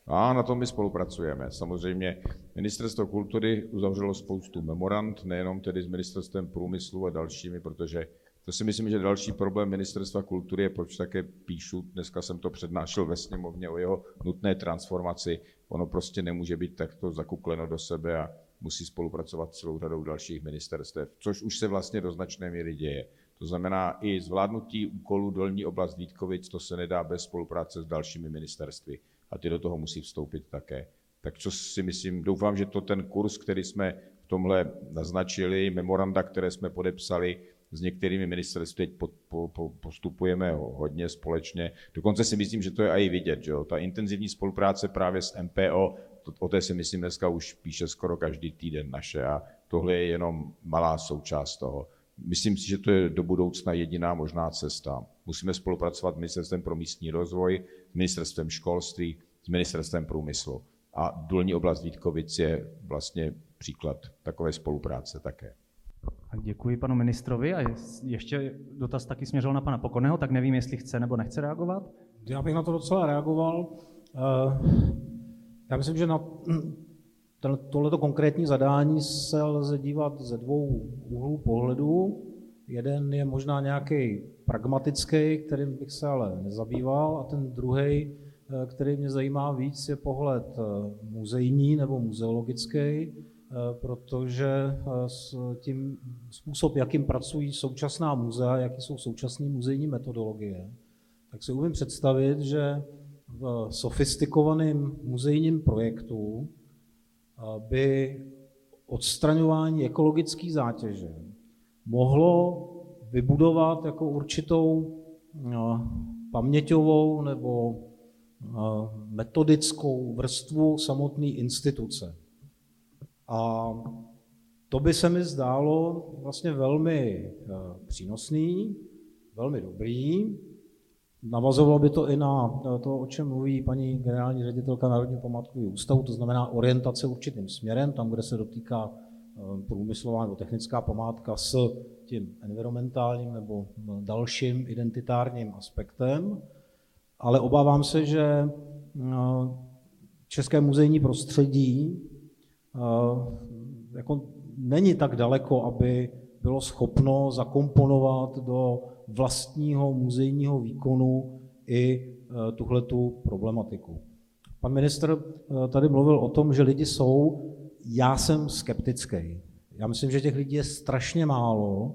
A na tom my spolupracujeme. Samozřejmě Ministerstvo kultury uzavřelo spoustu memorand, nejenom tedy s Ministerstvem průmyslu a dalšími, protože to si myslím, že další problém Ministerstva kultury je, proč také píšu, dneska jsem to přednášel ve sněmovně o jeho nutné transformaci, ono prostě nemůže být takto zakukleno do sebe a musí spolupracovat s celou řadou dalších ministerstev, což už se vlastně do značné míry děje. To znamená i zvládnutí úkolu Dolní oblast Vítkovic, to se nedá bez spolupráce s dalšími ministerstvy. A ty do toho musí vstoupit také. Tak co si myslím, doufám, že to ten kurz, který jsme v tomhle naznačili, memoranda, které jsme podepsali s některými ministerstvy, teď postupujeme hodně společně. Dokonce si myslím, že to je i vidět, že jo? Ta intenzivní spolupráce právě s M P O, to, o té si myslím dneska už píše skoro každý týden naše a tohle je jenom malá součást toho. Myslím si, že to je do budoucna jediná možná cesta. Musíme spolupracovat s Ministerstvem pro místní rozvoj, s Ministerstvem školství, s Ministerstvem průmyslu. A Dolní oblast Vítkovic je vlastně příklad takové spolupráce také. Tak děkuji panu ministrovi a ještě dotaz taky směřil na pana Pokorného, tak nevím, jestli chce nebo nechce reagovat. Já bych na to docela reagoval. Já myslím, že na tohleto konkrétní zadání se lze dívat ze dvou úhlů pohledu. Jeden je možná nějaký pragmatický, kterým bych se ale nezabýval, a ten druhý, který mě zajímá víc, je pohled muzejní nebo muzeologický, protože tím způsob, jakým pracují současná muzea, jaký jsou současné muzejní metodologie, tak si umím představit, že v sofistikovaném muzejním projektu by odstraňování ekologické zátěže mohlo vybudovat jako určitou paměťovou nebo metodickou vrstvu samotné instituce. A to by se mi zdálo vlastně velmi přínosný, velmi dobrý. Navazovalo by to i na to, o čem mluví paní generální ředitelka Národního památkového ústavu, to znamená orientace určitým směrem, tam, kde se dotýká průmyslová nebo technická památka s tím environmentálním nebo dalším identitárním aspektem, ale obávám se, že české muzejní prostředí jako není tak daleko, aby bylo schopno zakomponovat do vlastního muzejního výkonu i tuhletu problematiku. Pan ministr tady mluvil o tom, že lidi jsou, já jsem skeptický. Já myslím, že těch lidí je strašně málo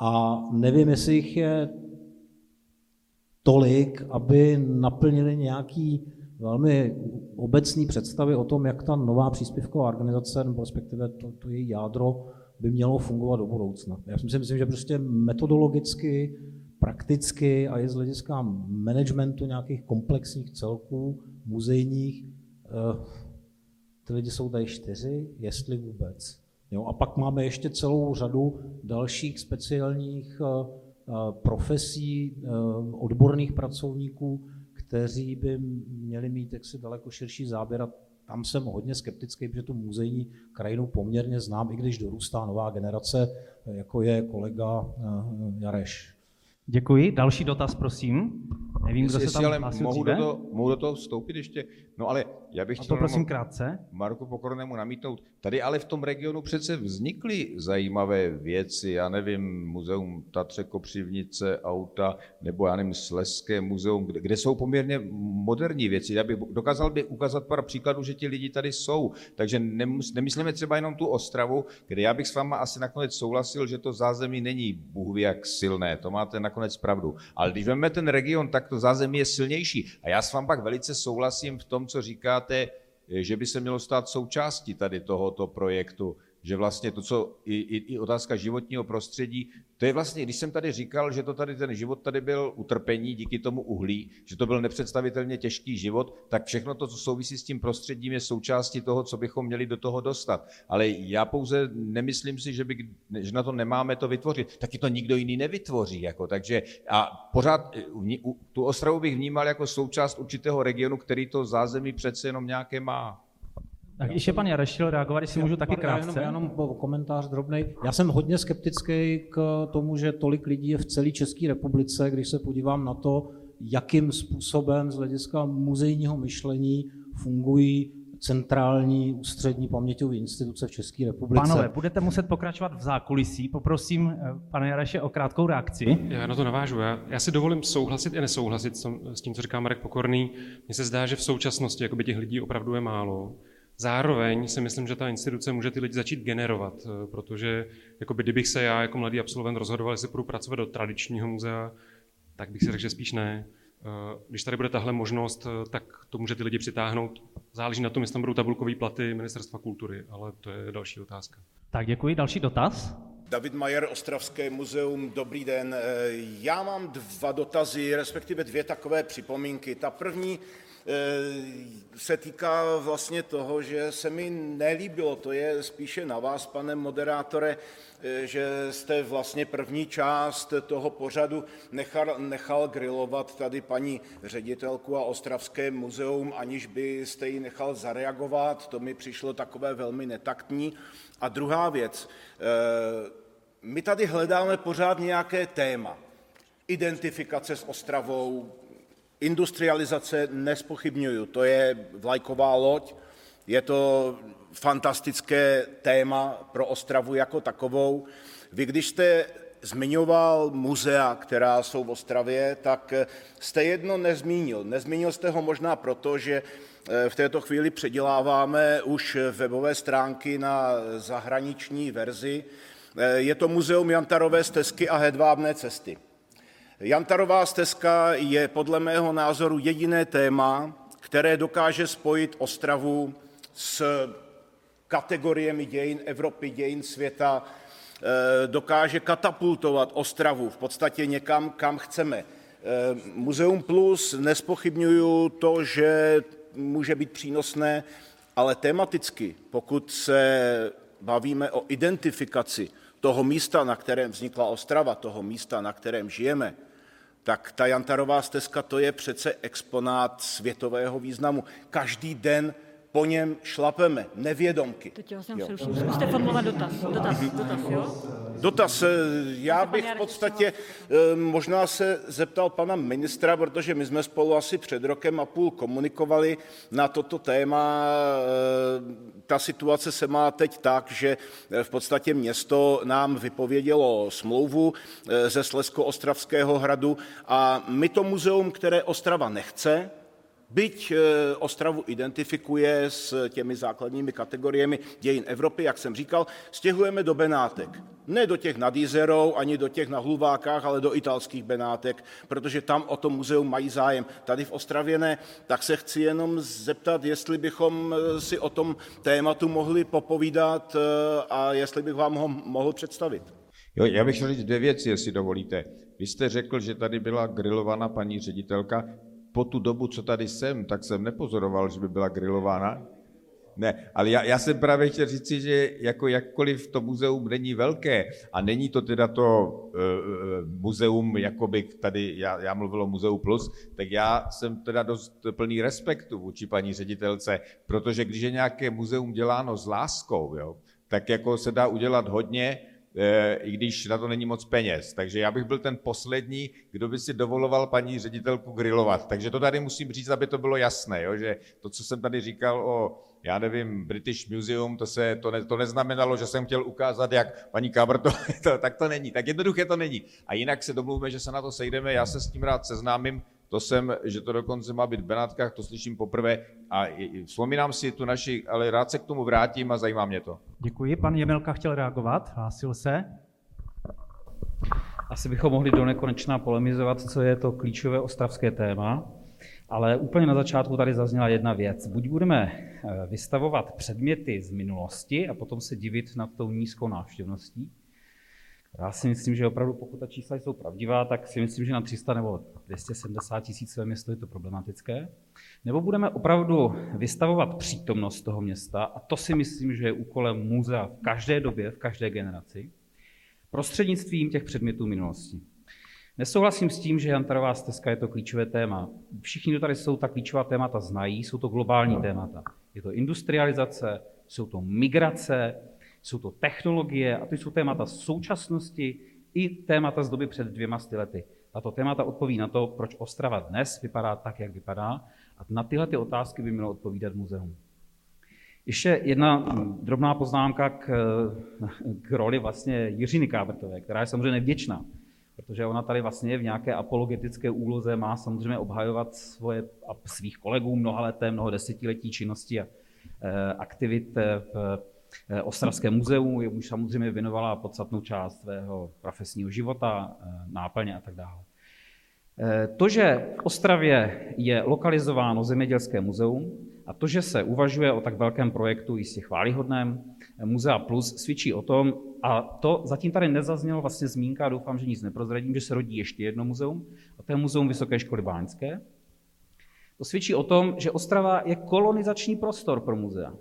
a nevím, jestli jich je tolik, aby naplnili nějaký velmi obecný představy o tom, jak ta nová příspěvková organizace, nebo respektive to, to její jádro, by mělo fungovat do budoucna. Já si myslím, že prostě metodologicky prakticky a je z hlediska managementu nějakých komplexních celků, muzejních, ty lidi jsou tady čtyři, jestli vůbec. Jo, a pak máme ještě celou řadu dalších speciálních profesí, odborných pracovníků, kteří by měli mít jaksi daleko širší záběr. Tam jsem hodně skeptický, protože tu muzejní krajinu poměrně znám, i když dorůstá nová generace, jako je kolega Jareš. Děkuji. Další dotaz, prosím. Nevím, jestli, kdo se tam ale hlásil mohu dříve. Do toho, mohu do toho vstoupit ještě? No ale já bych chtěl prosím krátce Marku Pokornému namítnout. Tady ale v tom regionu přece vznikly zajímavé věci. Já nevím, muzeum Tatře Kopřivnice, auta, nebo já nevím, Slezské muzeum, kde, kde jsou poměrně moderní věci. Já bych dokázal by ukázat pár příkladů, že ti lidi tady jsou. Takže nemus, nemyslíme třeba jenom tu Ostravu, kde já bych s váma asi nakonec souhlasil, že to zázemí není bůhví jak silné. To máte nakonec pravdu. Ale když vezmeme ten region, tak to zázemí je silnější. A já s vám pak velice souhlasím v tom, co říkáte, že by se mělo stát součástí tady tohoto projektu, že vlastně to, co i, i, i otázka životního prostředí, to je vlastně, když jsem tady říkal, že to tady ten život tady byl utrpení díky tomu uhlí, že to byl nepředstavitelně těžký život, tak všechno to, co souvisí s tím prostředím, je součástí toho, co bychom měli do toho dostat. Ale já pouze nemyslím si, že, by, že na to nemáme to vytvořit. Taky to nikdo jiný nevytvoří. Jako, takže a pořád tu Ostravu bych vnímal jako součást určitého regionu, který to zázemí přece jenom nějaké má. Tak ještě pan Jareš chtěl reagovat, jestli já, můžu taky krátce. Já jenom, jenom komentář drobnej. Já jsem hodně skeptický k tomu, že tolik lidí je v celé České republice, když se podívám na to, jakým způsobem z hlediska muzejního myšlení fungují centrální ústřední paměťové instituce v České republice. Pánové, budete muset pokračovat v zákulisí. Poprosím pana Jareše o krátkou reakci. Já na to navážu. Já, já si dovolím souhlasit i nesouhlasit s tím, co říká Marek Pokorný. Mně se zdá, že v současnosti jakoby těch lidí opravdu je málo. Zároveň si myslím, že ta instituce může ty lidi začít generovat, protože jakoby, kdybych se já jako mladý absolvent rozhodoval, jestli budu pracovat do tradičního muzea, tak bych si řekl, že spíš ne. Když tady bude tahle možnost, tak to může ty lidi přitáhnout. Záleží na tom, jestli tam budou tabulkový platy Ministerstva kultury, ale to je další otázka. Tak děkuji. Další dotaz? David Majer, Ostravské muzeum, dobrý den. Já mám dva dotazy, respektive dvě takové připomínky. Ta první se týká vlastně toho, že se mi nelíbilo, to je spíše na vás, pane moderátore, že jste vlastně první část toho pořadu nechal, nechal grilovat tady paní ředitelku a Ostravské muzeum, aniž byste ji nechal zareagovat, to mi přišlo takové velmi netaktní. A druhá věc, my tady hledáme pořád nějaké téma, identifikace s Ostravou, industrializace nezpochybňuju, to je vlajková loď, je to fantastické téma pro Ostravu jako takovou. Vy, když jste zmiňoval muzea, která jsou v Ostravě, tak jste jedno nezmínil. Nezmínil jste ho možná proto, že v této chvíli předěláváme už webové stránky na zahraniční verzi. Je to Muzeum Jantarové stezky a Hedvábné cesty. Jantarová stezka je podle mého názoru jediné téma, které dokáže spojit Ostravu s kategoriemi dějin Evropy, dějin světa, dokáže katapultovat Ostravu v podstatě někam, kam chceme. Muzeum Plus nespochybňuju to, že může být přínosné, ale tematicky, pokud se bavíme o identifikaci toho místa, na kterém vznikla Ostrava, toho místa, na kterém žijeme, tak ta Jantarová stezka, to je přece exponát světového významu. Každý den po něm šlapeme, nevědomky. Teď ho jsem přerušil, zkuste formulovat dotaz. Dotaz, dotaz, jo? Dotaz, já bych v podstatě možná se zeptal pana ministra, protože my jsme spolu asi před rokem a půl komunikovali na toto téma. Ta situace se má teď tak, že v podstatě město nám vypovědělo smlouvu ze Slezsko-Ostravského hradu a my to muzeum, které Ostrava nechce, byť Ostravu identifikuje s těmi základními kategoriemi dějin Evropy, jak jsem říkal, stěhujeme do Benátek. Ne do těch nad Jizerou, ani do těch na Hluvákách, ale do italských Benátek, protože tam o to muzeum mají zájem. Tady v Ostravě ne, tak se chci jenom zeptat, jestli bychom si o tom tématu mohli popovídat a jestli bych vám ho mohl představit. Jo, já bych chtěl říct dvě věci, jestli dovolíte. Vy jste řekl, že tady byla grilována paní ředitelka. Po tu dobu, co tady jsem, tak jsem nepozoroval, že by byla grilována. Ne, ale já, já jsem právě chtěl říci, že jako jakkoliv to muzeum není velké a není to teda to uh, muzeum, jakoby tady, já, já mluvil o Muzeu Plus, tak já jsem teda dost plný respektu vůči paní ředitelce, protože když je nějaké muzeum děláno s láskou, jo, tak jako se dá udělat hodně, i když na to není moc peněz. Takže já bych byl ten poslední, kdo by si dovoloval paní ředitelku grilovat. Takže to tady musím říct, aby to bylo jasné, jo? Že to, co jsem tady říkal o, já nevím, British Museum, to, se, to, ne, to neznamenalo, že jsem chtěl ukázat, jak paní Kábrtová, tak to není, tak jednoduché to není. A jinak se domluvíme, že se na to sejdeme, já se s tím rád seznámím, to jsem, že to dokonce má být v Benátkách, to slyším poprvé a vzpomínám si tu naši, ale rád se k tomu vrátím a zajímá mě to. Děkuji, pan Jemelka chtěl reagovat, hlásil se. Asi bychom mohli donekonečna polemizovat, co je to klíčové ostravské téma, ale úplně na začátku tady zazněla jedna věc. Buď budeme vystavovat předměty z minulosti a potom se divit nad tou nízkou návštěvností. Já si myslím, že opravdu, pokud ta čísla jsou pravdivá, tak si myslím, že na tři sta nebo dvě stě sedmdesát tisíc své město je to problematické. Nebo budeme opravdu vystavovat přítomnost toho města, a to si myslím, že je úkolem muzea v každé době, v každé generaci, prostřednictvím těch předmětů minulosti. Nesouhlasím s tím, že Jantarová stezka je to klíčové téma. Všichni, kdo tady jsou, ta klíčová témata znají, jsou to globální témata. Je to industrializace, jsou to migrace, jsou to technologie a to jsou témata současnosti i témata z doby před dvěma sty lety. Tato témata odpoví na to, proč Ostrava dnes vypadá tak, jak vypadá, a na tyhle ty otázky by mělo odpovídat muzeum. Ještě jedna drobná poznámka k, k roli vlastně Jiřiny Kábrtové, která je samozřejmě vděčná, protože ona tady vlastně je v nějaké apologetické úloze, má samozřejmě obhajovat svoje a svých kolegů mnohaleté, mnoho desetiletí činnosti a e, aktivit v Ostravské muzeum, jemuž samozřejmě věnovala podstatnou část svého profesního života, náplně a tak dále. To, že v Ostravě je lokalizováno zemědělské muzeum a to, že se uvažuje o tak velkém projektu, jistě chválihodném, Muzea Plus, svědčí o tom, a to zatím tady nezaznělo vlastně zmínka, doufám, že nic neprozradím, že se rodí ještě jedno muzeum, a to je Muzeum Vysoké školy báňské. To svědčí o tom, že Ostrava je kolonizační prostor pro muzea.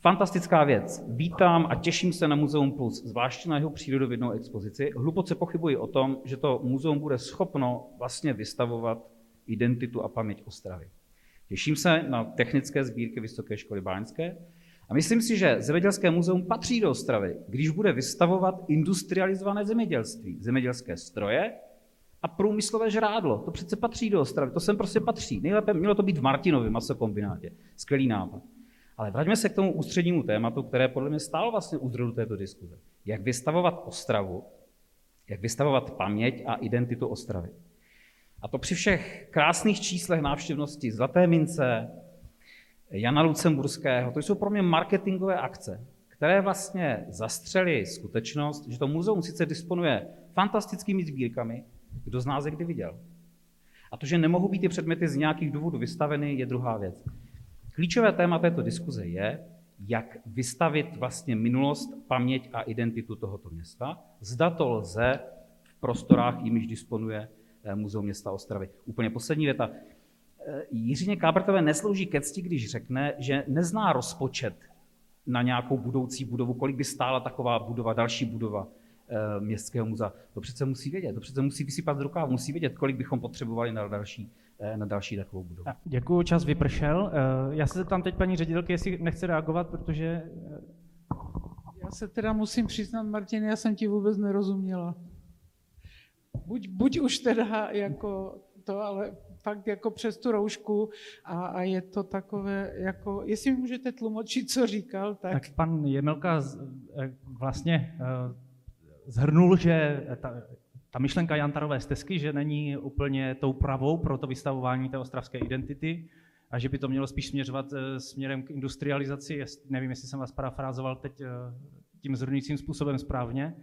Fantastická věc. Vítám a těším se na Muzeum Plus, zvláště na jeho přírodovědnou expozici. Hluboce pochybuji o tom, že to muzeum bude schopno vlastně vystavovat identitu a paměť Ostravy. Těším se na technické sbírky Vysoké školy báňské a myslím si, že zemědělské muzeum patří do Ostravy, když bude vystavovat industrializované zemědělství, zemědělské stroje a průmyslové žrádlo. To přece patří do Ostravy, to sem prostě patří. Nejlépe mělo to být v Martinově masokombinátě. Skvělý nápad. Ale vraťme se k tomu ústřednímu tématu, které podle mě stálo vlastně u zrodu této diskuze. Jak vystavovat Ostravu, jak vystavovat paměť a identitu Ostravy. A to při všech krásných číslech návštěvnosti Zlaté mince, Jana Lucemburského, to jsou pro mě marketingové akce, které vlastně zastřely skutečnost, že to muzeum sice disponuje fantastickými sbírkami, kdo z nás je kdy viděl. A to, že nemohou být ty předměty z nějakých důvodů vystaveny, je druhá věc. Klíčové téma této diskuze je, jak vystavit vlastně minulost, paměť a identitu tohoto města. Zda to lze v prostorách, jimiž disponuje Muzeum města Ostravy. Úplně poslední věta. Jiřině Kábrtové neslouží ke cti, když řekne, že nezná rozpočet na nějakou budoucí budovu, kolik by stála taková budova, další budova městského muzea. To přece musí vědět, to přece musí vysypat z rukávu, musí vědět, kolik bychom potřebovali na další na další takovou budovu. Děkuju, čas vypršel. Já se zeptám teď paní ředitelky, jestli nechce reagovat, protože... Já se teda musím přiznat, Martin, já jsem ti vůbec nerozuměla. Buď, buď už teda jako to, ale fakt jako přes tu roušku a, a je to takové jako... Jestli mi můžete tlumočit, co říkal, tak... Tak pan Jemelka z, vlastně zhrnul, že... Ta, Ta myšlenka Jantarové stezky, že není úplně tou pravou pro to vystavování té ostravské identity a že by to mělo spíš směřovat směrem k industrializaci. Nevím, jestli jsem vás parafrázoval teď tím zhrnujícím způsobem správně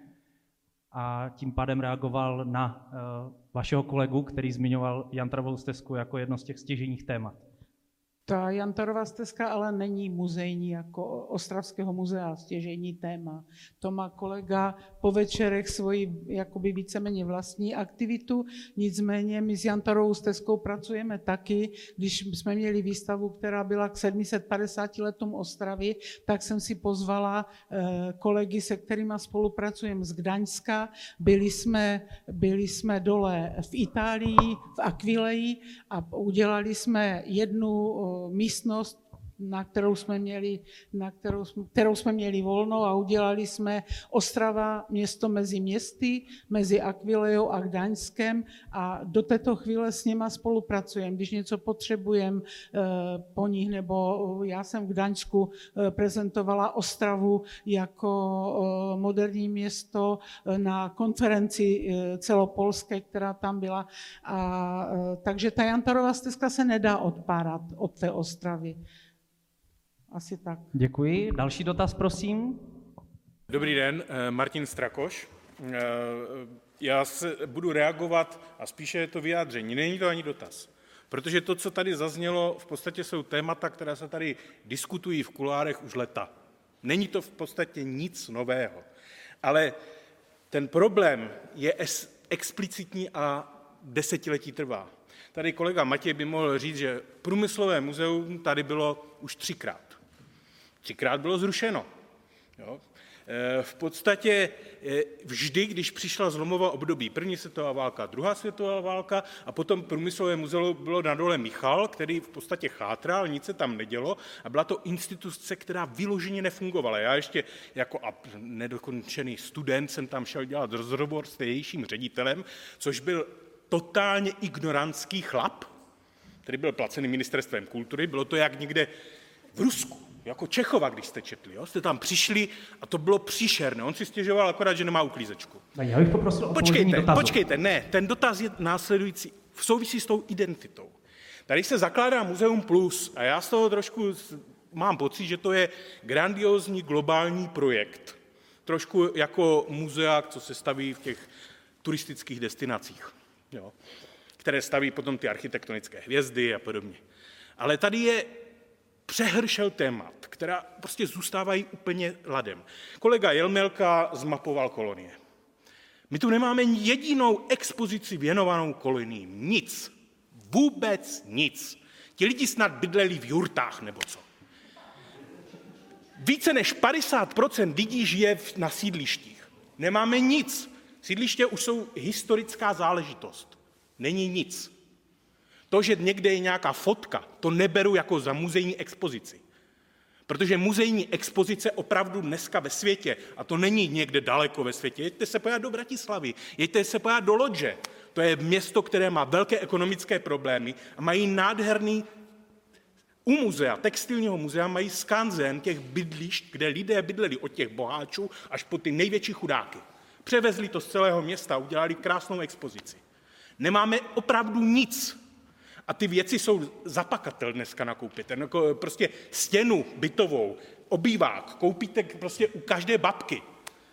a tím pádem reagoval na vašeho kolegu, který zmiňoval Jantarovou stezku jako jedno z těch stěžejních témat. Ta Jantarová stezka ale není muzejní jako Ostravského muzea, stěžejní téma. To má kolega po večerech svoji jakoby víceméně vlastní aktivitu, nicméně my s Jantarovou stezkou pracujeme taky. Když jsme měli výstavu, která byla k sedmi set padesáti letům Ostravy, tak jsem si pozvala kolegy, se kterými spolupracujeme z Gdaňska. Byli jsme, byli jsme dole v Itálii, v Aquileji a udělali jsme jednu místnost, na kterou jsme měli, na kterou, kterou jsme měli volnou a udělali jsme Ostrava město mezi městy, mezi Akvilejou a Gdaňskem a do této chvíle s nima spolupracujeme. Když něco potřebujeme po nich, nebo já jsem v Gdaňsku prezentovala Ostravu jako moderní město na konferenci celopolské, která tam byla. A, takže ta Jantarová stezka se nedá odpárat od té Ostravy. Asi tak. Děkuji. Další dotaz, prosím. Dobrý den, Martin Strakoš. Já se budu reagovat, a spíše je to vyjádření, není to ani dotaz. Protože to, co tady zaznělo, v podstatě jsou témata, která se tady diskutují v kulárech už leta. Není to v podstatě nic nového. Ale ten problém je explicitní a desetiletí trvá. Tady kolega Matěj by mohl říct, že průmyslové muzeum tady bylo už třikrát. Třikrát bylo zrušeno. Jo. V podstatě vždy, když přišla zlomová období, první světová válka, druhá světová válka a potom průmyslové muzeum bylo na dole Michal, který v podstatě chátral, nic se tam nedělo a byla to instituce, která vyloženě nefungovala. Já ještě jako nedokončený student jsem tam šel dělat rozhovor s tehdejším ředitelem, což byl totálně ignorantský chlap, který byl placený ministerstvem kultury, bylo to jak někde v Rusku, jako Čechova, když jste četli, jo? Jste tam přišli a to bylo příšerné, on si stěžoval akorát, že nemá uklízečku. Já bych poprosil o položení dotazu. Počkejte, ne, ten dotaz je následující, v souvisí s tou identitou. Tady se zakládá Muzeum Plus a já z toho trošku mám pocit, že to je grandiózní globální projekt, trošku jako muzea, co se staví v těch turistických destinacích. Jo, které staví potom ty architektonické hvězdy a podobně. Ale tady je přehršel témat, která prostě zůstávají úplně ladem. Kolega Jemelka zmapoval kolonie. My tu nemáme jedinou expozici věnovanou koloniím. Nic. Vůbec nic. Ti lidi snad bydleli v jurtách nebo co. Více než padesát procent lidí žije na sídlištích. Nemáme nic. Sídliště už jsou historická záležitost. Není nic. To, že někde je nějaká fotka, to neberu jako za muzejní expozici. Protože muzejní expozice opravdu dneska ve světě, a to není někde daleko ve světě, jeďte se poját do Bratislavy, jeďte se poját do Lodže. To je město, které má velké ekonomické problémy a mají nádherný, u muzea, textilního muzea, mají skanzen těch bydlišť, kde lidé bydleli od těch boháčů až po ty největší chudáky. Převezli to z celého města, udělali krásnou expozici. Nemáme opravdu nic. A ty věci jsou zapakatel dneska nakoupit. Prostě stěnu bytovou, obývák, koupíte prostě u každé babky,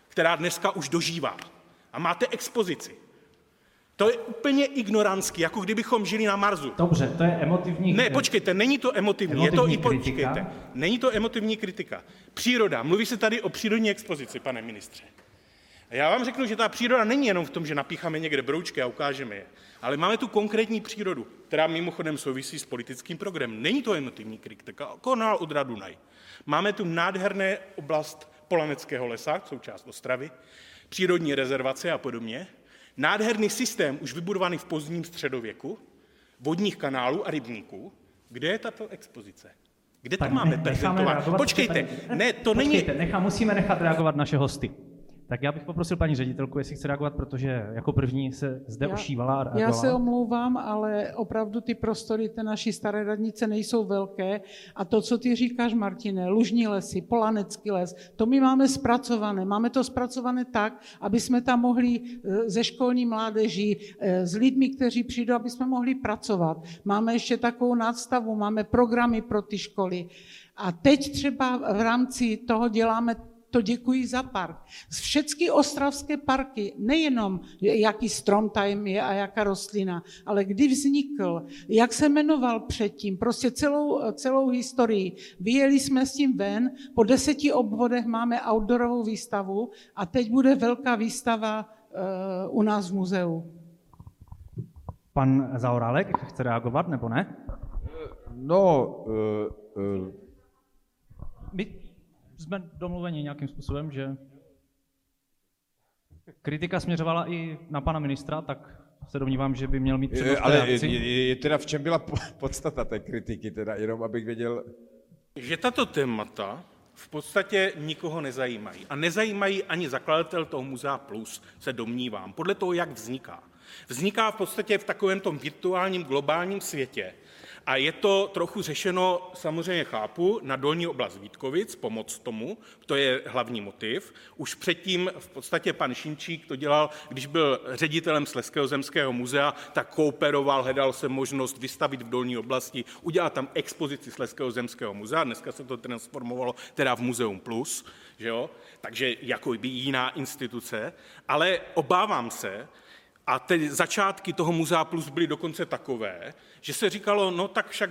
která dneska už dožívá. A máte expozici. To je úplně ignorantský, jako kdybychom žili na Marsu. Dobře, to je emotivní kritika. Ne, počkejte, není to emotivní. emotivní je to i počkejte. Není to emotivní kritika. Příroda. Mluví se tady o přírodní expozici, pane ministře. Já vám řeknu, že ta příroda není jenom v tom, že napícháme někde broučky a ukážeme je, ale máme tu konkrétní přírodu, která mimochodem souvisí s politickým programem. Není to emotivní kritika, kanál Odra Dunaj. Máme tu nádherné oblast Polaneckého lesa, součást Ostravy, přírodní rezervace a podobně, nádherný systém už vybudovaný v pozdním středověku, vodních kanálů a rybníků. Kde je tato expozice? Kde to máme prezentovat? Počkejte, ne, to není... Počkejte, musíme nechat reagovat naše hosty. Tak já bych poprosil paní ředitelku, jestli chce reagovat, protože jako první se zde já, ošívala. Reagovala. Já se omlouvám, ale opravdu ty prostory té naší staré radnice nejsou velké a to, co ty říkáš, Martine, Lužní lesy, Polanecký les, to my máme zpracované. Máme to zpracované tak, aby jsme tam mohli ze školní mládeží, s lidmi, kteří přijdou, aby jsme mohli pracovat. Máme ještě takovou nadstavu, máme programy pro ty školy. A teď třeba v rámci toho děláme to děkuji za park. Všechny ostravské parky, nejenom jaký strom tam je a jaká rostlina, ale kdy vznikl, jak se jmenoval předtím, prostě celou, celou historii. Vyjeli jsme s tím ven, po deseti obvodech máme outdoorovou výstavu a teď bude velká výstava u nás v muzeu. Pan Zaorálek chce reagovat, nebo ne? No, uh, uh. my jsme domluveni nějakým způsobem, že kritika směřovala i na pana ministra, tak se domnívám, že by měl mít přednost. Ale je, je, teda v čem byla podstata té kritiky, teda jenom abych věděl? Že tato témata v podstatě nikoho nezajímají. A nezajímají ani zakladatel toho muzea plus, se domnívám, podle toho, jak vzniká. Vzniká v podstatě v takovém tom virtuálním globálním světě. A je to trochu řešeno, samozřejmě chápu, na Dolní oblast Vítkovic, pomoc tomu, to je hlavní motiv. Už předtím v podstatě pan Šinčík to dělal, když byl ředitelem Slezského zemského muzea, tak kooperoval, hledal se možnost vystavit v Dolní oblasti, udělat tam expozici Slezského zemského muzea, dneska se to transformovalo teda v Muzeum Plus, že jo? Takže jako by jiná instituce, ale obávám se, a ty začátky toho Muzea Plus byly dokonce takové, že se říkalo, no tak však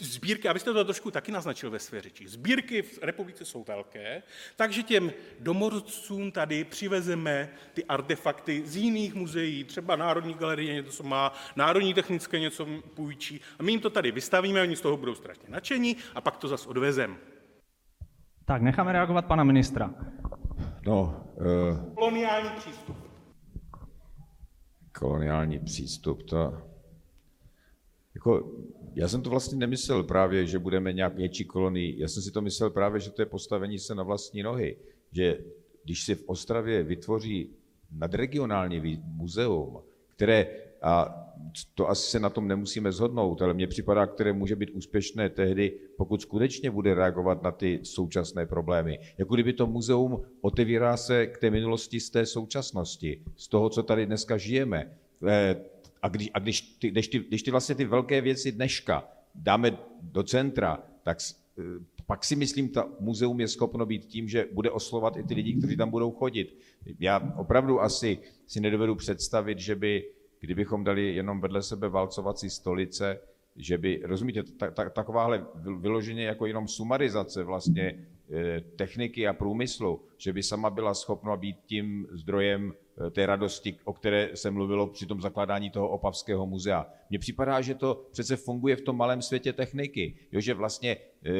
sbírky, a vy jste to trošku taky naznačil ve své řeči, sbírky v republice jsou velké, takže těm domorodcům tady přivezeme ty artefakty z jiných muzeí, třeba Národní galerie něco má, Národní technické něco půjčí, a my jim to tady vystavíme, oni z toho budou strašně nadšení a pak to zase odvezem. Tak necháme reagovat pana ministra. No, uh... koloniální přístup. Koloniální přístup, to... Jako, já jsem to vlastně nemyslel právě, že budeme nějak větší kolonii, já jsem si to myslel právě, že to je postavení se na vlastní nohy, že když si v Ostravě vytvoří nadregionální muzeum, které, a to asi se na tom nemusíme shodnout, ale mně připadá, které může být úspěšné tehdy, pokud skutečně bude reagovat na ty současné problémy. Jako kdyby to muzeum otevírá se k té minulosti z té současnosti, z toho, co tady dneska žijeme. A když, a když, ty, když, ty, když ty vlastně ty velké věci dneška dáme do centra, tak pak si myslím, ta muzeum je schopno být tím, že bude oslovat i ty lidi, kteří tam budou chodit. Já opravdu asi si nedovedu představit, že by kdybychom dali jenom vedle sebe valcovací stolice, že by, rozumíte, ta, ta, takováhle vyloženě jako jenom sumarizace vlastně eh, techniky a průmyslu, že by sama byla schopna být tím zdrojem eh, té radosti, o které se mluvilo při tom zakládání toho Opavského muzea. Mně připadá, že to přece funguje v tom malém světě techniky, jo, že vlastně eh,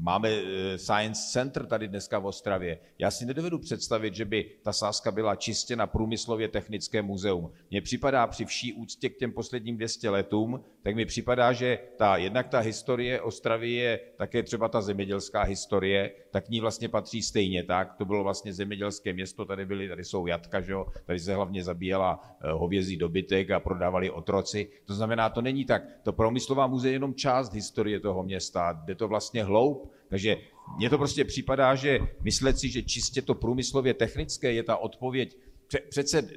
máme eh, Science Center tady dneska v Ostravě. Já si nedovedu představit, že by ta sázka byla čistě na průmyslově technické muzeum. Mně připadá při vší úctě k těm posledním dvěstě letům, tak mi připadá, že ta, jednak ta historie Ostravy je také třeba ta zemědělská historie, tak k ní vlastně patří stejně tak. To bylo vlastně zemědělské město, tady byly, tady jsou jatka, že jo? Tady se hlavně zabíjela hovězí dobytek a prodávali otroci. To znamená, to není tak. To průmyslová muzeum je jenom část historie toho města, jde to vlastně hloub. Takže mně to prostě připadá, že myslet si, že čistě to průmyslově technické je ta odpověď. Přece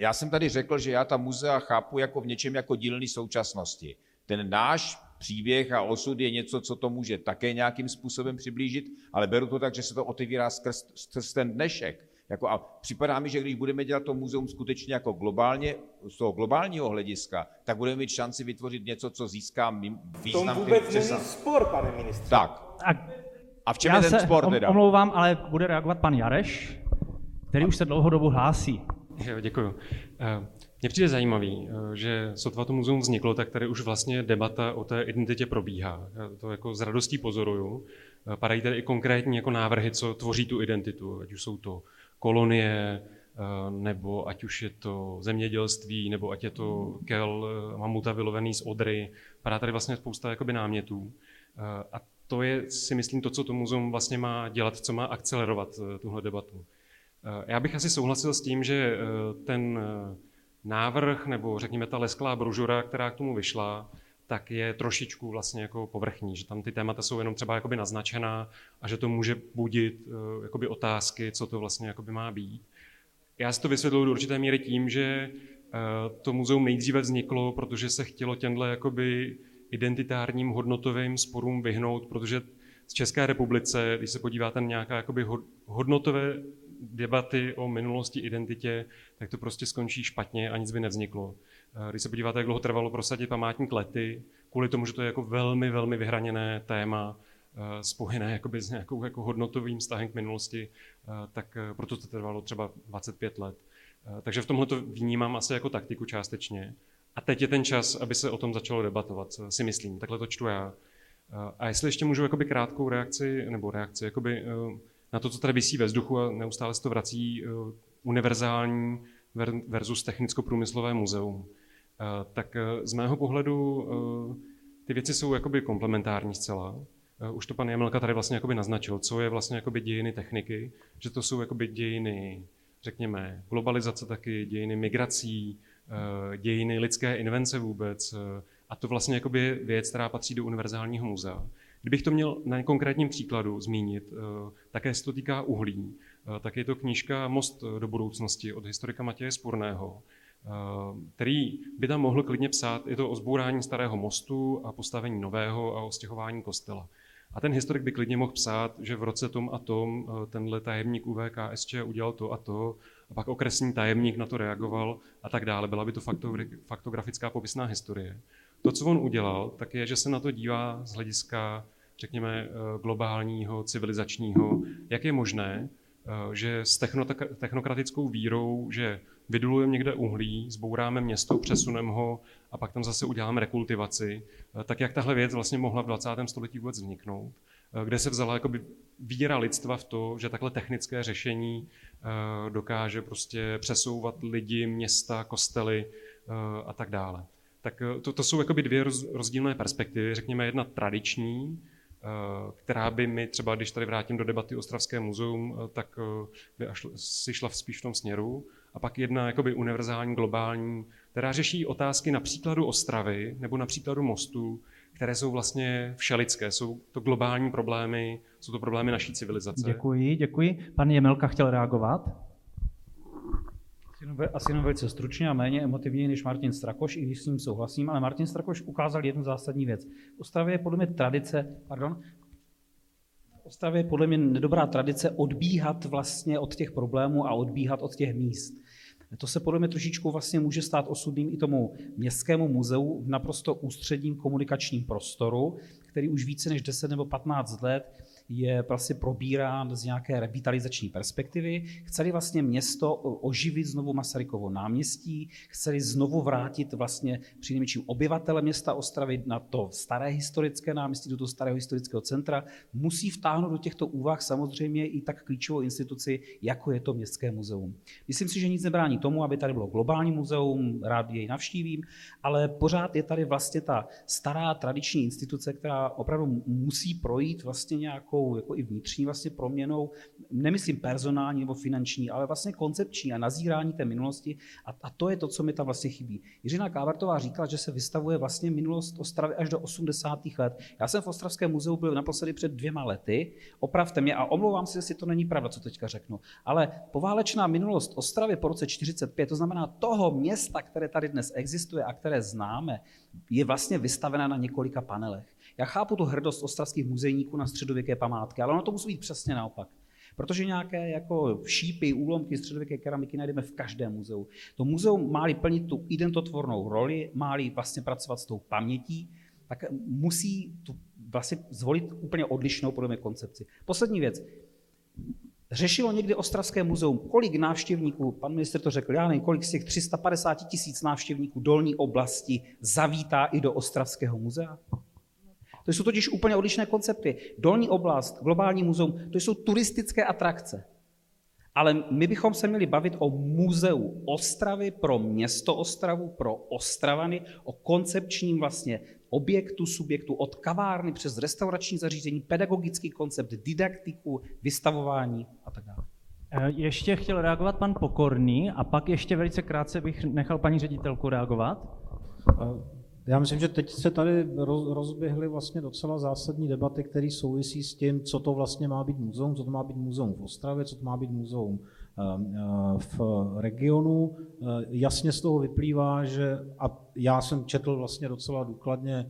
já jsem tady řekl, že já ta muzea chápu jako v něčem jako dílny současnosti. Ten náš příběh a osud je něco, co to může také nějakým způsobem přiblížit, ale beru to tak, že se to otevírá skrz, skrz ten dnešek. Jako a připadá mi, že když budeme dělat to muzeum skutečně jako globálně, z toho globálního hlediska, tak budeme mít šanci vytvořit něco, co získá význam. To vůbec není spor, pane ministře. Tak. A v čem já je ten spor teda? Já se omlouvám, ale bude reagovat pan Jareš, který a... už se dlouhodobu hlásí. Jo, děkuju. Mně přijde zajímavý, že sotva to muzeum vzniklo, tak tady už vlastně debata o té identitě probíhá. Já to jako s radostí pozoruju. Padají tady i konkrétní jako návrhy, co tvoří tu identitu, ať už jsou to kolonie, nebo ať už je to zemědělství, nebo ať je to kel mamuta vylovený z odry. Padá tady vlastně spousta jakoby námětů. A to je, si myslím, to, co to muzeum vlastně má dělat, co má akcelerovat tuhle debatu. Já bych asi souhlasil s tím, že ten návrh, nebo řekněme ta lesklá brožura, která k tomu vyšla, tak je trošičku vlastně jako povrchní, že tam ty témata jsou jenom třeba jakoby naznačená a že to může budit jakoby otázky, co to vlastně jakoby má být. Já si to vysvětluji do určité míry tím, že to muzeum nejdříve vzniklo, protože se chtělo těmhle jakoby identitárním hodnotovým sporům vyhnout, protože z České republice, když se podíváte na nějaká jakoby hodnotové debaty o minulosti, identitě, tak to prostě skončí špatně a nic by nevzniklo. Když se podíváte, jak dlouho trvalo prosadit památník Lety, kvůli tomu, že to je jako velmi, velmi vyhraněné téma, spojené jakoby s nějakou jako hodnotovým vztahem k minulosti, tak proto to trvalo třeba dvacet pět let. Takže v tomhle to vnímám asi jako taktiku částečně. A teď je ten čas, aby se o tom začalo debatovat, si myslím, takhle to čtu já. A jestli ještě můžu jakoby krátkou reakci, nebo reakci jakoby na to, co tady visí ve vzduchu a neustále se to vrací, univerzální versus technicko-průmyslové muzeum. Tak z mého pohledu ty věci jsou jakoby komplementární zcela. Už to pan Jemelka tady vlastně jakoby naznačil, co je vlastně jakoby dějiny techniky, že to jsou jakoby dějiny, řekněme, globalizace taky, dějiny migrací, dějiny lidské invence vůbec, a to vlastně jakoby je věc, která patří do univerzálního muzea. Kdybych to měl na konkrétním příkladu zmínit, také se to týká uhlí, tak je to knížka Most do budoucnosti od historika Matěje Spurného, který by tam mohl klidně psát, je to o zbourání starého mostu a postavení nového a o stěhování kostela. A ten historik by klidně mohl psát, že v roce tom a tom tenhle tajemník U V K S Č udělal to a to, a pak okresní tajemník na to reagoval a tak dále. Byla by to faktografická popisná historie. To, co on udělal, tak je, že se na to dívá z hlediska, řekněme, globálního, civilizačního, jak je možné, že s technokratickou vírou, že vydulujeme někde uhlí, zbouráme město, přesuneme ho a pak tam zase uděláme rekultivaci, tak jak tahle věc vlastně mohla v dvacátém století vůbec vzniknout, kde se vzala jakoby víra lidstva v to, že takhle technické řešení dokáže prostě přesouvat lidi, města, kostely a tak dále. Tak to, to jsou jakoby dvě rozdílné perspektivy, řekněme jedna tradiční, která by mi třeba, když tady vrátím do debaty Ostravské muzeum, tak by si šla spíš v tom směru. A pak jedna jakoby univerzální, globální, která řeší otázky na příkladu Ostravy nebo na příkladu mostů, které jsou vlastně všelidské. Jsou to globální problémy, jsou to problémy naší civilizace. Děkuji, děkuji. Pan Jemelka chtěl reagovat? Asi jenom velice stručně a méně emotivně než Martin Strakoš, i když s ním souhlasím, ale Martin Strakoš ukázal jednu zásadní věc. V Ostravě je podle mě tradice, pardon, v Ostravě je podle mě nedobrá tradice odbíhat vlastně od těch problémů a odbíhat od těch míst. To se podle mě trošičku vlastně může stát osudným i tomu městskému muzeu v naprosto ústředním komunikačním prostoru, který už více než deset nebo patnáct let je vlastně probírán z nějaké revitalizační perspektivy. Chceli vlastně město oživit znovu Masarykovo náměstí, chceli znovu vrátit vlastně přinejmenším obyvatele města Ostravy na to staré historické náměstí, do toho starého historického centra. Musí vtáhnout do těchto úvah samozřejmě i tak klíčovou instituci, jako je to městské muzeum. Myslím si, že nic nebrání tomu, aby tady bylo globální muzeum, rád jej navštívím, ale pořád je tady vlastně ta stará tradiční instituce, která opravdu musí projít vlastně nějakou jako i vnitřní vlastně proměnou, nemyslím personální nebo finanční, ale vlastně koncepční a nazírání té minulosti a, a to je to, co mi tam vlastně chybí. Jiřina Kábrtová říkala, že se vystavuje vlastně minulost Ostravy až do osmdesátých let. Já jsem v Ostravském muzeu byl naposledy před dvěma lety, opravte mě a omlouvám se, jestli to není pravda, co teďka řeknu, ale poválečná minulost Ostravy po roce čtyřicet pět, to znamená toho města, které tady dnes existuje a které známe, je vlastně vystavena na několika panelech. Já chápu tu hrdost ostravských muzejníků na středověké památky, ale ono to musí být přesně naopak. Protože nějaké jako šípy, úlomky středověké keramiky najdeme v každém muzeu. To muzeum má-li plnit tu identotvornou roli, má-li vlastně pracovat s tou pamětí, tak musí tu vlastně zvolit úplně odlišnou podle mě koncepci. Poslední věc. Řešilo někdy Ostravské muzeum, kolik návštěvníků, pan ministr to řekl, já nevím, kolik z těch tři sta padesát tisíc návštěvníků dolní oblasti zavítá i do Ostravského muzea? To jsou totiž úplně odlišné koncepty. Dolní oblast, globální muzeum, to jsou turistické atrakce. Ale my bychom se měli bavit o muzeu Ostravy pro město Ostravu, pro Ostravany, o koncepčním vlastně objektu, subjektu od kavárny přes restaurační zařízení, pedagogický koncept, didaktiku, vystavování a tak dále. Ještě chtěl reagovat pan Pokorný a pak ještě velice krátce bych nechal paní ředitelku reagovat. Já myslím, že teď se tady rozběhly vlastně docela zásadní debaty, které souvisí s tím, co to vlastně má být muzeum, co to má být muzeum v Ostravě, co to má být muzeum v regionu. Jasně z toho vyplývá, že a já jsem četl vlastně docela důkladně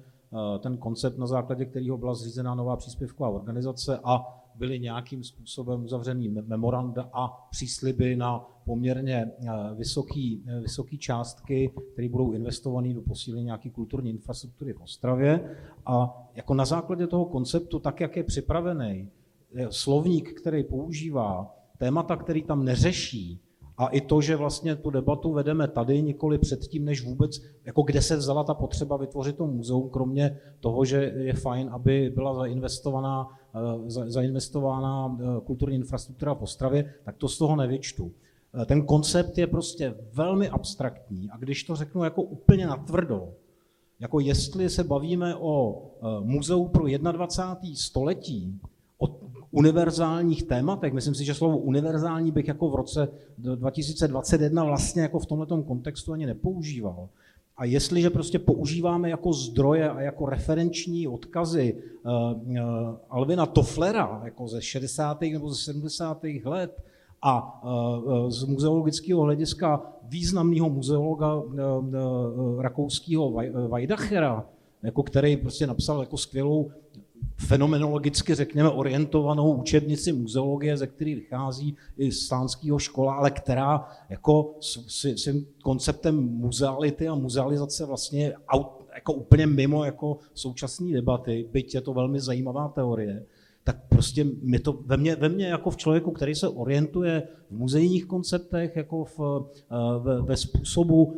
ten koncept, na základě kterého byla zřízena nová příspěvková organizace a byly nějakým způsobem uzavřený memoranda a přísliby na poměrně vysoké vysoký částky, které budou investované do posílení nějaké kulturní infrastruktury v Ostravě. A jako na základě toho konceptu, tak jak je připravený, slovník, který používá, témata, který tam neřeší, a i to, že vlastně tu debatu vedeme tady nikoli předtím, než vůbec, jako kde se vzala ta potřeba vytvořit to muzeum, kromě toho, že je fajn, aby byla zainvestovaná, zainvestována kulturní infrastruktura v Ostravě, tak to z toho nevyčtu. Ten koncept je prostě velmi abstraktní a když to řeknu jako úplně natvrdo, jako jestli se bavíme o muzeu pro dvacátého prvního století, o univerzálních tématech, myslím si, že slovo univerzální bych jako v roce dva tisíce dvacet jedna vlastně jako v tomhletom kontextu ani nepoužíval. A jestliže prostě používáme jako zdroje a jako referenční odkazy uh, uh, Alvina Tofflera jako ze šedesátých nebo ze sedmdesátých let a uh, z muzeologického hlediska významného muzeologa uh, uh, rakouského Weidachera, jako který prostě napsal jako skvělou fenomenologicky, řekněme, orientovanou učebnici muzeologie, ze které vychází i z slánského škola, ale která jako svým konceptem muzeality a muzealizace vlastně jako úplně mimo jako současné debaty, byť je to velmi zajímavá teorie, tak prostě mě to, ve, mně, ve mně jako v člověku, který se orientuje v muzejních konceptech, jako v, ve, ve způsobu,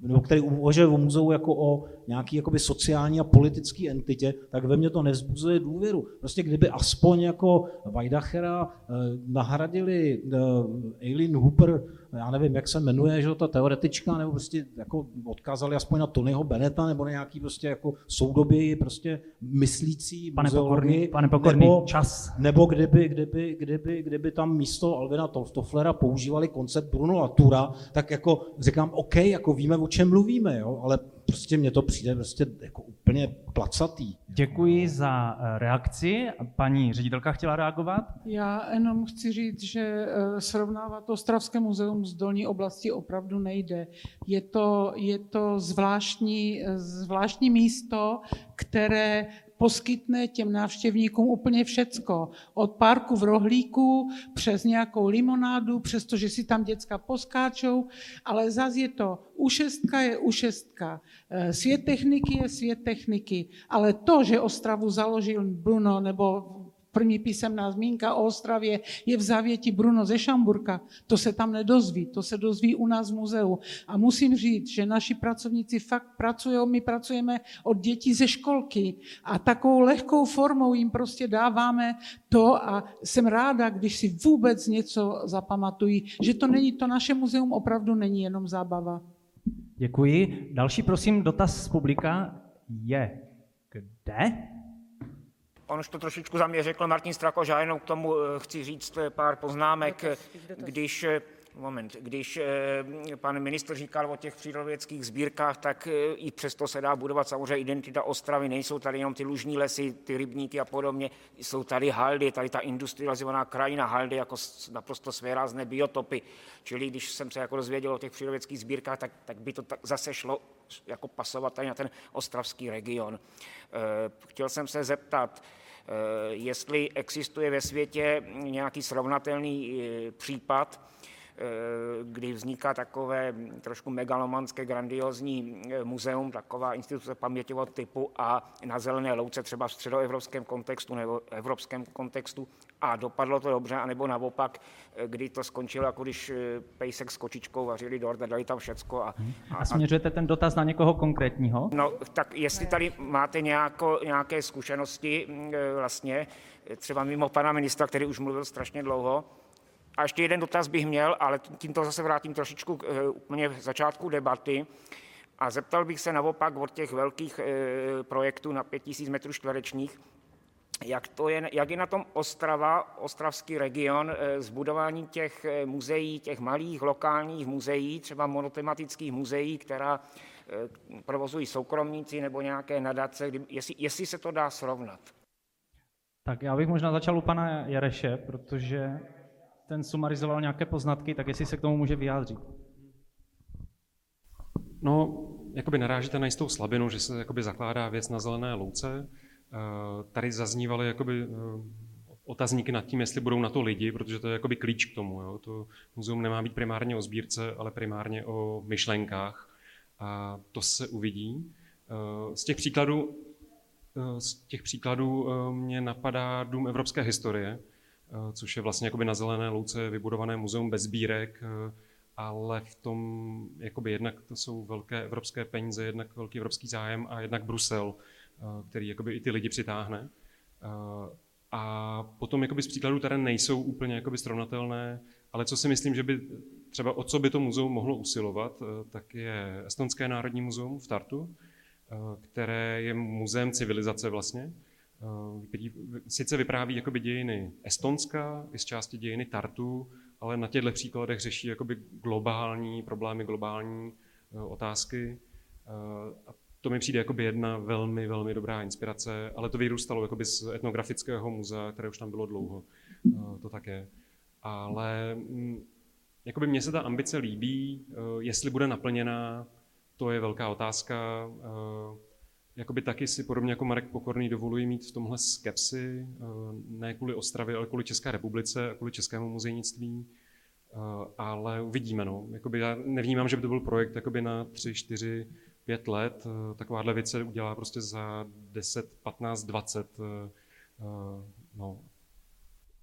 nebo který uvažuje o muzeu jako o nějaké sociální a politické entitě, tak ve mně to nevzbuzuje důvěru. Prostě kdyby aspoň jako Weidachera nahradili Eileen Hooper, já nevím, jak se jmenuje, že ta teoretička, nebo prostě jako odkázali aspoň na Tonyho Bennetta, nebo na nějaký prostě jako soudoběji prostě myslící pane muzeology, pane Pokorný, nebo, čas. Nebo kdyby, kdyby, kdyby, kdyby tam místo Alvina Tofflera používali koncept Bruno Latoura, tak jako říkám, OK, jako víme, o čem mluvíme, jo, ale prostě mně to přijde prostě jako úplně placatý. Děkuji za reakci. Paní ředitelka chtěla reagovat? Já jenom chci říct, že srovnávat Ostravské muzeum s Dolní oblastí opravdu nejde. Je to, je to zvláštní, zvláštní místo, které poskytne těm návštěvníkům úplně všecko. Od parku v rohlíku, přes nějakou limonádu, přes to, že si tam děcka poskáčou, ale zas je to u šestka je u šestka. Svět techniky je svět techniky, ale to, že Ostravu založil Bruno nebo první písemná zmínka o Ostravě je v závěti Bruno ze Šamburka. To se tam nedozví, to se dozví u nás v muzeu. A musím říct, že naši pracovníci fakt pracují, my pracujeme od dětí ze školky a takovou lehkou formou jim prostě dáváme to a jsem ráda, když si vůbec něco zapamatují, že to není, to naše muzeum opravdu není jenom zábava. Děkuji. Další, prosím, dotaz z publika je kde? On už to trošičku za mě řekl Martin Strakoš, já jenom k tomu chci říct pár poznámek, dotaz, dotaz. Když, moment, když pan ministr říkal o těch přírodovědských sbírkách, tak i přesto se dá budovat samozřejmě identita Ostravy, nejsou tady jenom ty lužní lesy, ty rybníky a podobně, jsou tady haldy, tady ta industrializovaná krajina haldy, jako naprosto svérázné biotopy, čili když jsem se jako dozvěděl o těch přírodovědských sbírkách, tak, tak by to tak zase šlo jako pasovat tady na ten ostravský region. Chtěl jsem se zeptat, jestli existuje ve světě nějaký srovnatelný případ, kdy vzniká takové trošku megalomanské, grandiozní muzeum, taková instituce paměťového typu a na zelené louce třeba v středoevropském kontextu nebo evropském kontextu a dopadlo to dobře, anebo naopak, kdy to skončilo, jako když pejsek s kočičkou vařili dort a dali tam všecko. A, a, a směřujete ten dotaz na někoho konkrétního? No, tak jestli tady máte nějako, nějaké zkušenosti vlastně, třeba mimo pana ministra, který už mluvil strašně dlouho. A ještě jeden dotaz bych měl, ale tímto zase vrátím trošičku k úplně začátku debaty a zeptal bych se naopak od těch velkých projektů na pět tisíc metrů čtverečních, jak, to je, jak je na tom Ostrava, ostravský region, zbudování těch muzeí, těch malých lokálních muzeí, třeba monotematických muzeí, která provozují soukromníci nebo nějaké nadace, jestli, jestli se to dá srovnat. Tak já bych možná začal u pana Jareše, protože ten sumarizoval nějaké poznatky, tak jestli se k tomu může vyjádřit. No, jakoby narážíte na jistou slabinu, že se jakoby zakládá věc na zelené louce. Tady zaznívaly jakoby otazníky nad tím, jestli budou na to lidi, protože to je jakoby klíč k tomu. Jo. To muzeum nemá být primárně o sbírce, ale primárně o myšlenkách. A to se uvidí. Z těch příkladů, z těch příkladů mě napadá Dům evropské historie, což je vlastně jakoby na zelené louce vybudované muzeum bez sbírek, ale v tom jakoby jednak to jsou velké evropské peníze, jednak velký evropský zájem a jednak Brusel, který jakoby i ty lidi přitáhne. A potom jakoby z příkladů tady nejsou úplně jakoby srovnatelné, ale co si myslím, že by třeba o co by to muzeum mohlo usilovat, tak je Estonské národní muzeum v Tartu, které je muzeem civilizace vlastně. Sice vypráví jakoby dějiny Estonska i z části dějiny Tartu, ale na těchto příkladech řeší jakoby globální problémy, globální otázky. A to mi přijde jakoby jedna velmi, velmi dobrá inspirace, ale to vyrůstalo jakoby z etnografického muzea, které už tam bylo dlouho, to také. Ale jakoby mně se ta ambice líbí, jestli bude naplněná, to je velká otázka. Jakoby taky si podobně jako Marek Pokorný dovoluji mít v tomhle skepsi, ne kvůli Ostravě, ale kvůli České republice a kvůli českému muzejnictví, ale uvidíme. No. Jakoby já nevnímám, že by to byl projekt jakoby na tři, čtyři, pět let. Takováhle věc se udělá prostě za deset, patnáct, dvacet. No.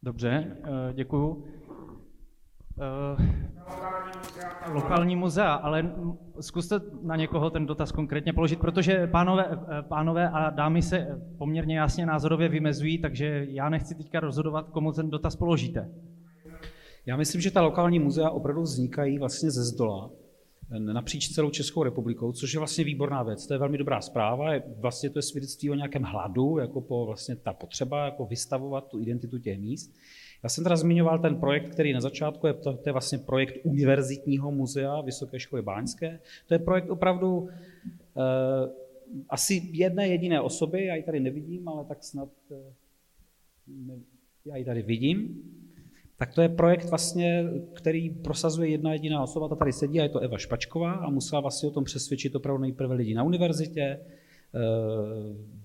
Dobře, děkuju. Uh, lokální muzea, ale zkuste na někoho ten dotaz konkrétně položit, protože pánové, pánové a dámy se poměrně jasně názorově vymezují, takže já nechci teďka rozhodovat, komu ten dotaz položíte. Já myslím, že ta lokální muzea opravdu vznikají vlastně ze zdola napříč celou Českou republikou, což je vlastně výborná věc. To je velmi dobrá zpráva, je, vlastně to je svědectví o nějakém hladu, jako po vlastně ta potřeba jako vystavovat tu identitu těch míst. Já jsem teda zmiňoval ten projekt, který na začátku je, to, to je vlastně projekt Univerzitního muzea Vysoké školy báňské. To je projekt opravdu eh, asi jedné jediné osoby, já ji tady nevidím, ale tak snad eh, ne, já ji tady vidím. Tak to je projekt vlastně, který prosazuje jedna jediná osoba, ta tady sedí a je to Eva Špačková a musela vlastně o tom přesvědčit opravdu nejprve lidi na univerzitě, eh,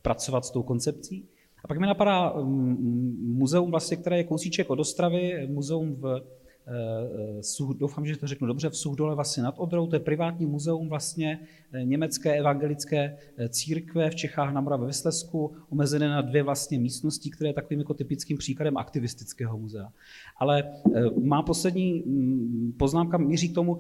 pracovat s tou koncepcí. A pak mi napadá muzeum, vlastně, které je kousíček od Ostravy, muzeum v, doufám, že to řeknu dobře, v Suchdole vlastně nad Odrou, to je privátní muzeum vlastně německé evangelické církve v Čechách na Moravě ve Slezsku, omezené na dvě vlastně místnosti, které je takovým jako typickým příkladem aktivistického muzea. Ale má poslední poznámka míří k tomu,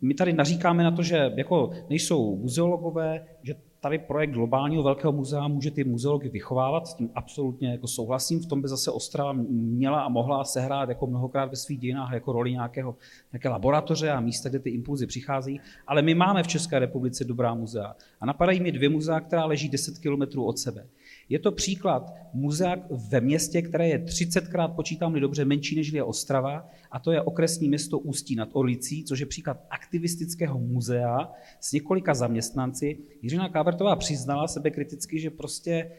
my tady naříkáme na to, že jako nejsou muzeologové, že tady projekt globálního velkého muzea může ty muzeology vychovávat, s tím absolutně jako souhlasím, v tom by zase Ostrava měla a mohla sehrát jako mnohokrát ve svých dějinách jako roli nějakého, nějaké laboratoře a místa, kde ty impulzy přicházejí, ale my máme v České republice dobrá muzea a napadají mi dvě muzea, která leží deset kilometrů od sebe. Je to příklad muzea ve městě, které je třicetkrát, počítám-li dobře, menší než je Ostrava, a to je okresní město Ústí nad Orlicí, což je příklad aktivistického muzea s několika zaměstnanci. Jiřina Kábrtová přiznala sebekriticky, že prostě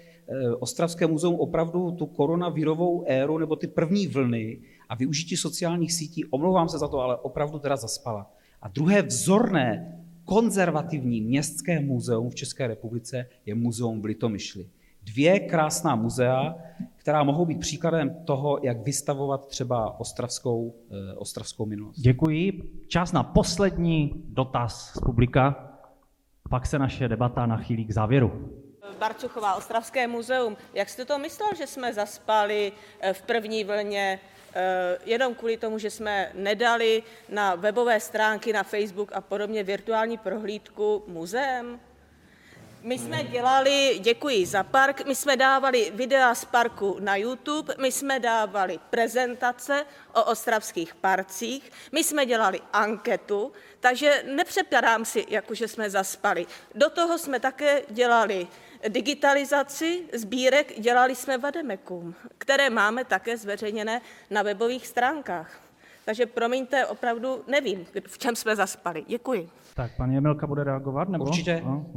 Ostravské muzeum opravdu tu koronavirovou éru nebo ty první vlny a využití sociálních sítí, omlouvám se za to, ale opravdu teda zaspala. A druhé vzorné konzervativní městské muzeum v České republice je muzeum v Litomyšli. Dvě krásná muzea, která mohou být příkladem toho, jak vystavovat třeba ostravskou, eh, ostravskou minulost. Děkuji. Čas na poslední dotaz z publika. Pak se naše debata nachýlí k závěru. Barcuchová, Ostravské muzeum. Jak jste to myslel, že jsme zaspali v první vlně jenom kvůli tomu, že jsme nedali na webové stránky, na Facebook a podobně virtuální prohlídku muzeem? My jsme dělali, děkuji za park, my jsme dávali videa z parku na YouTube, my jsme dávali prezentace o ostravských parcích, my jsme dělali anketu, takže nepřepadám si, jakože jsme zaspali. Do toho jsme také dělali digitalizaci sbírek, dělali jsme vademekum, které máme také zveřejněné na webových stránkách. Takže promiňte, opravdu nevím, v čem jsme zaspali. Děkuji. Tak, pan Jemelka bude reagovat? Nebo? Určitě. No,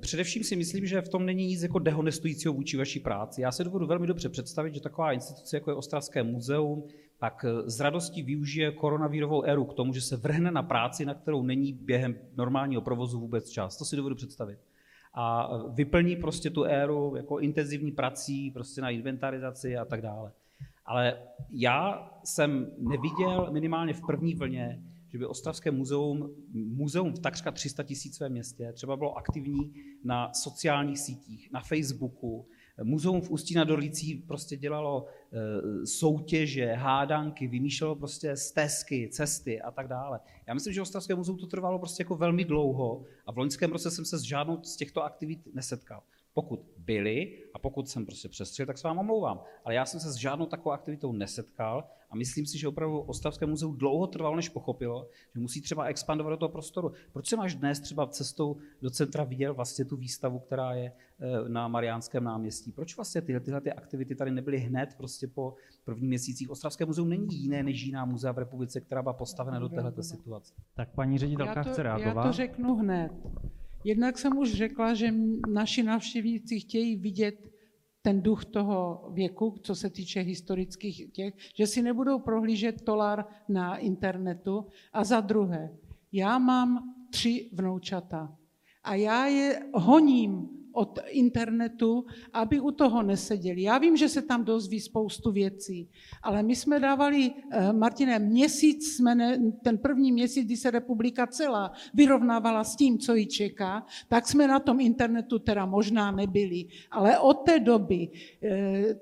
především si myslím, že v tom není nic jako dehonestujícího vůči vaší práci. Já se dovedu velmi dobře představit, že taková instituce, jako je Ostravské muzeum, tak s radostí využije koronavirovou éru k tomu, že se vrhne na práci, na kterou není během normálního provozu vůbec čas. To si dovedu představit. A vyplní prostě tu éru jako intenzivní prací, prostě na inventarizaci a tak dále. Ale já jsem neviděl minimálně v první vlně, že by Ostravské muzeum, muzeum v takřka tři sta tisícovém městě třeba bylo aktivní na sociálních sítích, na Facebooku. Muzeum v Ústí nad Orlicí prostě dělalo soutěže, hádanky, vymýšlelo prostě stezky, cesty a tak dále. Já myslím, že Ostravské muzeum to trvalo prostě jako velmi dlouho a v loňském roce jsem se s žádnou z těchto aktivit nesetkal. Pokud byly a pokud jsem prostě přestřel, tak se vám omlouvám. Ale já jsem se s žádnou takovou aktivitou nesetkal a myslím si, že opravdu Ostravské muzeum dlouho trvalo, než pochopilo, že musí třeba expandovat do toho prostoru. Proč jsem až dnes třeba cestou do centra viděl vlastně tu výstavu, která je na Mariánském náměstí? Proč vlastně tyhle, tyhle ty aktivity tady nebyly hned prostě po prvních měsících? Ostravské muzeum není jiné než jiná muzea v republice, která byla postavena do této situace. Tak paní ředitelka chce reagovat. Já to řeknu hned. Jednak jsem už řekla, že naši návštěvníci chtějí vidět ten duch toho věku, co se týče historických těch, že si nebudou prohlížet tolar na internetu. A za druhé, já mám tři vnoučata a já je honím od internetu, aby u toho neseděli. Já vím, že se tam dozví spoustu věcí, ale my jsme dávali, Martine, měsíc, jsme ne, ten první měsíc, kdy se republika celá vyrovnávala s tím, co ji čeká, tak jsme na tom internetu teda možná nebyli. Ale od té doby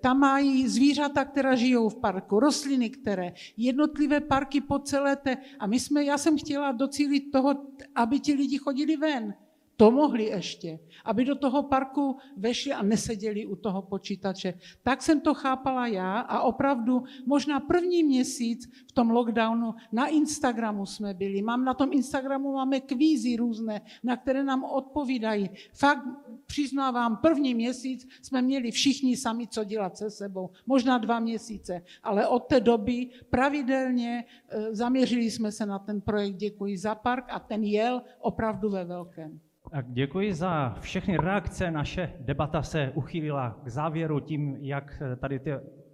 tam mají zvířata, která žijou v parku, rostliny, které, jednotlivé parky po celé té, a my jsme, já jsem chtěla docílit toho, aby ti lidi chodili ven. To mohli ještě, aby do toho parku vešli a neseděli u toho počítače. Tak jsem to chápala já a opravdu možná první měsíc v tom lockdownu na Instagramu jsme byli. Mám na tom Instagramu máme kvízy různé, na které nám odpovídají. Fakt přiznávám, první měsíc jsme měli všichni sami co dělat se sebou, možná dva měsíce, ale od té doby pravidelně zaměřili jsme se na ten projekt Děkuji za park a ten jel opravdu ve velkém. Tak děkuji za všechny reakce. Naše debata se uchýlila k závěru tím, jak tady ty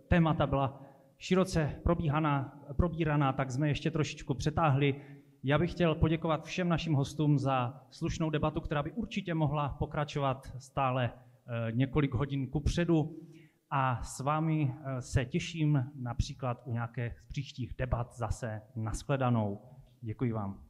témata byla široce probíhaná, probíraná, tak jsme ještě trošičku přetáhli. Já bych chtěl poděkovat všem našim hostům za slušnou debatu, která by určitě mohla pokračovat stále několik hodin kupředu. A s vámi se těším například u nějaké z příštích debat zase. Nashledanou. Děkuji vám.